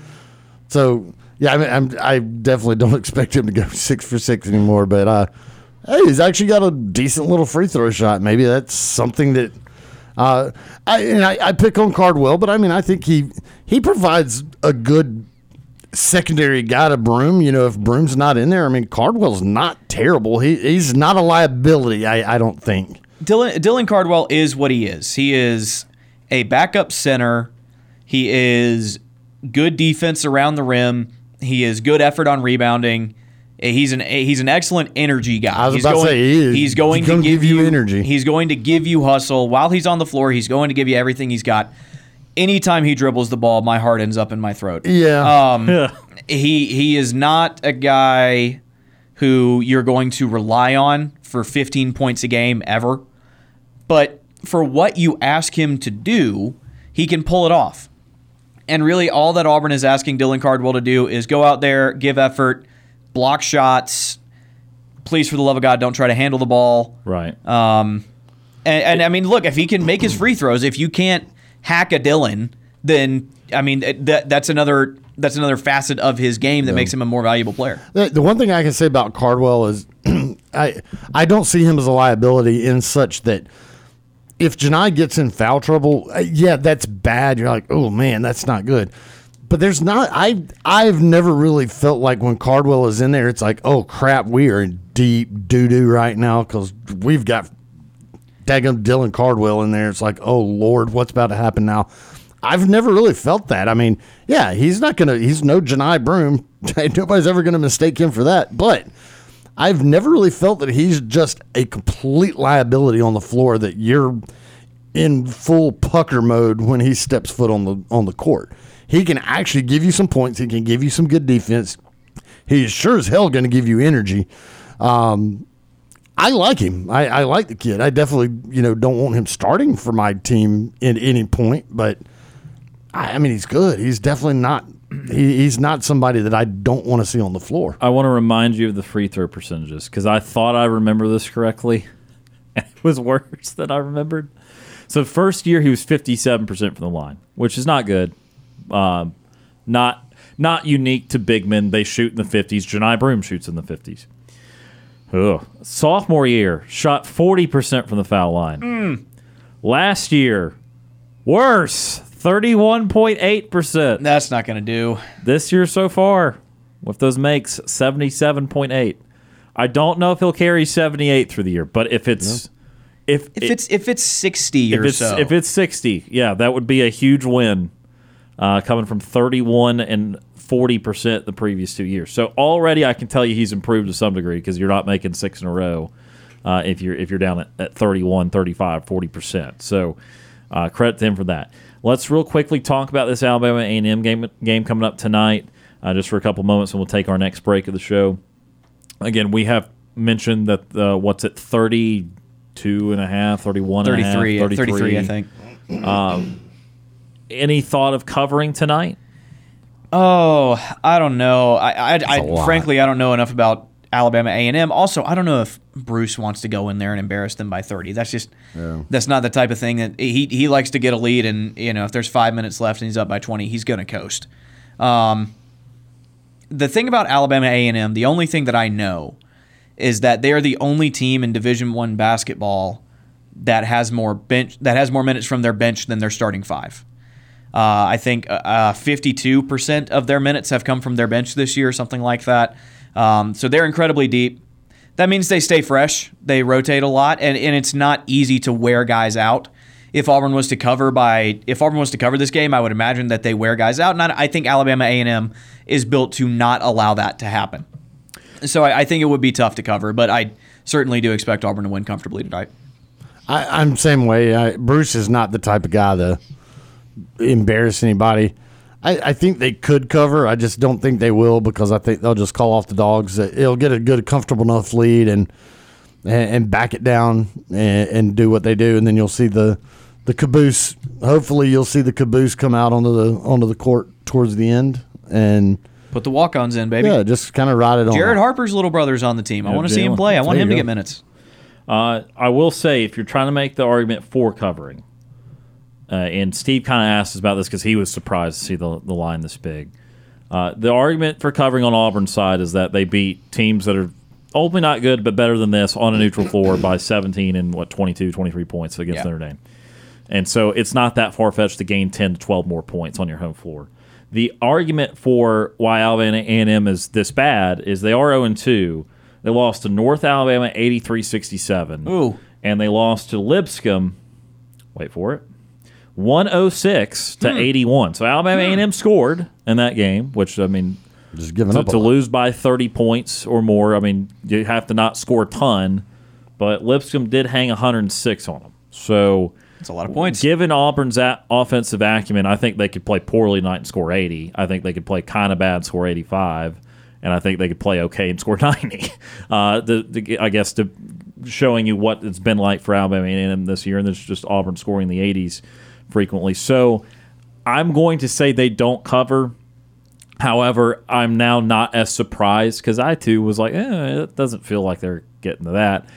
So... Yeah, I mean, I'm, I definitely don't expect him to go six for six anymore, but uh, hey, he's actually got a decent little free throw shot. Maybe that's something that uh, I, and I, I pick on Cardwell, but I mean, I think he he provides a good secondary guy to Broom. You know, if Broom's not in there, I mean, Cardwell's not terrible. He he's not a liability. I, I don't think Dylan Dylan Cardwell is what he is. He is a backup center. He is good defense around the rim. He is good effort on rebounding. He's an he's an excellent energy guy. I was he's about going, to say he is. He's going, he's going to give, give you energy. He's going to give you hustle. While he's on the floor, he's going to give you everything he's got. Anytime he dribbles the ball, my heart ends up in my throat. Yeah. Um, yeah. He he is not a guy who you're going to rely on for fifteen points a game ever. But for what you ask him to do, he can pull it off. And really all that Auburn is asking Dylan Cardwell to do is go out there, give effort, block shots. Please, for the love of God, don't try to handle the ball. Right. Um, and, and, I mean, look, if he can make his free throws, if you can't hack a Dylan, then, I mean, that that's another that's another facet of his game that yeah. makes him a more valuable player. The, the one thing I can say about Cardwell is I I don't see him as a liability in such that if Janai gets in foul trouble, yeah, that's bad. You're like, oh, man, that's not good. But there's not – I, I've never really felt like when Cardwell is in there, it's like, oh, crap, we are in deep doo-doo right now because we've got daggum Dylan Cardwell in there. It's like, oh, Lord, what's about to happen now? I've never really felt that. I mean, yeah, he's not going to – he's no Janai Broom. Nobody's ever going to mistake him for that. But I've never really felt that he's just a complete liability on the floor that you're in full pucker mode when he steps foot on the on the court. He can actually give you some points. He can give you some good defense. He is sure as hell going to give you energy. Um, I like him. I, I like the kid. I definitely, you know, don't want him starting for my team at any point. But I, I mean, he's good. He's definitely not. He, he's not somebody that I don't want to see on the floor. I want to remind you of the free throw percentages because I thought I remember this correctly. It was worse than I remembered. So first year he was fifty-seven percent from the line, which is not good. Um, not not unique to big men. They shoot in the fifties. Janai Broom shoots in the fifties. Ugh. Sophomore year, shot forty percent from the foul line. Mm. Last year, worse, thirty-one point eight percent. That's not going to do. This year so far, with those makes, seventy-seven point eight. I don't know if he'll carry seventy-eight through the year, but if it's... Yeah. If, if it, it's if it's sixty if or it's, so. If it's sixty, yeah, that would be a huge win. Uh, coming from thirty-one and forty percent the previous two years. So already I can tell you he's improved to some degree because you're not making six in a row uh, if you're if you're down at, at thirty-one, thirty-five, forty percent. So uh, credit to him for that. Let's real quickly talk about this Alabama A and M game, game coming up tonight uh, just for a couple moments, and we'll take our next break of the show. Again, we have mentioned that uh, what's at thirty-two and a half, thirty-one and a half, thirty-three, I think. Um Any thought of covering tonight? Oh, I don't know. I, I, I frankly, I don't know enough about Alabama A and M. Also, I don't know if Bruce wants to go in there and embarrass them by thirty. That's just yeah. that's not the type of thing that he he likes to get a lead. And you know, if there's five minutes left and he's up by twenty, he's going to coast. Um, the thing about Alabama A and M, the only thing that I know is that they are the only team in Division I basketball that has more bench that has more minutes from their bench than their starting five. Uh, I think uh, fifty-two percent of their minutes have come from their bench this year, something like that. Um, so they're incredibly deep. That means they stay fresh. They rotate a lot, and, and it's not easy to wear guys out. If Auburn was to cover by, if Auburn was to cover this game, I would imagine that they wear guys out. And I, I think Alabama A and M is built to not allow that to happen. So I, I think it would be tough to cover, but I certainly do expect Auburn to win comfortably tonight. I, I'm the same way. I, Bruce is not the type of guy to embarrass anybody. I, I think they could cover. I just don't think they will because I think they'll just call off the dogs. It'll get a good, comfortable enough lead and and, and back it down and, and do what they do, and then you'll see the the caboose. Hopefully, you'll see the caboose come out onto the onto the court towards the end and put the walk-ons in, baby. Yeah, just kind of ride it on. Jared Harper's little brother's on the team. I yeah, want to see him play. I want him to go. get minutes. Uh, I will say, if you're trying to make the argument for covering. Uh, and Steve kind of asked us about this because he was surprised to see the, the line this big. Uh, the argument for covering on Auburn's side is that they beat teams that are Ultimately not good, but better than this on a neutral floor by seventeen and, what, twenty-two, twenty-three points against yeah. Notre Dame. And so it's not that far-fetched to gain ten to twelve more points on your home floor. The argument for why Alabama A and M is this bad is they are oh and two. They lost to North Alabama eighty-three sixty-seven. Ooh. And they lost to Lipscomb, wait for it, one oh six to eighty-one. So Alabama yeah. A and M scored in that game, which, I mean, just giving to, up to lose by thirty points or more, I mean, you have to not score a ton. But Lipscomb did hang one oh six on them. So that's a lot of points. Given Auburn's at offensive acumen, I think they could play poorly tonight and score eighty. I think they could play kind of bad and score eighty-five. And I think they could play okay and score ninety. Uh, the, the, I guess to showing you what it's been like for Alabama A and M this year, and it's just Auburn scoring the eighties frequently. So I'm going to say they don't cover. However, I'm now not as surprised because I, too, was like, eh, it doesn't feel like they're getting to that.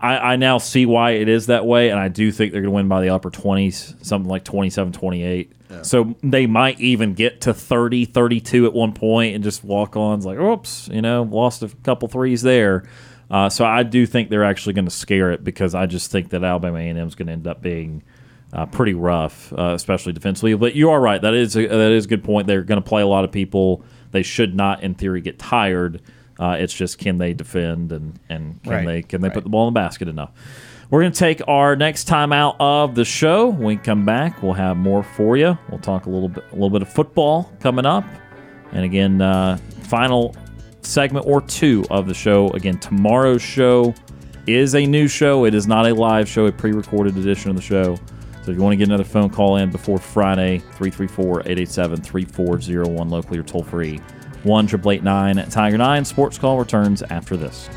I, I now see why it is that way, and I do think they're going to win by the upper twenties, something like twenty-seven twenty-eight. Yeah. So they might even get to thirty thirty-two at one point and just walk on. It's like, oops, you know, lost a couple threes there. Uh, so I do think they're actually going to scare it because I just think that Alabama A and M is going to end up being – Uh, pretty rough, uh, especially defensively. But you are right. That is a, that is a good point. They're going to play a lot of people. They should not, in theory, get tired. Uh, it's just can they defend and, and can right. they can they right. put the ball in the basket enough? We're going to take our next time out of the show. When we come back, we'll have more for you. We'll talk a little bit a little bit of football coming up. And again, uh, final segment or two of the show. Again, tomorrow's show is a new show. It is not a live show, a pre-recorded edition of the show. So if you want to get another phone call in before Friday, three three four, eight eight seven, three four zero one locally or toll-free, one eight eight eight nine Tiger nine. Sports Call returns after this.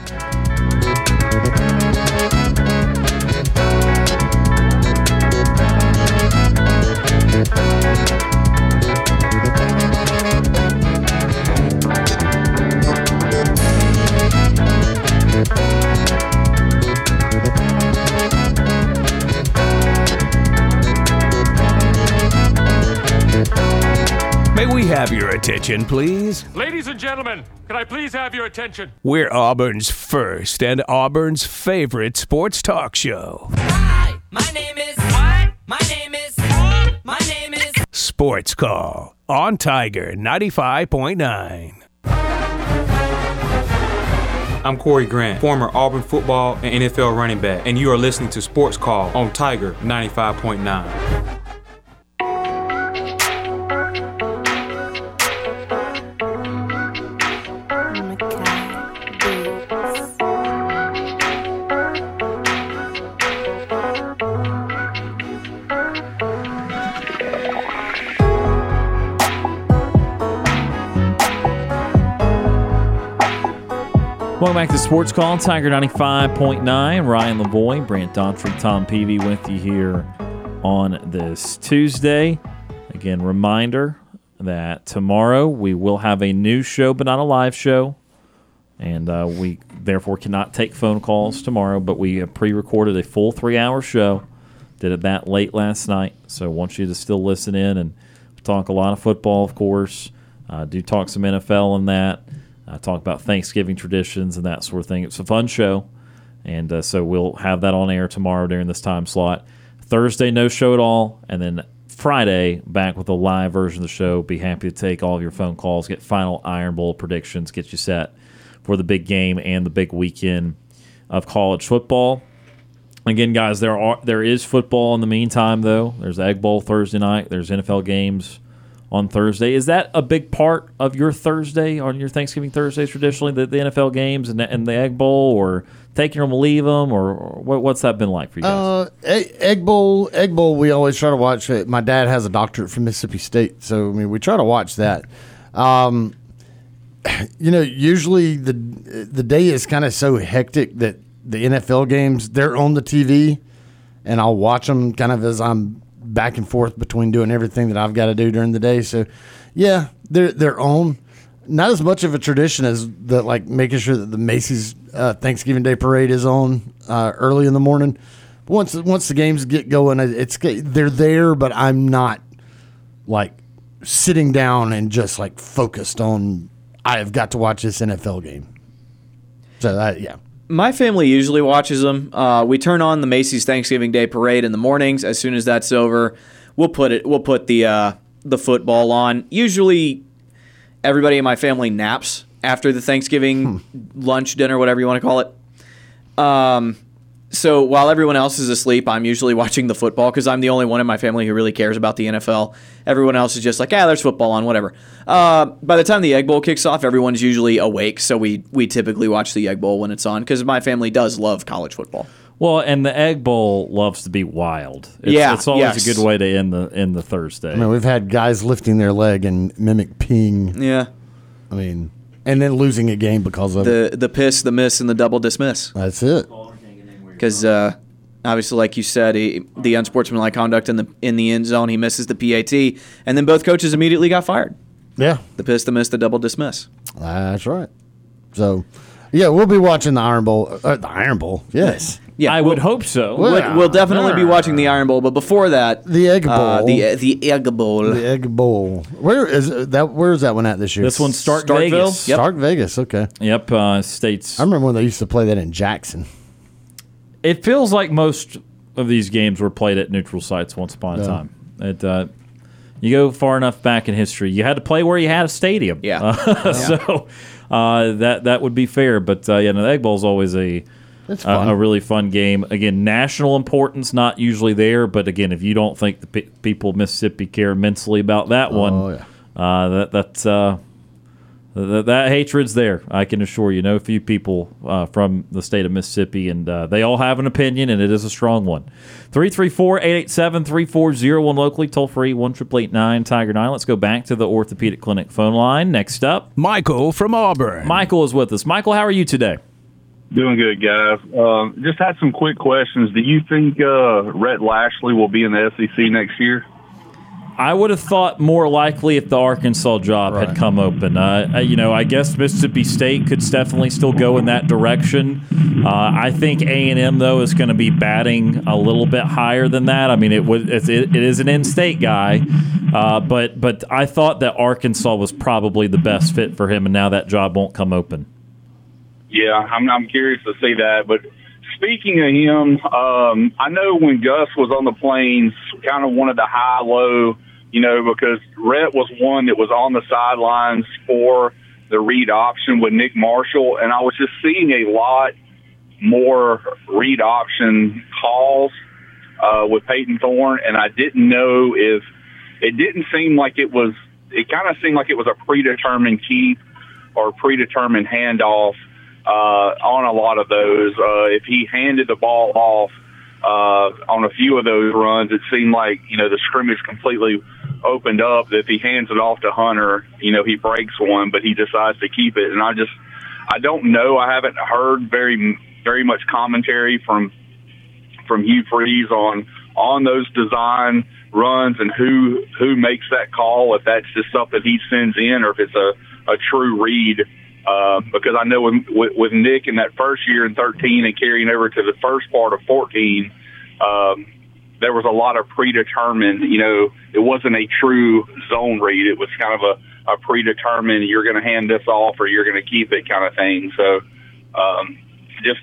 Have your attention, please. Ladies and gentlemen, can I please have your attention? We're Auburn's first and Auburn's favorite sports talk show. Hi, my name is... What? My name is... What? My name is... Sports Call on Tiger ninety-five point nine. I'm Corey Grant, former Auburn football and N F L running back, and you are listening to Sports Call on Tiger ninety-five point nine. Welcome back to Sports Call, Tiger ninety-five point nine. Ryan Lavoie, Brant Daughtry, Tom Peavy with you here on this Tuesday. Again, reminder that tomorrow we will have a new show, but not a live show. And uh, we therefore cannot take phone calls tomorrow, but we have pre-recorded a full three-hour show. Did it that late last night, so I want you to still listen in and talk a lot of football, of course. Uh, do talk some N F L on that. Uh, talk about Thanksgiving traditions and that sort of thing. It's a fun show, and uh, so we'll have that on air tomorrow during this time slot. Thursday, no show at all, and then Friday, back with a live version of the show. Be happy to take all of your phone calls, get final Iron Bowl predictions, get you set for the big game and the big weekend of college football. Again, guys, there are there is football in the meantime, though. There's Egg Bowl Thursday night. There's N F L games on Thursday. Is that a big part of your Thursday, on your Thanksgiving Thursdays traditionally, the, the N F L games and the, and the Egg Bowl, or taking them or leave them, or, or what, what's that been like for you guys? Uh, Egg Bowl, Egg Bowl, we always try to watch it. My dad has a doctorate from Mississippi State, so I mean, we try to watch that. Um, you know, usually the the day is kind of so hectic that the N F L games, they're on the T V, and I'll watch them kind of as I'm back and forth between doing everything that I've got to do during the day. So, yeah, they're, they're on. Not as much of a tradition as the, like, making sure that the Macy's uh, Thanksgiving Day Parade is on uh, early in the morning. But once once the games get going, it's they're there, but I'm not, like, sitting down and just, like, focused on I have got to watch this N F L game. So, that, yeah. My family usually watches them. Uh, we turn on the Macy's Thanksgiving Day Parade in the mornings. As soon as that's over, we'll put it. We'll put the uh, the football on. Usually, everybody in my family naps after the Thanksgiving hmm. lunch, dinner, whatever you want to call it. Um, so while everyone else is asleep, I'm usually watching the football because I'm the only one in my family who really cares about the N F L. Everyone else is just like, ah, there's football on, whatever. Uh, by the time the Egg Bowl kicks off, everyone's usually awake, so we we typically watch the Egg Bowl when it's on because my family does love college football. Well, and the Egg Bowl loves to be wild. It's, yeah, it's always yes. a good way to end the end the Thursday. I mean, we've had guys lifting their leg and mimic peeing. Yeah, I mean, and then losing a game because of the it. the piss, the miss, and the double dismiss. That's it. Because uh, obviously, like you said, he, the unsportsmanlike conduct in the in the end zone, he misses the P A T, and then both coaches immediately got fired. Yeah, the piss, the miss, the double dismiss. That's right. So, yeah, we'll be watching the Iron Bowl. Uh, the Iron Bowl, yes. Yeah, I we'll, would hope so. We'll, we'll definitely be watching the Iron Bowl, but before that, the Egg Bowl, uh, the the Egg Bowl, the Egg Bowl. Where is that? Where is that one at this year? This one's Stark, Stark Vegas. Yep. Stark Vegas. Okay. Yep. Uh, States. I remember when they used to play that in Jackson. It feels like most of these games were played at neutral sites once upon a yeah. time. It, uh, you go far enough back in history, you had to play where you had a stadium. Yeah, uh, yeah. so uh, that that would be fair. But uh, yeah, no, the Egg Bowl is always a a, a really fun game. Again, national importance not usually there, but again, if you don't think the pe- people of Mississippi care immensely about that oh, one, yeah. uh, that that's uh, that, that hatred's there, I can assure you. No few people uh, from the state of Mississippi, and uh, they all have an opinion, and it is a strong one. three three four, eight eight seven, three four zero one locally, toll-free one eight eight eight nine Tiger nine. Let's go back to the Orthopedic Clinic phone line. Next up, Michael from Auburn. Michael is with us. Michael, how are you today? Doing good, guys. Um, just had some quick questions. Do you think uh, Rhett Lashley will be in the S E C next year? I would have thought more likely if the Arkansas job right. had come open. Uh, you know, I guess Mississippi State could definitely still go in that direction. Uh, I think A and M, though, is going to be batting a little bit higher than that. I mean, it was it, it is an in-state guy, uh, but but I thought that Arkansas was probably the best fit for him, and now that job won't come open. Yeah, I'm, I'm curious to see that, but – speaking of him, um, I know when Gus was on the plains, kind of wanted the high-low, you know, because Rhett was one that was on the sidelines for the read option with Nick Marshall, and I was just seeing a lot more read option calls uh, with Peyton Thorne, and I didn't know if it didn't seem like it was – it kind of seemed like it was a predetermined keep or predetermined handoff. Uh, on a lot of those, uh, if he handed the ball off uh, on a few of those runs, it seemed like, you know, the scrimmage completely opened up. If he hands it off to Hunter, you know, he breaks one, but he decides to keep it. And I just, I don't know. I haven't heard very, very much commentary from from Hugh Freeze on on those design runs and who who makes that call. If that's just stuff that he sends in, or if it's a, a true read. Uh, because I know with, with, with Nick in that first year in thirteen and carrying over to the first part of fourteen, um, there was a lot of predetermined, you know, it wasn't a true zone read. It was kind of a, a predetermined, you're going to hand this off or you're going to keep it kind of thing. So um, just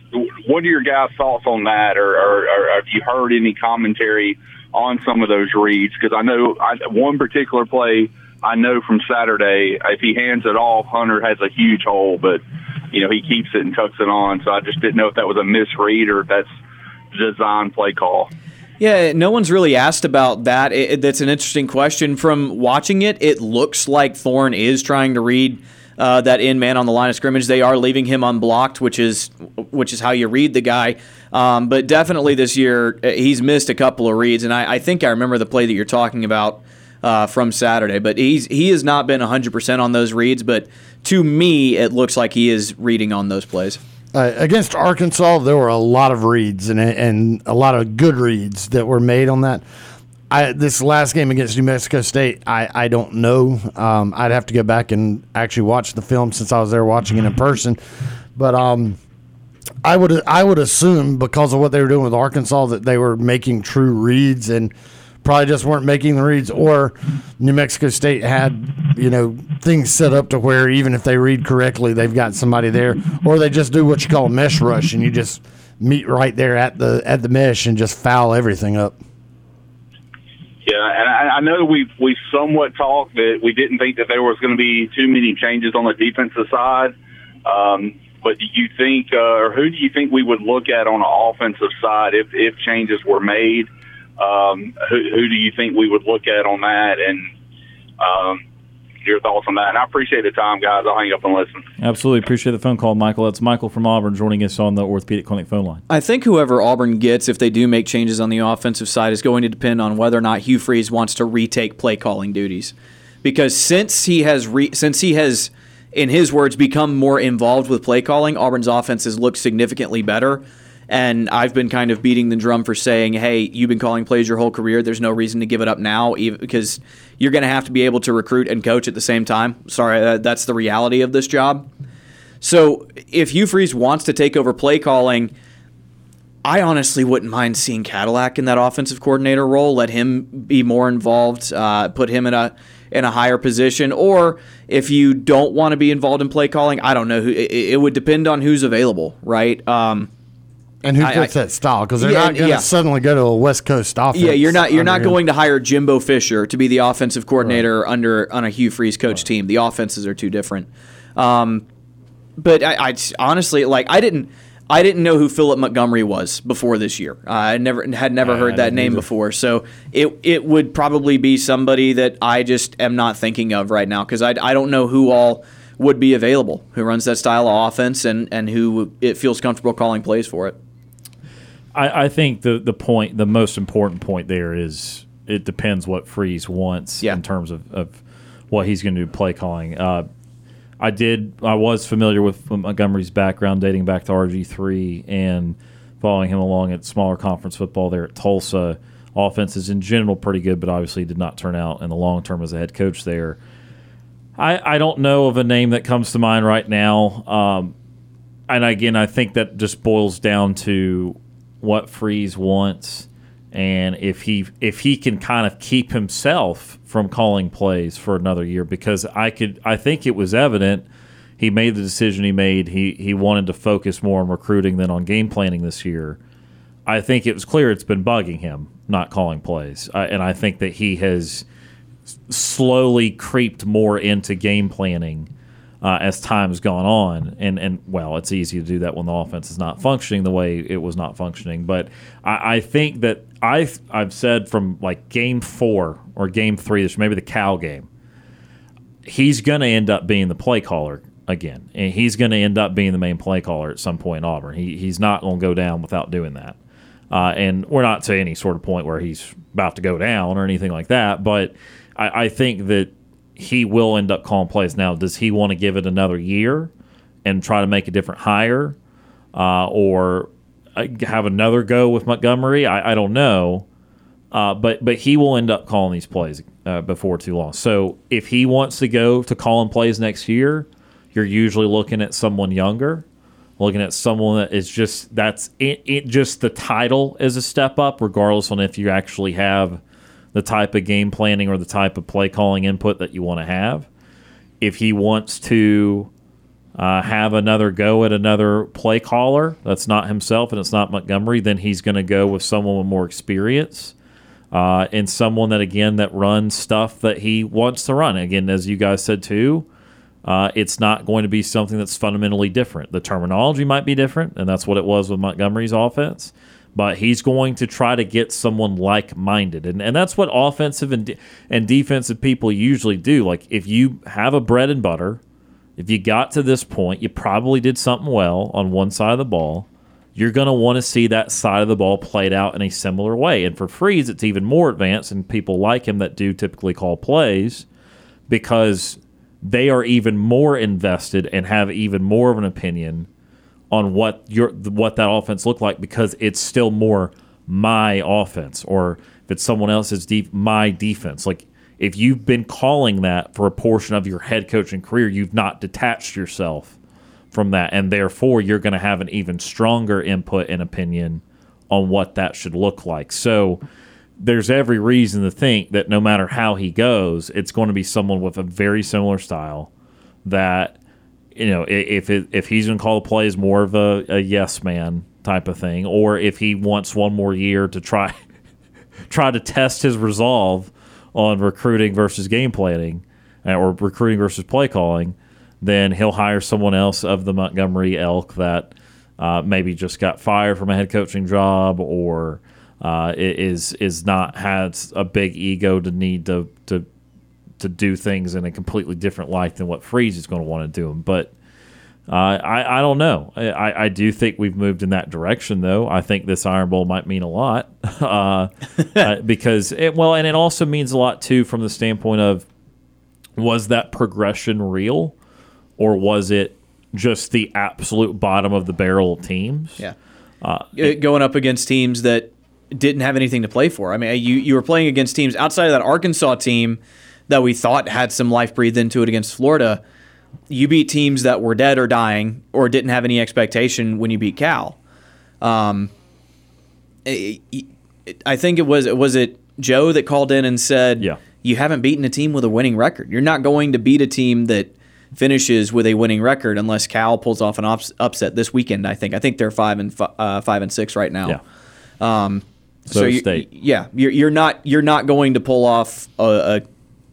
what are your guys' thoughts on that, or, or, or have you heard any commentary on some of those reads? Because I know I, one particular play I know from Saturday, if he hands it off, Hunter has a huge hole, but, you know, he keeps it and tucks it on. So I just didn't know if that was a misread or if that's design play call. Yeah, no one's really asked about that. It, it, that's an interesting question. From watching it, it looks like Thorne is trying to read uh, that in man on the line of scrimmage. They are leaving him unblocked, which is which is how you read the guy. Um, but definitely this year, he's missed a couple of reads, and I, I think I remember the play that you're talking about. Uh, from Saturday, but he's he has not been one hundred percent on those reads, but to me, it looks like he is reading on those plays. Uh, against Arkansas, there were a lot of reads and and a lot of good reads that were made on that. I, this last game against New Mexico State, I, I don't know. Um, I'd have to go back and actually watch the film since I was there watching it in person. But um, I would I would assume because of what they were doing with Arkansas that they were making true reads and probably just weren't making the reads, or New Mexico State had, you know, things set up to where even if they read correctly, they've got somebody there, or they just do what you call mesh rush, and you just meet right there at the at the mesh and just foul everything up. Yeah, and I, I know we we somewhat talked that we didn't think that there was going to be too many changes on the defensive side. Um, but do you think, uh, or who do you think we would look at on the offensive side if, if changes were made? Um, who, who do you think we would look at on that? And um, your thoughts on that? And I appreciate the time, guys. I'll hang up and listen. Absolutely. Appreciate the phone call, Michael. That's Michael from Auburn joining us on the Orthopedic Clinic phone line. I think whoever Auburn gets, if they do make changes on the offensive side, is going to depend on whether or not Hugh Freeze wants to retake play-calling duties. Because since he has re- since he has – in his words, become more involved with play calling, Auburn's offenses look significantly better. And I've been kind of beating the drum for saying, hey, you've been calling plays your whole career. There's no reason to give it up now, even because you're going to have to be able to recruit and coach at the same time. Sorry, that's the reality of this job. So if Hugh Freeze wants to take over play calling, I honestly wouldn't mind seeing Cadillac in that offensive coordinator role. Let him be more involved, uh, put him in a in a higher position. Or if you don't want to be involved in play calling, I don't know. Who, it, it would depend on who's available, right? Um, and who fits that style, because they're yeah, not going to yeah. suddenly go to a West Coast offense. Yeah, you're not you're not him. going to hire Jimbo Fisher to be the offensive coordinator right. under on a Hugh Freeze coach right. team. The offenses are too different. Um, but I, I honestly, like, I didn't. I didn't know who Philip Montgomery was before this year. Uh, I never had never yeah, heard that name either. before, so it it would probably be somebody that I just am not thinking of right now, because I, I don't know who all would be available, who runs that style of offense, and, and who it feels comfortable calling plays for it. I, I think the the point, the most important point there is it depends what Freeze wants yeah. in terms of, of what he's going to do play calling. Uh, I did. I was familiar with Montgomery's background, dating back to R G three and following him along at smaller conference football there at Tulsa. Offense is in general pretty good, but obviously did not turn out in the long term as a head coach there. I, I don't know of a name that comes to mind right now. Um, and again, I think that just boils down to what Freeze wants, and if he if he can kind of keep himself from calling plays for another year, because I could I think it was evident he made the decision he made. He he wanted to focus more on recruiting than on game planning this year. I think it was clear it's been bugging him not calling plays, I, and I think that he has slowly creeped more into game planning uh, as time's gone on. And, and, well, it's easy to do that when the offense is not functioning the way it was not functioning. But I, I think that I've, I've said from, like, game four or game three, this maybe the Cal game, he's going to end up being the play caller again. And he's going to end up being the main play caller at some point in Auburn. He, he's not going to go down without doing that. Uh, and we're not to any sort of point where he's about to go down or anything like that. But I, I think that he will end up calling plays. Now, does he want to give it another year and try to make a different hire uh, or have another go with Montgomery? I, I don't know. Uh, but but he will end up calling these plays uh, before too long. So if he wants to go to calling plays next year, you're usually looking at someone younger, looking at someone that is just that's it, it just the title is a step up, regardless on if you actually have the type of game planning or the type of play calling input that you want to have. If he wants to uh, have another go at another play caller that's not himself and it's not Montgomery, then he's going to go with someone with more experience uh, and someone that, again, that runs stuff that he wants to run. Again, as you guys said too, uh, it's not going to be something that's fundamentally different. The terminology might be different, and that's what it was with Montgomery's offense. But he's going to try to get someone like-minded. And and that's what offensive and de- and defensive people usually do. Like, if you have a bread and butter, if you got to this point, you probably did something well on one side of the ball. You're going to want to see that side of the ball played out in a similar way. And for Freeze, it's even more advanced, and people like him that do typically call plays, because they are even more invested and have even more of an opinion on what your what that offense looked like, because it's still more my offense, or if it's someone else's deep my defense. Like, if you've been calling that for a portion of your head coaching career, you've not detached yourself from that, and therefore you're going to have an even stronger input and opinion on what that should look like. So there's every reason to think that no matter how he goes, it's going to be someone with a very similar style that, you know, if it, if he's going to call the plays more of a, a yes man type of thing, or if he wants one more year to try try to test his resolve on recruiting versus game planning or recruiting versus play calling, then he'll hire someone else of the Montgomery ilk that uh, maybe just got fired from a head coaching job or uh, is is not has a big ego to need to to to do things in a completely different light than what Freeze is going to want to do them. But uh, I I don't know. I, I do think we've moved in that direction, though. I think this Iron Bowl might mean a lot uh, uh, because it, well, and it also means a lot too from the standpoint of, was that progression real, or was it just the absolute bottom of the barrel of teams? Yeah, uh, it, going up against teams that didn't have anything to play for. I mean, you you were playing against teams outside of that Arkansas team that we thought had some life breathed into it against Florida. You beat teams that were dead or dying or didn't have any expectation when you beat Cal. Um, it, it, I think it was was it Joe that called in and said, yeah. You haven't beaten a team with a winning record. You're not going to beat a team that finishes with a winning record unless Cal pulls off an ups- upset this weekend. I think I think they're five and f- uh, five and six right now. Yeah. Um, so, so you, yeah, you're, you're not you're not going to pull off a,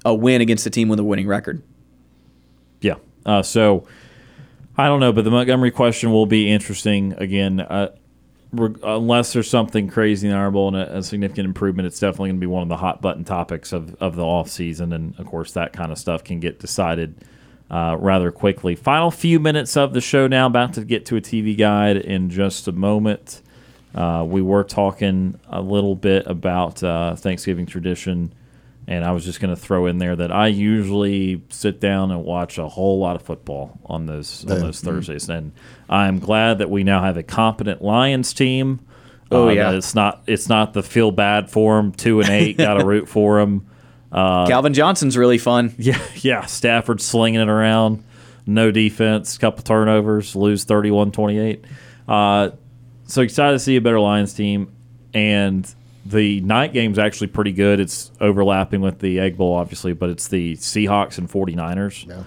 a a win against a team with a winning record. Yeah. Uh, so I don't know, but the Montgomery question will be interesting again. Uh, Unless there's something crazy in the Iron Bowl and a, a significant improvement, it's definitely going to be one of the hot button topics of, of the offseason. And of course, that kind of stuff can get decided uh, rather quickly. Final few minutes of the show now, about to get to a T V guide in just a moment. Uh, we were talking a little bit about uh, Thanksgiving tradition, and I was just going to throw in there that I usually sit down and watch a whole lot of football on those on those Thursdays. And I'm glad that we now have a competent Lions team. Oh, uh, yeah. It's not, it's not the feel bad for them, two and eight, got to root for them. Uh, Calvin Johnson's really fun. Yeah, yeah. Stafford slinging it around. No defense, couple turnovers, lose thirty-one twenty-eight. Uh, so excited to see a better Lions team. And the night game's actually pretty good. It's overlapping with the Egg Bowl, obviously, but it's the Seahawks and forty-niners. Yeah.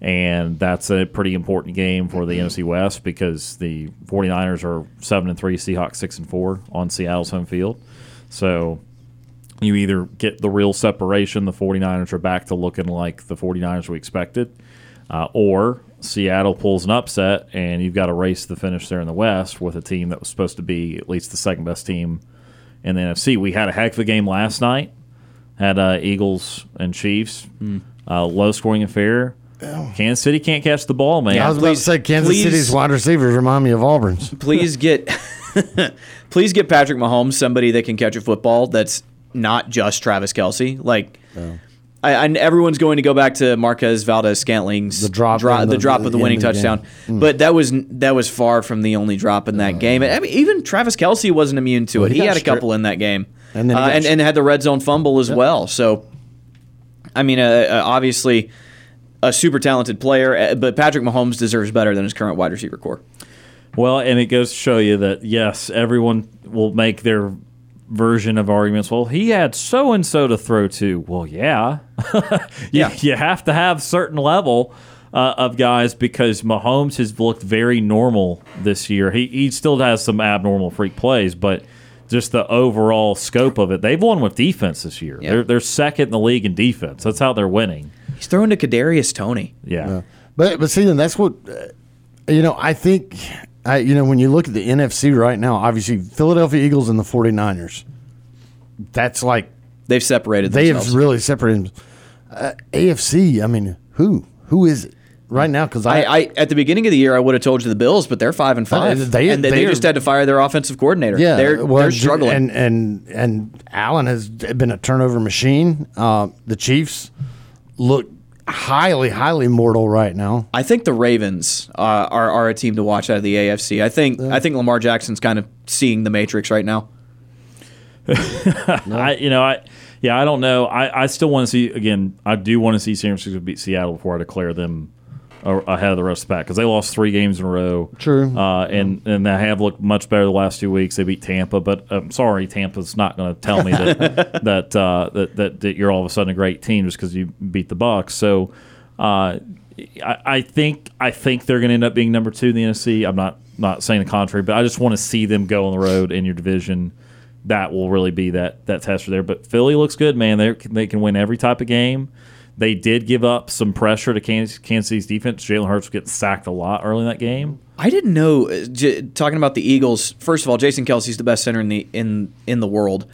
And that's a pretty important game for the N F C West because the forty-niners are seven and three, Seahawks six and four on Seattle's home field. So you either get the real separation, the forty-niners are back to looking like the forty-niners we expected, uh, or Seattle pulls an upset and you've got to race to the finish there in the West with a team that was supposed to be at least the second-best team in the N F C. We had a heck of a game last night. Had uh, Eagles and Chiefs. Mm. Uh, low-scoring affair. Oh. Kansas City can't catch the ball, man. Yeah, I was please, about to say, Kansas please, City's wide receivers remind me of Auburn's. Please get please get Patrick Mahomes somebody that can catch a football that's not just Travis Kelsey. Like, oh. I, I, everyone's going to go back to Marquez Valdes-Scantling's the drop, dro- the, the drop of the winning touchdown. Mm. But that was that was far from the only drop in that uh, game. I mean, even Travis Kelsey wasn't immune to well, it. He, he had a couple stri- in that game, and then uh, and, stri- and had the red zone fumble as yep. well. So, I mean, uh, uh, obviously a super talented player, but Patrick Mahomes deserves better than his current wide receiver core. Well, and it goes to show you that, yes, everyone will make their – version of arguments. Well, he had so and so to throw to. Well, yeah, yeah. You, you have to have certain level uh, of guys because Mahomes has looked very normal this year. He he still has some abnormal freak plays, but just the overall scope of it, they've won with defense this year. Yeah. They're they're second in the league in defense. That's how they're winning. He's throwing to Kadarius Toney. Yeah, yeah. but but see, then that's what uh, you know. I think. I, you know, when you look at the N F C right now, obviously Philadelphia Eagles and the forty-niners, that's like they've separated they themselves. They have really separated. Uh, A F C, I mean, who? Who is it right now? Because I, I, I, at the beginning of the year, I would have told you the Bills, but they're five and five, they, and they, they, they just had to fire their offensive coordinator. Yeah, they're, well, they're struggling. And and and Allen has been a turnover machine. Uh, the Chiefs look highly, highly mortal right now. I think the Ravens uh, are are a team to watch out of the A F C. I think yeah. I think Lamar Jackson's kind of seeing the Matrix right now. no. I, you know, I yeah, I don't know. I, I still want to see again. I do want to see San Francisco beat Seattle before I declare them ahead of the rest of the pack because they lost three games in a row. True. Uh, and, and they have looked much better the last two weeks. They beat Tampa, but I'm sorry, Tampa's not going to tell me that that, uh, that that that you're all of a sudden a great team just because you beat the Bucs. So uh, I, I think I think they're going to end up being number two in the N F C. I'm not not saying the contrary, but I just want to see them go on the road in your division. That will really be that that tester there. But Philly looks good, man. They they can win every type of game. They did give up some pressure to Kansas, Kansas City's defense. Jalen Hurts was getting sacked a lot early in that game. I didn't know. J- talking about the Eagles, first of all, Jason Kelsey's the best center in the in in the world,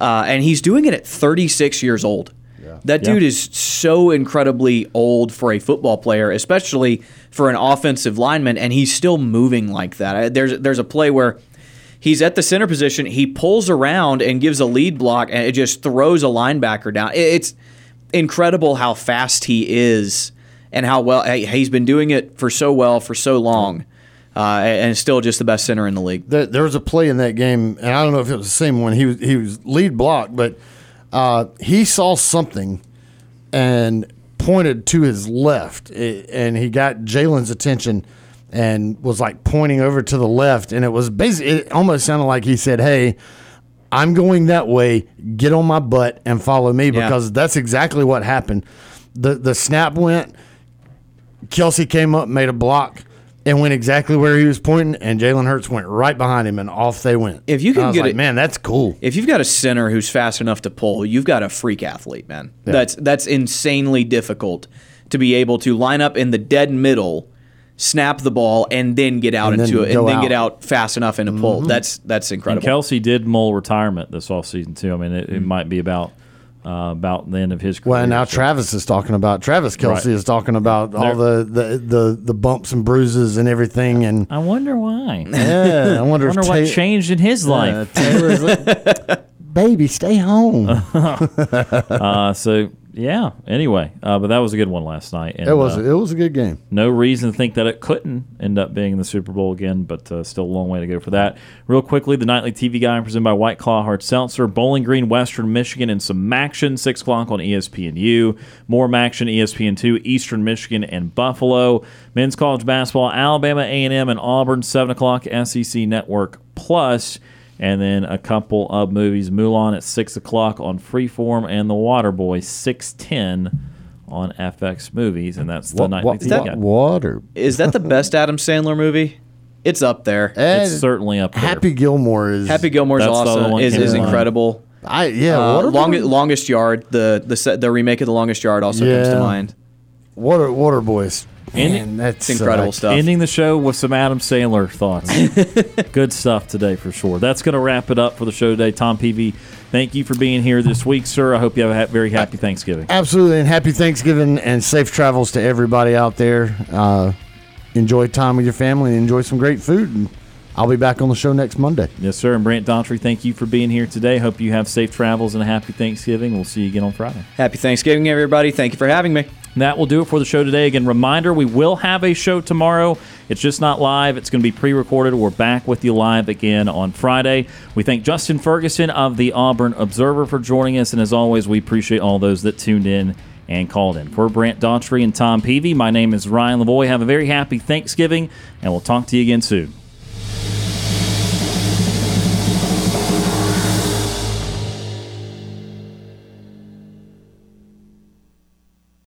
uh, and he's doing it at thirty-six years old. Yeah. That dude yeah. is so incredibly old for a football player, especially for an offensive lineman, and he's still moving like that. There's there's a play where he's at the center position, he pulls around and gives a lead block, and it just throws a linebacker down. It's incredible how fast he is and how well he's been doing it for so well for so long, uh, and still just the best center in the league. There was a play in that game, and I don't know if it was the same one. He was he was lead block, but uh, he saw something and pointed to his left, and he got Jalen's attention and was like pointing over to the left, and it was basically it almost sounded like he said, "Hey, I'm going that way. Get on my butt and follow me," because yeah. that's exactly what happened. The the snap went, Kelsey came up, made a block, and went exactly where he was pointing, and Jalen Hurts went right behind him, and off they went. If you can I was get like, it, man, that's cool. If you've got a center who's fast enough to pull, you've got a freak athlete, man. Yeah. That's that's insanely difficult to be able to line up in the dead middle, snap the ball, and then get out and into it, and then out. get out fast enough into pull. Mm-hmm. That's that's incredible. And Kelsey did mull retirement this offseason, too. I mean, it, it might be about uh, about the end of his career. Well, and now so. Travis is talking about, Travis Kelsey right. is talking about all the, the, the, the bumps and bruises and everything. And I wonder why. Yeah, I wonder, I wonder if what ta- changed in his life. Uh, Taylor's like, baby, stay home. uh, so... Yeah. Anyway, uh, but that was a good one last night. And, it was. Uh, it was a good game. No reason to think that it couldn't end up being in the Super Bowl again, but uh, still a long way to go for that. Real quickly, the Nightly T V Guide presented by White Claw Hard Seltzer, Bowling Green, Western Michigan, and some Maction. Six o'clock on E S P N U. More Maction, E S P N two, Eastern Michigan, and Buffalo. Men's college basketball, Alabama A and M, and Auburn. Seven o'clock, S E C Network Plus. And then a couple of movies, Mulan at six o'clock on Freeform, and The Waterboy, six ten on F X Movies, and that's the what, Nightly what, T V Guide. Water. Is that the best Adam Sandler movie? It's up there. And it's certainly up there. Happy Gilmore is Happy Gilmore's awesome. Is is incredible. I yeah. Uh, Longest Longest Yard, the the set, the remake of The Longest Yard also yeah. comes to mind. Water Waterboys. Man, that's incredible uh, stuff. Ending the show with some Adam Sandler thoughts. Good stuff today for sure. That's going to wrap it up for the show today. Tom Peavy, thank you for being here this week, sir. I hope you have a ha- very happy Thanksgiving. Absolutely, and happy Thanksgiving and safe travels to everybody out there. Uh, enjoy time with your family and enjoy some great food. And I'll be back on the show next Monday. Yes, sir. And Brant Daughtry, thank you for being here today. Hope you have safe travels and a happy Thanksgiving. We'll see you again on Friday. Happy Thanksgiving, everybody. Thank you for having me. That will do it for the show today. Again, reminder, we will have a show tomorrow. It's just not live. It's going to be pre-recorded. We're back with you live again on Friday. We thank Justin Ferguson of the Auburn Observer for joining us. And as always, we appreciate all those that tuned in and called in. For Brant Daughtry and Tom Peavy, my name is Ryan Lavoie. Have a very happy Thanksgiving, and we'll talk to you again soon.